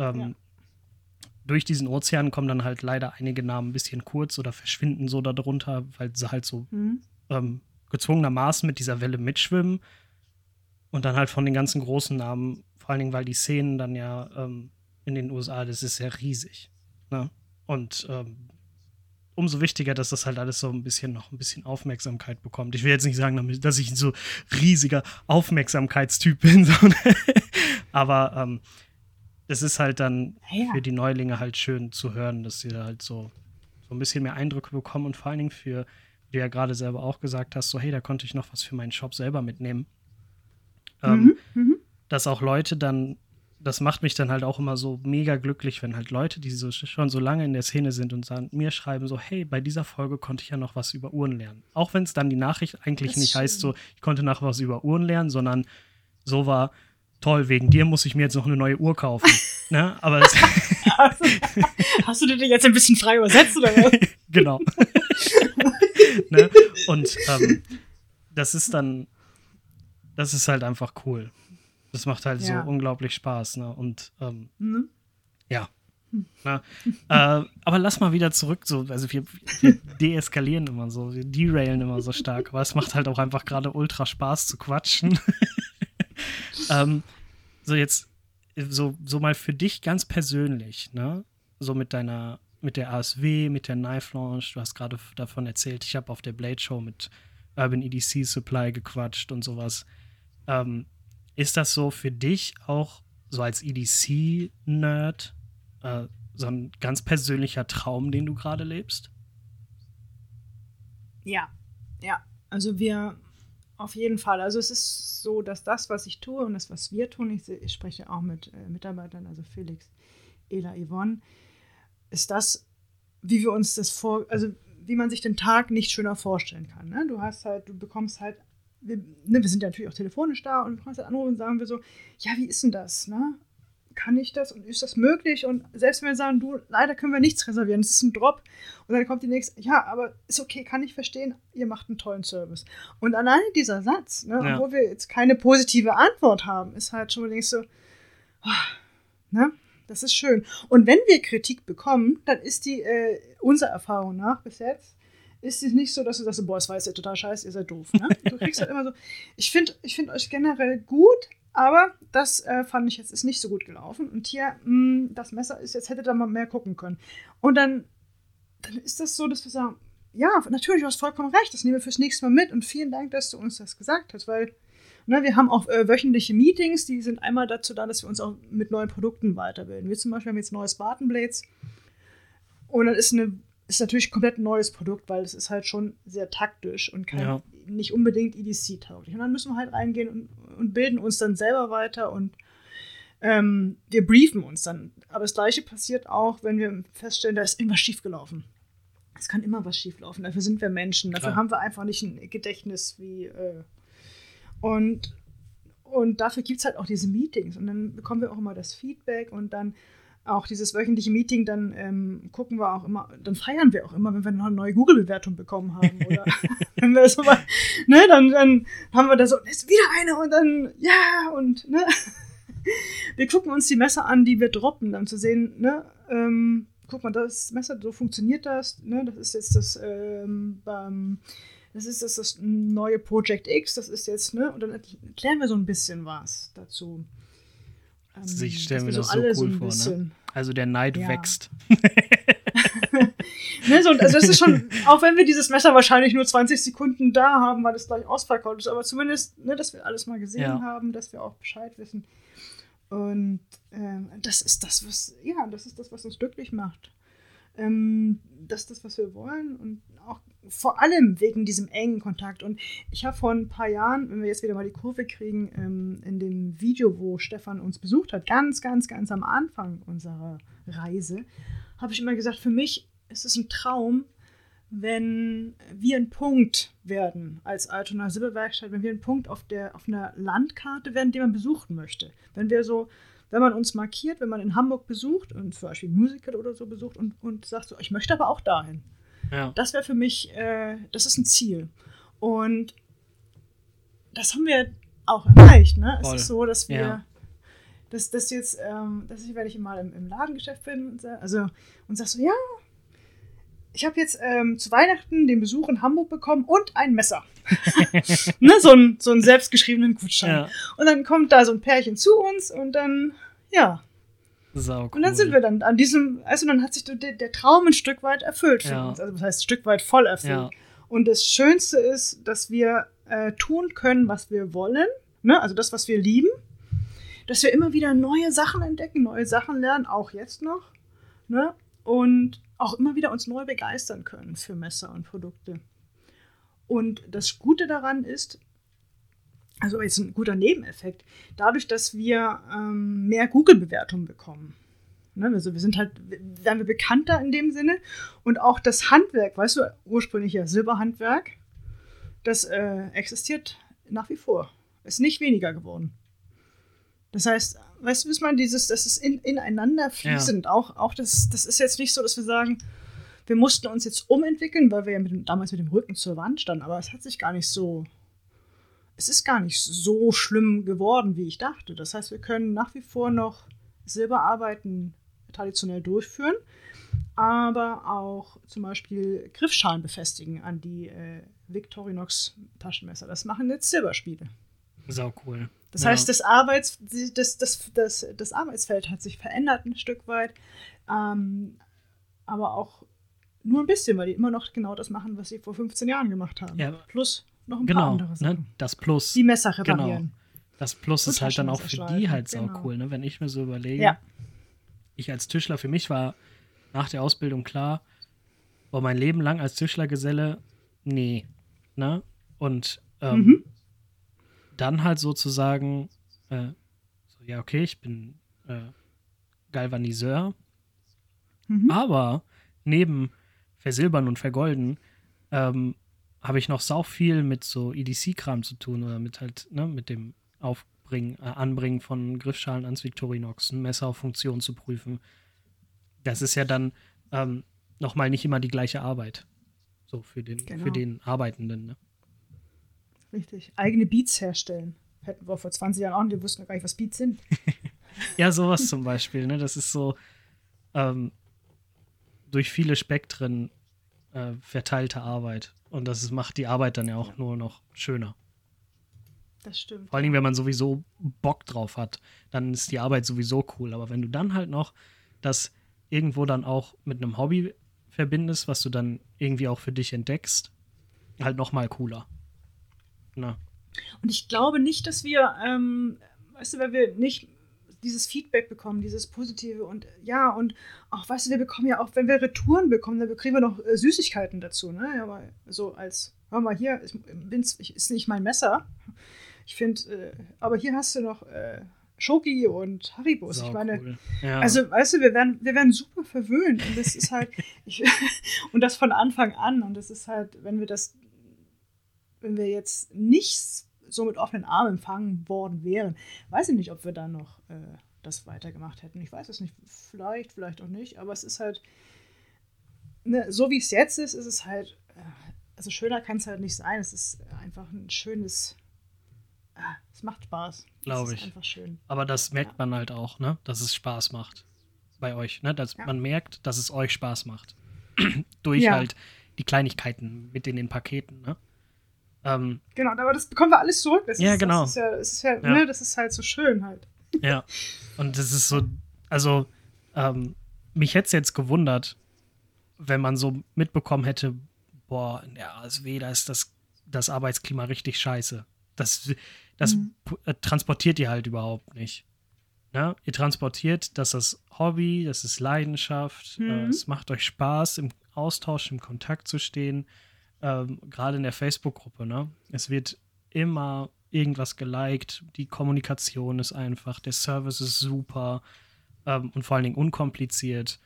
durch diesen Ozean kommen dann halt leider einige Namen ein bisschen kurz oder verschwinden so darunter, weil sie halt so gezwungenermaßen mit dieser Welle mitschwimmen. Und dann halt von den ganzen großen Namen, vor allen Dingen, weil die Szenen dann ja in den USA, das ist ja riesig. Ne? Und umso wichtiger, dass das halt alles so ein bisschen noch ein bisschen Aufmerksamkeit bekommt. Ich will jetzt nicht sagen, dass ich so riesiger Aufmerksamkeitstyp bin, aber es ist halt dann für die Neulinge halt schön zu hören, dass sie da halt so ein bisschen mehr Eindrücke bekommen und vor allen Dingen für, wie du ja gerade selber auch gesagt hast, so hey, da konnte ich noch was für meinen Shop selber mitnehmen. Dass auch Leute dann, das macht mich dann halt auch immer so mega glücklich, wenn halt Leute, die so schon so lange in der Szene sind und sagen, mir schreiben so, hey, bei dieser Folge konnte ich ja noch was über Uhren lernen. Auch wenn es dann die Nachricht eigentlich nicht heißt so, ich konnte nachher was über Uhren lernen, sondern so war, toll, wegen dir muss ich mir jetzt noch eine neue Uhr kaufen. Ne? Aber hast du dir jetzt ein bisschen frei übersetzt oder was? Genau. Ne? Und das ist halt einfach cool. Das macht halt so unglaublich Spaß, ne? Und aber lass mal wieder zurück. So, also wir deeskalieren immer so, wir derailen immer so stark, aber es macht halt auch einfach gerade ultra Spaß zu quatschen. So jetzt so mal für dich ganz persönlich, ne? So mit der ASW, mit der Knife Lounge. Du hast gerade davon erzählt. Ich habe auf der Blade Show mit Urban EDC Supply gequatscht und sowas. Ist das so für dich auch so als EDC-Nerd so ein ganz persönlicher Traum, den du gerade lebst? Ja. Also wir auf jeden Fall. Also es ist so, dass das, was ich tue und das, was wir tun, ich spreche auch mit Mitarbeitern, also Felix, Ela, Yvonne, ist das, wie wir uns das wie man sich den Tag nicht schöner vorstellen kann. Ne? Wir sind ja natürlich auch telefonisch da und wir können halt anrufen und sagen wir so, ja, wie ist denn das? Ne? Kann ich das und ist das möglich? Und selbst wenn wir sagen, du, leider können wir nichts reservieren, es ist ein Drop. Und dann kommt die nächste, ja, aber ist okay, kann ich verstehen, ihr macht einen tollen Service. Und alleine dieser Satz, ne, ja, obwohl wir jetzt keine positive Antwort haben, ist halt schon denkst so, oh, ne? Das ist schön. Und wenn wir Kritik bekommen, dann ist die, unserer Erfahrung nach bis jetzt, ist es nicht so, dass du sagst, boah, das war jetzt total scheiße, ihr seid doof. Ne? Du kriegst halt immer so, ich find euch generell gut, aber das fand ich jetzt, ist nicht so gut gelaufen. Und hier, das Messer ist, jetzt hätte da mal mehr gucken können. Und dann ist das so, dass wir sagen, ja, natürlich, du hast vollkommen recht, das nehmen wir fürs nächste Mal mit. Und vielen Dank, dass du uns das gesagt hast, weil wir haben auch wöchentliche Meetings, die sind einmal dazu da, dass wir uns auch mit neuen Produkten weiterbilden. Wir zum Beispiel haben jetzt neue Spartan Blades und dann ist natürlich komplett ein neues Produkt, weil es ist halt schon sehr taktisch und nicht unbedingt EDC-tauglich. Und dann müssen wir halt reingehen und bilden uns dann selber weiter und wir briefen uns dann. Aber das Gleiche passiert auch, wenn wir feststellen, da ist irgendwas schiefgelaufen. Es kann immer was schieflaufen, dafür sind wir Menschen, dafür haben wir einfach nicht ein Gedächtnis wie... Und dafür gibt es halt auch diese Meetings. Und dann bekommen wir auch immer das Feedback und dann auch dieses wöchentliche Meeting, dann gucken wir auch immer, dann feiern wir auch immer, wenn wir noch eine neue Google-Bewertung bekommen haben. Oder wenn wir so mal, ne, dann haben wir da so, ist wieder eine und dann, ja, und, ne. Wir gucken uns die Messer an, die wir droppen, dann zu sehen, ne, guck mal, das Messer, so funktioniert das, ne, das ist jetzt das, das ist das neue Project X, das ist jetzt, ne? Und dann erklären wir so ein bisschen was dazu. Ich stelle mir das so cool vor, ne? Also der Neid wächst. Ne, so, also das ist schon, auch wenn wir dieses Messer wahrscheinlich nur 20 Sekunden da haben, weil das gleich ausverkauft ist, aber zumindest, ne, dass wir alles mal gesehen haben, dass wir auch Bescheid wissen. Und das ist das, was uns glücklich macht. Das ist das, was wir wollen und auch vor allem wegen diesem engen Kontakt. Und ich habe vor ein paar Jahren, wenn wir jetzt wieder mal die Kurve kriegen, in dem Video, wo Stefan uns besucht hat, ganz, ganz, ganz am Anfang unserer Reise, habe ich immer gesagt, für mich ist es ein Traum, wenn wir ein Punkt werden als Altonaer Silberwerkstatt, wenn wir ein Punkt auf einer Landkarte werden, den man besuchen möchte. Wenn man uns markiert, wenn man in Hamburg besucht und zum Beispiel Musical oder so besucht und sagt so, ich möchte aber auch dahin. Ja. Das wäre für mich, das ist ein Ziel. Und das haben wir auch erreicht. Ne? Es ist so, dass wir, dass jetzt, dass ich, wenn ich mal im Ladengeschäft bin und sag so, ja, ich habe jetzt zu Weihnachten den Besuch in Hamburg bekommen und ein Messer. Ne, so einen selbstgeschriebenen Gutschein. Ja. Und dann kommt da so ein Pärchen zu uns und dann, ja. Sau cool. Und dann sind wir dann an diesem, also dann hat sich der Traum ein Stück weit erfüllt für uns. Also das heißt, ein Stück weit voll erfüllt. Ja. Und das Schönste ist, dass wir tun können, was wir wollen. Ne? Also das, was wir lieben. Dass wir immer wieder neue Sachen entdecken, neue Sachen lernen, auch jetzt noch. Ne? Und auch immer wieder uns neu begeistern können für Messer und Produkte. Und das Gute daran ist, also jetzt ein guter Nebeneffekt, dadurch, dass wir mehr Google-Bewertungen bekommen. Ne? Also werden wir bekannter in dem Sinne. Und auch das Handwerk, weißt du, ursprünglich ja Silberhandwerk, das existiert nach wie vor. Ist nicht weniger geworden. Das heißt, weißt du, wie man dieses, das ist ineinander fließend. Ja. Auch das ist jetzt nicht so, dass wir sagen, wir mussten uns jetzt umentwickeln, weil wir ja damals mit dem Rücken zur Wand standen. Aber es ist gar nicht so schlimm geworden, wie ich dachte. Das heißt, wir können nach wie vor noch Silberarbeiten traditionell durchführen, aber auch zum Beispiel Griffschalen befestigen an die Victorinox Taschenmesser. Das machen jetzt Silberspiele. Sau cool. Das heißt, das Arbeitsfeld hat sich verändert ein Stück weit, aber auch nur ein bisschen, weil die immer noch genau das machen, was sie vor 15 Jahren gemacht haben. Ja. Plus noch ein paar andere Sachen. Ne? Das Plus. Die Messer reparieren. Genau. Das Plus ist halt dann auch für die halt sau cool, ne? Wenn ich mir so überlege, ich als Tischler, für mich war nach der Ausbildung klar, war mein Leben lang als Tischlergeselle, nee. Ne? Und dann halt sozusagen, ich bin Galvaniseur, aber neben versilbern und vergolden, habe ich noch sau viel mit so EDC-Kram zu tun oder mit halt, ne, mit dem Anbringen von Griffschalen ans Victorinox, ein Messer auf Funktion zu prüfen. Das ist ja dann nochmal nicht immer die gleiche Arbeit. So für den Arbeitenden, ne? Richtig. Eigene Beats herstellen. Hätten wir vor 20 Jahren auch nicht, wir wussten gar nicht, was Beats sind. Ja, sowas zum Beispiel, ne? Das ist so durch viele Spektren verteilte Arbeit. Und das macht die Arbeit dann ja auch nur noch schöner. Das stimmt. Vor allen Dingen, wenn man sowieso Bock drauf hat, dann ist die Arbeit sowieso cool. Aber wenn du dann halt noch das irgendwo dann auch mit einem Hobby verbindest, was du dann irgendwie auch für dich entdeckst, halt noch mal cooler. Na. Und ich glaube nicht, dass wir, weißt du, weil wir nicht dieses Feedback bekommen, dieses Positive und ja, und auch, weißt du, wir bekommen ja auch, wenn wir Retouren bekommen, dann kriegen wir noch Süßigkeiten dazu, ne? Ja, mal so als, hör mal hier, ist nicht mein Messer. Ich finde, aber hier hast du noch Schoki und Haribos. Sau, ich meine, cool. Ja. Also, weißt du, wir werden super verwöhnt und das ist halt, und das von Anfang an und das ist halt, wenn wir jetzt nichts so mit offenen Armen empfangen worden wären. Weiß ich nicht, ob wir da noch das weitergemacht hätten. Ich weiß es nicht. Vielleicht auch nicht. Aber es ist halt, ne, so wie es jetzt ist, ist es halt, also schöner kann es halt nicht sein. Es ist einfach ein schönes, es macht Spaß. Glaube ich. Einfach schön. Aber das merkt man halt auch, ne? Dass es Spaß macht bei euch. Ne? Dass man merkt, dass es euch Spaß macht. Durch halt die Kleinigkeiten mit in den Paketen, ne? Genau, aber das bekommen wir alles zurück. Das ist halt so schön halt. Ja, und das ist so, also mich hätte es jetzt gewundert, wenn man so mitbekommen hätte, boah, in der ASW, da ist das Arbeitsklima richtig scheiße. Das transportiert ihr halt überhaupt nicht. Ne? Ihr transportiert, das ist Hobby, das ist Leidenschaft, es macht euch Spaß, im Austausch, im Kontakt zu stehen. Gerade in der Facebook-Gruppe, ne? Es wird immer irgendwas geliked, die Kommunikation ist einfach, der Service ist super und vor allen Dingen unkompliziert.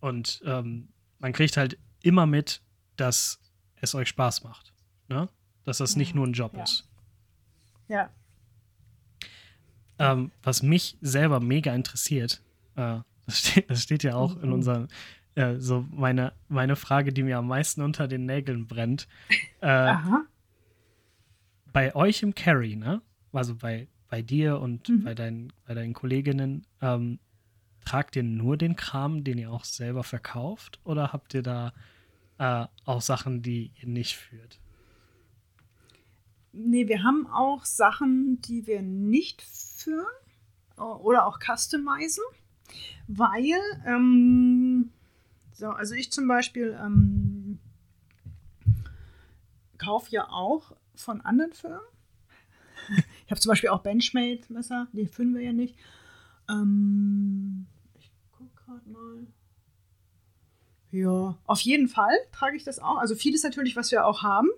Und man kriegt halt immer mit, dass es euch Spaß macht, ne? Dass das nicht nur ein Job ist. Ja. Was mich selber mega interessiert, das steht ja auch in unserem so meine Frage, die mir am meisten unter den Nägeln brennt. Aha. Bei euch im Carry, ne? Also bei dir und bei deinen Kolleginnen, tragt ihr nur den Kram, den ihr auch selber verkauft? Oder habt ihr da auch Sachen, die ihr nicht führt? Nee, wir haben auch Sachen, die wir nicht führen oder auch customizen, weil so, also ich zum Beispiel kaufe ja auch von anderen Firmen. Ich habe zum Beispiel auch Benchmade-Messer. Die führen wir ja nicht. Ich gucke gerade mal. Ja, auf jeden Fall trage ich das auch. Also vieles natürlich, was wir auch haben.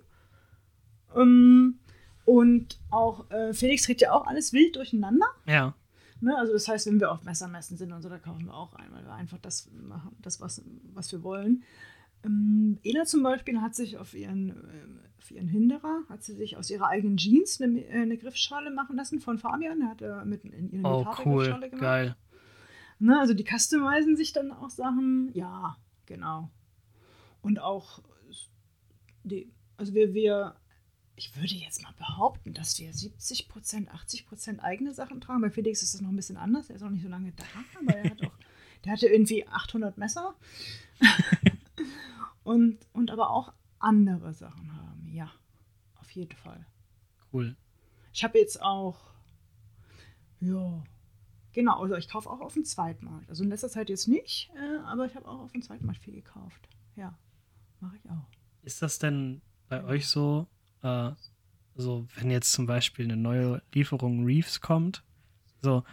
Und auch Felix trägt ja auch alles wild durcheinander. Ja. Ne, also das heißt, wenn wir auf Messermessen sind und so, da kaufen wir auch ein, weil wir einfach das machen, das, was wir wollen. Ela zum Beispiel hat sich auf ihren Hinderer, hat sie sich aus ihrer eigenen Jeans eine Griffschale machen lassen von Fabian. Er hat mit in ihren Griffschale gemacht. Geil. Ne, also die customizen sich dann auch Sachen. Ja, genau. Und auch, ich würde jetzt mal behaupten, dass wir 70%, 80% eigene Sachen tragen. Bei Felix ist das noch ein bisschen anders. Er ist noch nicht so lange da, aber der hatte irgendwie 800 Messer. und aber auch andere Sachen haben. Ja, auf jeden Fall. Cool. Ich habe jetzt auch, ja, genau, also ich kaufe auch auf dem Zweitmarkt. Also in letzter Zeit jetzt nicht, aber ich habe auch auf dem Zweitmarkt viel gekauft. Ja, mache ich auch. Ist das denn bei euch so? So, wenn jetzt zum Beispiel eine neue Lieferung Reeves kommt, so,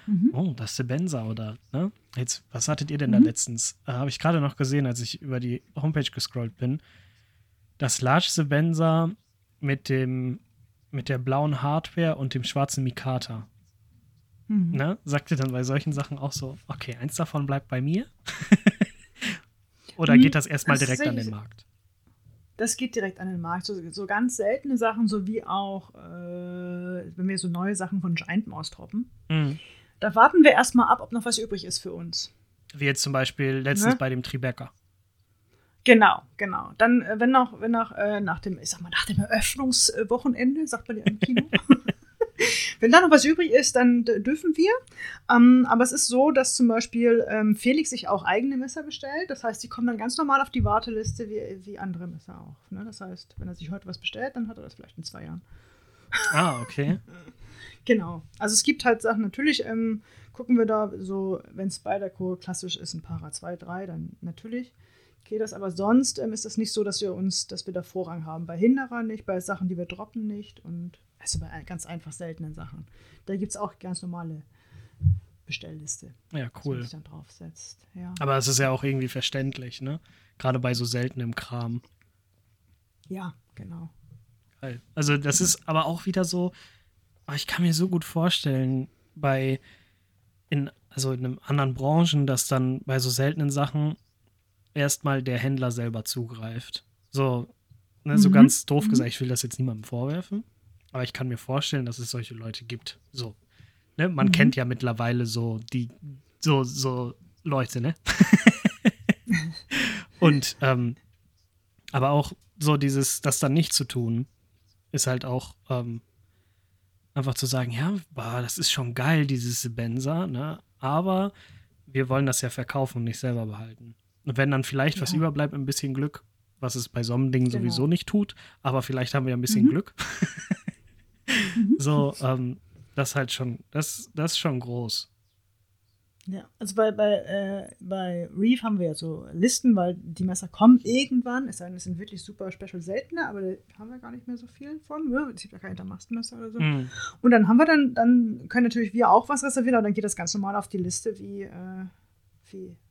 das ist Sebenza oder, ne? Jetzt, was hattet ihr denn da letztens? Habe ich gerade noch gesehen, als ich über die Homepage gescrollt bin. Das Large Sebenza mit der blauen Hardware und dem schwarzen Mikata. Ne? Sagt ihr dann bei solchen Sachen auch so, okay, eins davon bleibt bei mir? Oder geht das erstmal direkt an den Markt? Das geht direkt an den Markt. So ganz seltene Sachen, so wie auch, wenn wir so neue Sachen von Giant Mouse droppen. Mhm. Da warten wir erstmal ab, ob noch was übrig ist für uns. Wie jetzt zum Beispiel letztens bei dem Tribeca. Genau. Dann, wenn noch nach dem Eröffnungswochenende, sagt man ja im Kino. Wenn da noch was übrig ist, dann dürfen wir. Aber es ist so, dass zum Beispiel Felix sich auch eigene Messer bestellt. Das heißt, die kommen dann ganz normal auf die Warteliste wie andere Messer auch. Ne? Das heißt, wenn er sich heute was bestellt, dann hat er das vielleicht in 2 Jahren. Ah, okay. Genau. Also es gibt halt Sachen, natürlich gucken wir da so, wenn Spyderco klassisch ist, ein Para 2, 3, dann natürlich geht das. Aber sonst ist das nicht so, dass wir da Vorrang haben. Bei Hinderer nicht, bei Sachen, die wir droppen nicht und also bei ganz einfach seltenen Sachen. Da gibt es auch ganz normale Bestellliste. Ja, cool. Die sich dann draufsetzt. Ja. Aber es ist ja auch irgendwie verständlich, ne? Gerade bei so seltenem Kram. Ja, genau. Geil. Also das ist aber auch wieder so, ich kann mir so gut vorstellen, in anderen Branchen, dass dann bei so seltenen Sachen erstmal der Händler selber zugreift. So, ne, so ganz doof gesagt, ich will das jetzt niemandem vorwerfen. Aber ich kann mir vorstellen, dass es solche Leute gibt. So, ne? Man kennt ja mittlerweile so die so Leute, ne? Und aber auch so dieses, das dann nicht zu tun, ist halt auch einfach zu sagen, ja, boah, das ist schon geil, dieses Sebenza, ne? Aber wir wollen das ja verkaufen und nicht selber behalten. Und wenn dann vielleicht was überbleibt, ein bisschen Glück, was es bei so einem Ding sowieso nicht tut, aber vielleicht haben wir ein bisschen Glück. So, das ist halt schon, das ist schon groß. Ja, also bei Reeve haben wir ja so Listen, weil die Messer kommen irgendwann, es sei denn, es sind wirklich super special seltene, aber da haben wir gar nicht mehr so viel von, es gibt ja keine Damastenmesser oder so. Mhm. Und dann haben wir dann können natürlich wir auch was reservieren, aber dann geht das ganz normal auf die Liste wie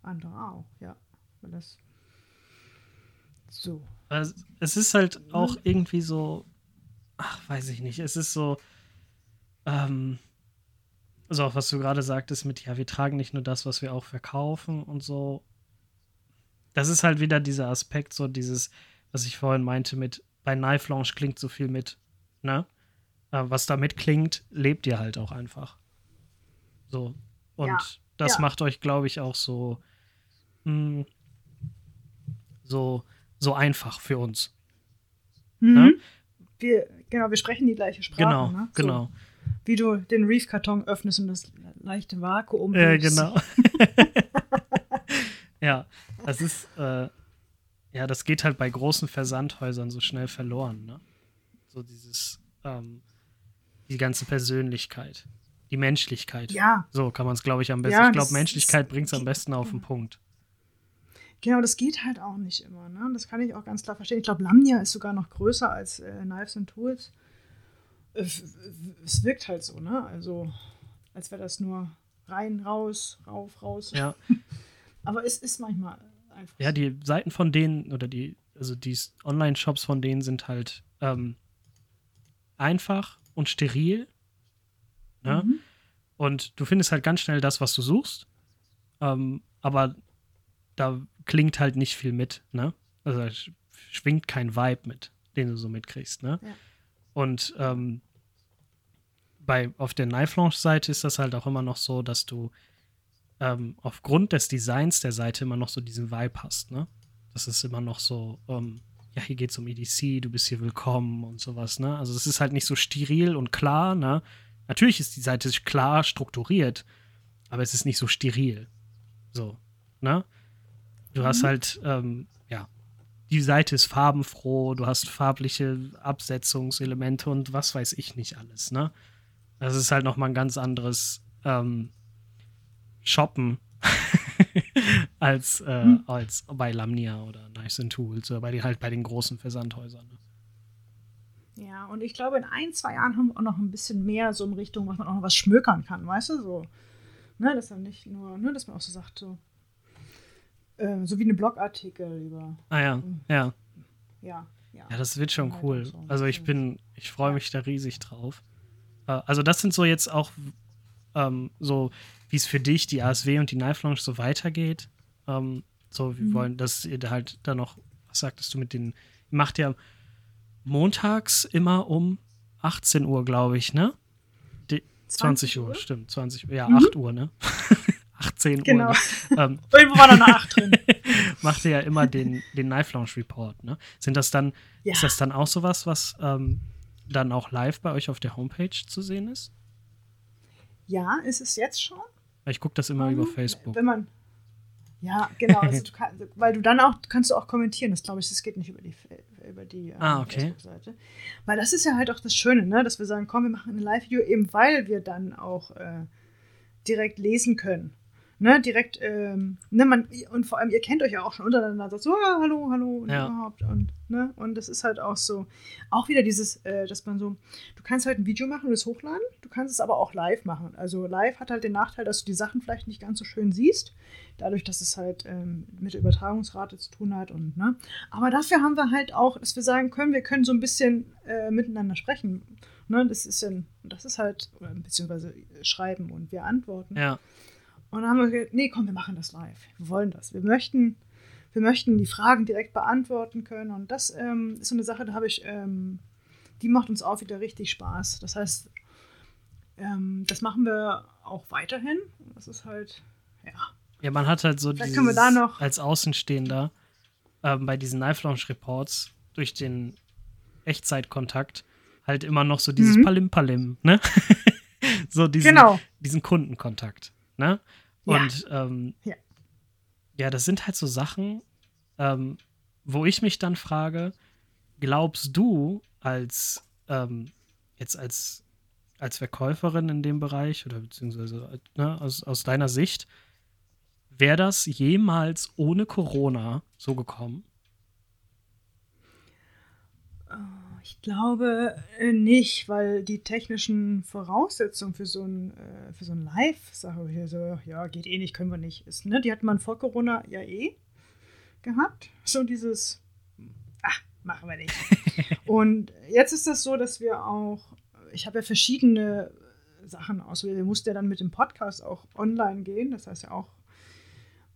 andere auch, ja. Weil das so. Also, es ist halt auch irgendwie so, weiß ich nicht, es ist so, also auch was du gerade sagtest mit, ja, wir tragen nicht nur das, was wir auch verkaufen und so. Das ist halt wieder dieser Aspekt, so dieses, was ich vorhin meinte mit, bei Knife Lounge klingt so viel mit, ne? Was da mitklingt, lebt ihr halt auch einfach. So. Und das macht euch, glaube ich, auch so so einfach für uns. Mhm. Ne? Wir sprechen die gleiche Sprache. Genau, ne? So, genau. Wie du den Reef-Karton öffnest und das leichte Vakuum löst. Genau. Ja, das ist, das geht halt bei großen Versandhäusern so schnell verloren, ne? So dieses, die ganze Persönlichkeit, die Menschlichkeit. Ja. So kann man es, glaube ich, am besten. Ja, ich glaube, Menschlichkeit bringt es am besten auf den Punkt. Genau, das geht halt auch nicht immer, ne? Das kann ich auch ganz klar verstehen. Ich glaube, Lamnia ist sogar noch größer als Knives and Tools. Es wirkt halt so, ne? Also, als wäre das nur rein, raus, rauf, raus. Ja. Aber es ist manchmal einfach. Ja, die Seiten von denen, oder die Online-Shops von denen sind halt einfach und steril. Ne? Mhm. Und du findest halt ganz schnell das, was du suchst. Aber da klingt halt nicht viel mit, ne? Also da schwingt kein Vibe mit, den du so mitkriegst, ne? Ja. Und auf der Knife Lounge-Seite ist das halt auch immer noch so, dass du aufgrund des Designs der Seite immer noch so diesen Vibe hast, ne? Das ist immer noch so, hier geht's um EDC, du bist hier willkommen und sowas, ne? Also es ist halt nicht so steril und klar, ne? Natürlich ist die Seite klar strukturiert, aber es ist nicht so steril. So, ne? Du hast halt, die Seite ist farbenfroh, du hast farbliche Absetzungselemente und was weiß ich nicht alles, ne? Das ist halt nochmal ein ganz anderes Shoppen als bei Lamnia oder Knives and Tools oder bei den großen Versandhäusern. Ne? Ja, und ich glaube, in 1-2 Jahren haben wir auch noch ein bisschen mehr so in Richtung, was man auch noch was schmökern kann, weißt du? So, ne? Dass dann nicht nur, ne, dass man auch so sagt, so. So wie eine Blogartikel über. Ah ja, ja. Ja. Ja, das wird schon cool. Also ich freue mich da riesig drauf. Also das sind so jetzt auch so, wie es für dich, die ASW und die Knife Lounge so weitergeht. So, wir wollen, dass ihr halt da noch, was sagtest du mit den, macht ja montags immer um 18 Uhr, glaube ich, ne? 20 Uhr, stimmt, 20 Uhr, ja, 8 Uhr, ne? 18 genau. Uhr. Genau. Ne? Irgendwo war da eine 8 drin. Macht ihr ja immer den Knife Lounge Report, ne? Sind das dann, ja. Ist das dann auch sowas, was dann auch live bei euch auf der Homepage zu sehen ist? Ja, ist es jetzt schon. Ich gucke das immer über Facebook. Wenn man ja, genau, also du kann, weil du dann auch, kannst du auch kommentieren, das glaube ich, das geht nicht über die okay. Facebook-Seite. Weil das ist ja halt auch das Schöne, ne, dass wir sagen, komm, wir machen ein Live-Video, eben weil wir dann auch direkt lesen können. Ne, direkt, und vor allem, ihr kennt euch ja auch schon untereinander, sagt so, oh, hallo, und ja. überhaupt, und, ne, und das ist halt auch so, auch wieder dieses, dass man so, du kannst halt ein Video machen und es hochladen, du kannst es aber auch live machen, also live hat halt den Nachteil, dass du die Sachen vielleicht nicht ganz so schön siehst, dadurch, dass es halt mit der Übertragungsrate zu tun hat und, ne, aber dafür haben wir halt auch, dass wir sagen können, wir können so ein bisschen miteinander sprechen, ne, das ist halt, beziehungsweise schreiben und wir antworten. Ja. Und dann haben wir gesagt, nee, komm, wir machen das live. Wir wollen das. Wir möchten die Fragen direkt beantworten können. Und das ist so eine Sache, da habe ich, die macht uns auch wieder richtig Spaß. Das heißt, das machen wir auch weiterhin. Das ist halt, ja. Ja, man hat halt so dieses, als Außenstehender bei diesen Knife Lounge Reports durch den Echtzeitkontakt halt immer noch so dieses Palim-Palim, ne? So diesen Kundenkontakt. Ne? Und ja, das sind halt so Sachen, wo ich mich dann frage, glaubst du als jetzt als Verkäuferin in dem Bereich oder beziehungsweise ne, aus deiner Sicht, wäre das jemals ohne Corona so gekommen? Ich glaube nicht, weil die technischen Voraussetzungen für so ein Live-Sache hier so, ja, geht eh nicht, können wir nicht, ist, ne? Die hat man vor Corona ja eh gehabt. So dieses, machen wir nicht. Und jetzt ist das so, dass wir auch, ich habe ja verschiedene Sachen ausgewählt. Wir mussten ja dann mit dem Podcast auch online gehen. Das heißt ja auch,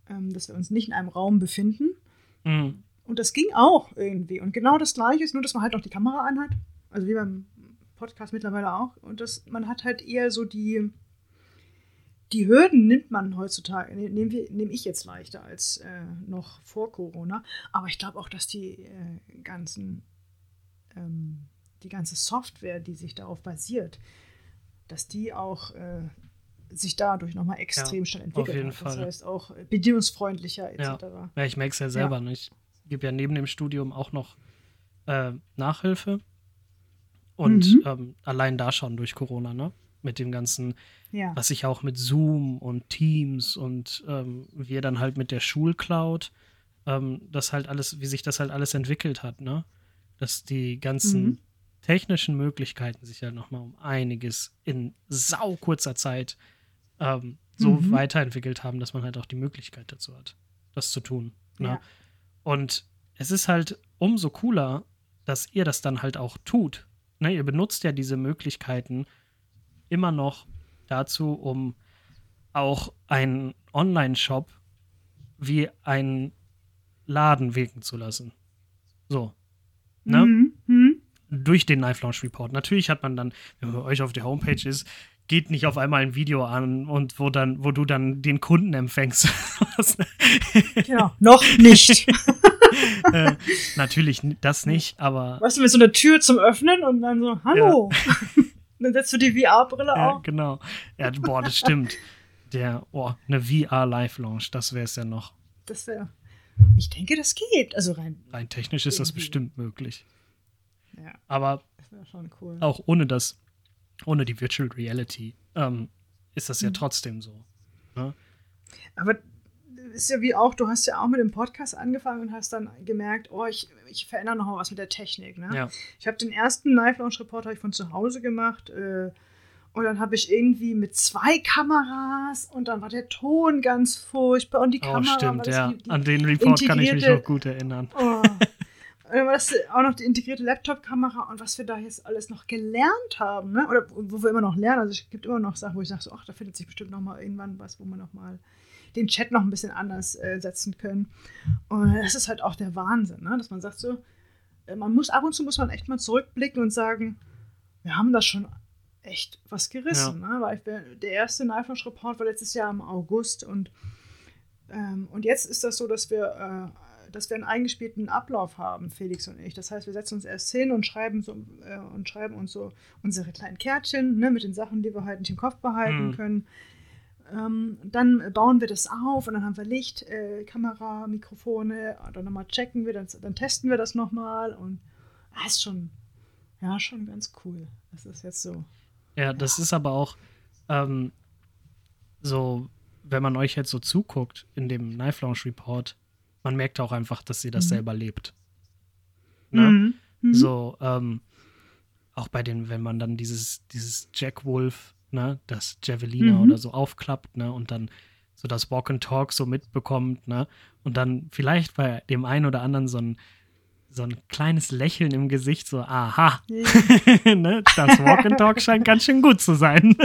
dass wir uns nicht in einem Raum befinden. Mhm. Und das ging auch irgendwie. Und genau das Gleiche ist, nur dass man halt noch die Kamera anhat. Also wie beim Podcast mittlerweile auch. Und das, man hat halt eher so die Hürden nimmt man heutzutage, nehme ich jetzt leichter als noch vor Corona. Aber ich glaube auch, dass die ganze Software, die sich darauf basiert, dass die auch sich dadurch nochmal extrem schnell entwickelt hat. Auf jeden Fall. Das heißt auch bedienungsfreundlicher etc. Ja, ich merke es ja selber nicht. Ich gebe ja neben dem Studium auch noch Nachhilfe und allein da schon durch Corona, ne? Mit dem ganzen, was ich auch mit Zoom und Teams und wir dann halt mit der Schulcloud, das halt alles, wie sich das halt alles entwickelt hat, ne? Dass die ganzen technischen Möglichkeiten sich halt nochmal um einiges in sau kurzer Zeit so weiterentwickelt haben, dass man halt auch die Möglichkeit dazu hat, das zu tun, ne? Ja. Und es ist halt umso cooler, dass ihr das dann halt auch tut. Ne, ihr benutzt ja diese Möglichkeiten immer noch dazu, um auch einen Online-Shop wie einen Laden wirken zu lassen. So. Ne? Mhm. Durch den Knife Lounge Report. Natürlich hat man dann, wenn man bei euch auf der Homepage ist, geht nicht auf einmal ein Video an und wo du dann den Kunden empfängst. Genau, noch nicht. Natürlich das nicht, aber... Weißt du, mit so einer Tür zum Öffnen und dann so, hallo. Ja. Dann setzt du die VR-Brille auf. Genau. Ja, boah, das stimmt. Eine VR-Live-Lounge, das wäre es ja noch. Das wäre... Ich denke, das geht. Also rein technisch ist das bestimmt möglich. Ja. Aber das wäre schon cool. Auch ohne die Virtual Reality ist das ja trotzdem so. Ne? Aber ist ja wie auch, du hast ja auch mit dem Podcast angefangen und hast dann gemerkt, ich verändere noch mal was mit der Technik. Ne? Ja. Ich habe den ersten Knife Lounge Report von zu Hause gemacht und dann habe ich irgendwie mit 2 Kameras und dann war der Ton ganz furchtbar und die Kamera. Oh, stimmt, ja. An den Report kann ich mich noch gut erinnern. Oh. Und dann war das auch noch die integrierte Laptop-Kamera und was wir da jetzt alles noch gelernt haben, ne? Oder wo wir immer noch lernen. Also es gibt immer noch Sachen, wo ich sage, so, da findet sich bestimmt noch mal irgendwann was, wo man noch mal den Chat noch ein bisschen anders setzen können. Und das ist halt auch der Wahnsinn, ne? Dass man sagt so, man muss ab und zu muss man echt mal zurückblicken und sagen, wir haben da schon echt was gerissen. Ja. Ne? Weil der erste Knife Lounge Report war letztes Jahr im August und jetzt ist das so, dass wir einen eingespielten Ablauf haben, Felix und ich. Das heißt, wir setzen uns erst hin und schreiben uns so unsere kleinen Kärtchen, ne, mit den Sachen, die wir halt nicht im Kopf behalten können. Dann bauen wir das auf und dann haben wir Licht, Kamera, Mikrofone, dann nochmal checken wir, dann testen wir das nochmal und das ist schon ganz cool. Das ist jetzt so. Ja, das ist aber auch so, wenn man euch jetzt so zuguckt in dem Knife Lounge Report, man merkt auch einfach, dass ihr das selber lebt. Ne? So, auch bei den, wenn man dann dieses Jack Wolf, ne, das Javelina oder so aufklappt, ne, und dann so das Walk and Talk so mitbekommt, ne, und dann vielleicht bei dem einen oder anderen so ein kleines Lächeln im Gesicht, so, aha, ne, das Walk and Talk scheint ganz schön gut zu sein.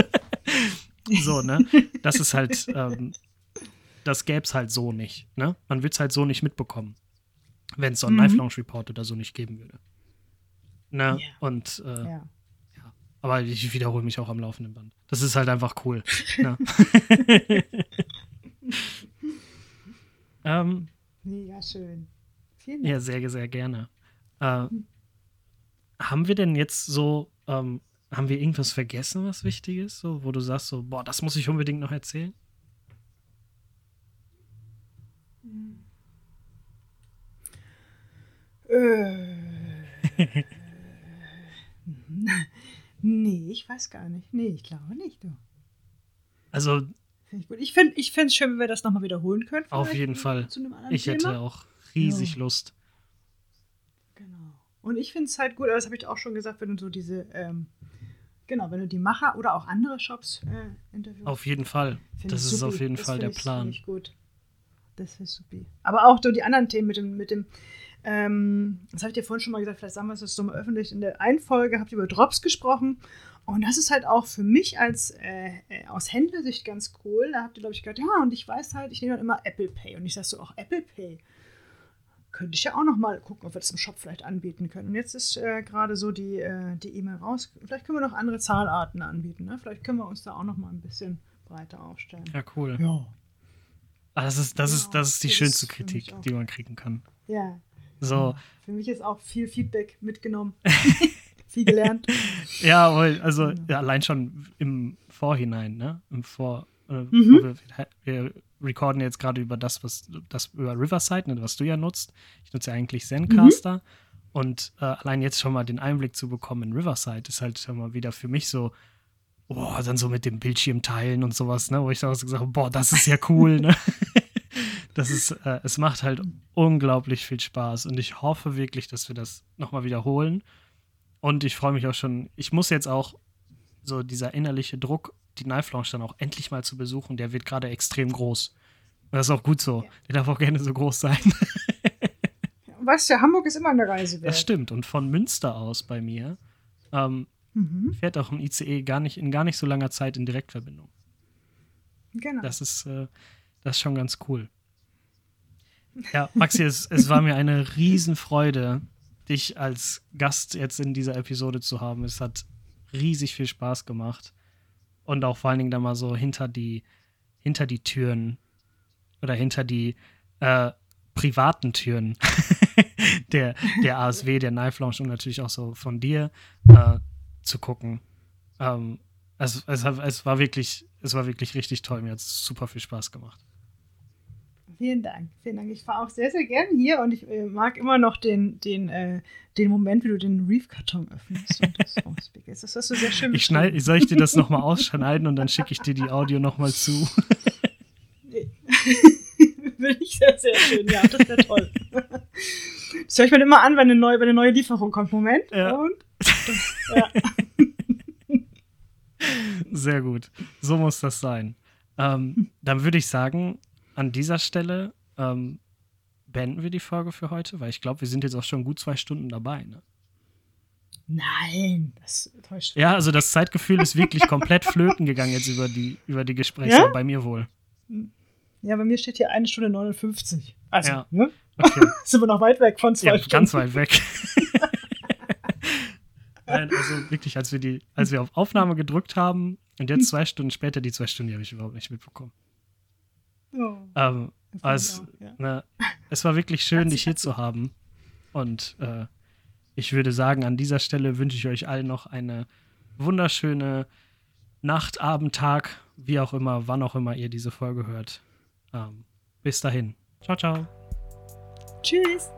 So, ne, das ist halt, das gäbe es halt so nicht. Ne? Man würde es halt so nicht mitbekommen, wenn es so einen Knife Lounge Report oder so nicht geben würde. Ne? Yeah. Und ja. Aber ich wiederhole mich auch am laufenden Band. Das ist halt einfach cool. Ne? Mega schön. Vielen Dank. Ja, sehr, sehr gerne. Haben wir denn jetzt so, haben wir irgendwas vergessen, was wichtig ist? So, wo du sagst, so, boah, das muss ich unbedingt noch erzählen? Nee, ich weiß gar nicht. Nee, ich glaube nicht. Du. Also. Ich fände es schön, wenn wir das nochmal wiederholen können. Auf jeden Fall. Zu einem anderen Thema. Hätte auch riesig Lust. Genau. Und ich finde es halt gut, aber das habe ich auch schon gesagt, wenn du so diese, wenn du die Macher oder auch andere Shops interviewst. Auf jeden Fall. Das ist super, auf jeden Fall der Plan. Das gut. Das ist super. Aber auch so die anderen Themen mit dem das habe ich dir vorhin schon mal gesagt, vielleicht sagen wir es jetzt nochmal öffentlich, in der einen Folge habt ihr über Drops gesprochen und das ist halt auch für mich als aus Händlersicht ganz cool, da habt ihr glaube ich gedacht, ja und ich weiß halt, ich nehme dann immer Apple Pay und ich sage so, auch Apple Pay könnte ich ja auch nochmal gucken, ob wir das im Shop vielleicht anbieten können und jetzt ist gerade so die E-Mail raus, vielleicht können wir noch andere Zahlarten anbieten, ne? Vielleicht können wir uns da auch nochmal ein bisschen breiter aufstellen. Ja, cool. Ja. Das ist die schönste Kritik, die man kriegen kann. Ja. So. Für mich ist auch viel Feedback mitgenommen, viel gelernt. Ja, also ja, allein schon im Vorhinein, ne? Wir recorden jetzt gerade über das über Riverside, ne, was du ja nutzt. Ich nutze ja eigentlich Zencaster und allein jetzt schon mal den Einblick zu bekommen in Riverside ist halt schon mal wieder für mich so, boah, dann so mit dem Bildschirm teilen und sowas, ne? Wo ich da so gesagt habe, boah, das ist ja cool, ne? Das ist, es macht halt unglaublich viel Spaß und ich hoffe wirklich, dass wir das nochmal wiederholen und ich freue mich auch schon, ich muss jetzt auch so dieser innerliche Druck, die Knife Lounge dann auch endlich mal zu besuchen, der wird gerade extrem groß und das ist auch gut so, der darf auch gerne so groß sein. Weißt du, Hamburg ist immer eine Reise wert. Das stimmt und von Münster aus bei mir fährt auch ein ICE in gar nicht so langer Zeit in Direktverbindung. Genau. Das ist schon ganz cool. Ja, Maxi, es war mir eine Riesenfreude, dich als Gast jetzt in dieser Episode zu haben. Es hat riesig viel Spaß gemacht und auch vor allen Dingen da mal so hinter die Türen oder hinter die privaten Türen der ASW, der Knife Lounge und natürlich auch so von dir zu gucken. Es war wirklich richtig toll. Mir hat es super viel Spaß gemacht. Vielen Dank, vielen Dank. Ich war auch sehr, sehr gerne hier und ich mag immer noch den Moment, wie du den Reef-Karton öffnest und das ausbegehst. Das hast du sehr schön beschrieben. Soll ich dir das nochmal ausschneiden und dann schicke ich dir die Audio nochmal zu? Nee. Bin ich sehr, sehr schön, ja, das wäre toll. Das höre ich mir immer an, wenn eine neue Lieferung kommt. Moment, ja. Und? Ja. Sehr gut, so muss das sein. Dann würde ich sagen, an dieser Stelle beenden wir die Folge für heute, weil ich glaube, wir sind jetzt auch schon gut 2 Stunden dabei. Ne? Nein, das täuscht mich. Ja, also das Zeitgefühl ist wirklich komplett flöten gegangen jetzt über die Gespräche, ja? Bei mir wohl. Ja, bei mir steht hier 1 Stunde 59. Also, ja. Ne? Okay. Sind wir noch weit weg von 2 Stunden. Ganz weit weg. Nein, also wirklich, als wir auf Aufnahme gedrückt haben und jetzt 2 Stunden später, die 2 Stunden habe ich überhaupt nicht mitbekommen. Oh, es war wirklich schön, dich hier zu haben. Und ich würde sagen, an dieser Stelle wünsche ich euch allen noch eine wunderschöne Nacht, Abend, Tag, wie auch immer, wann auch immer ihr diese Folge hört. Bis dahin. Ciao, ciao. Tschüss.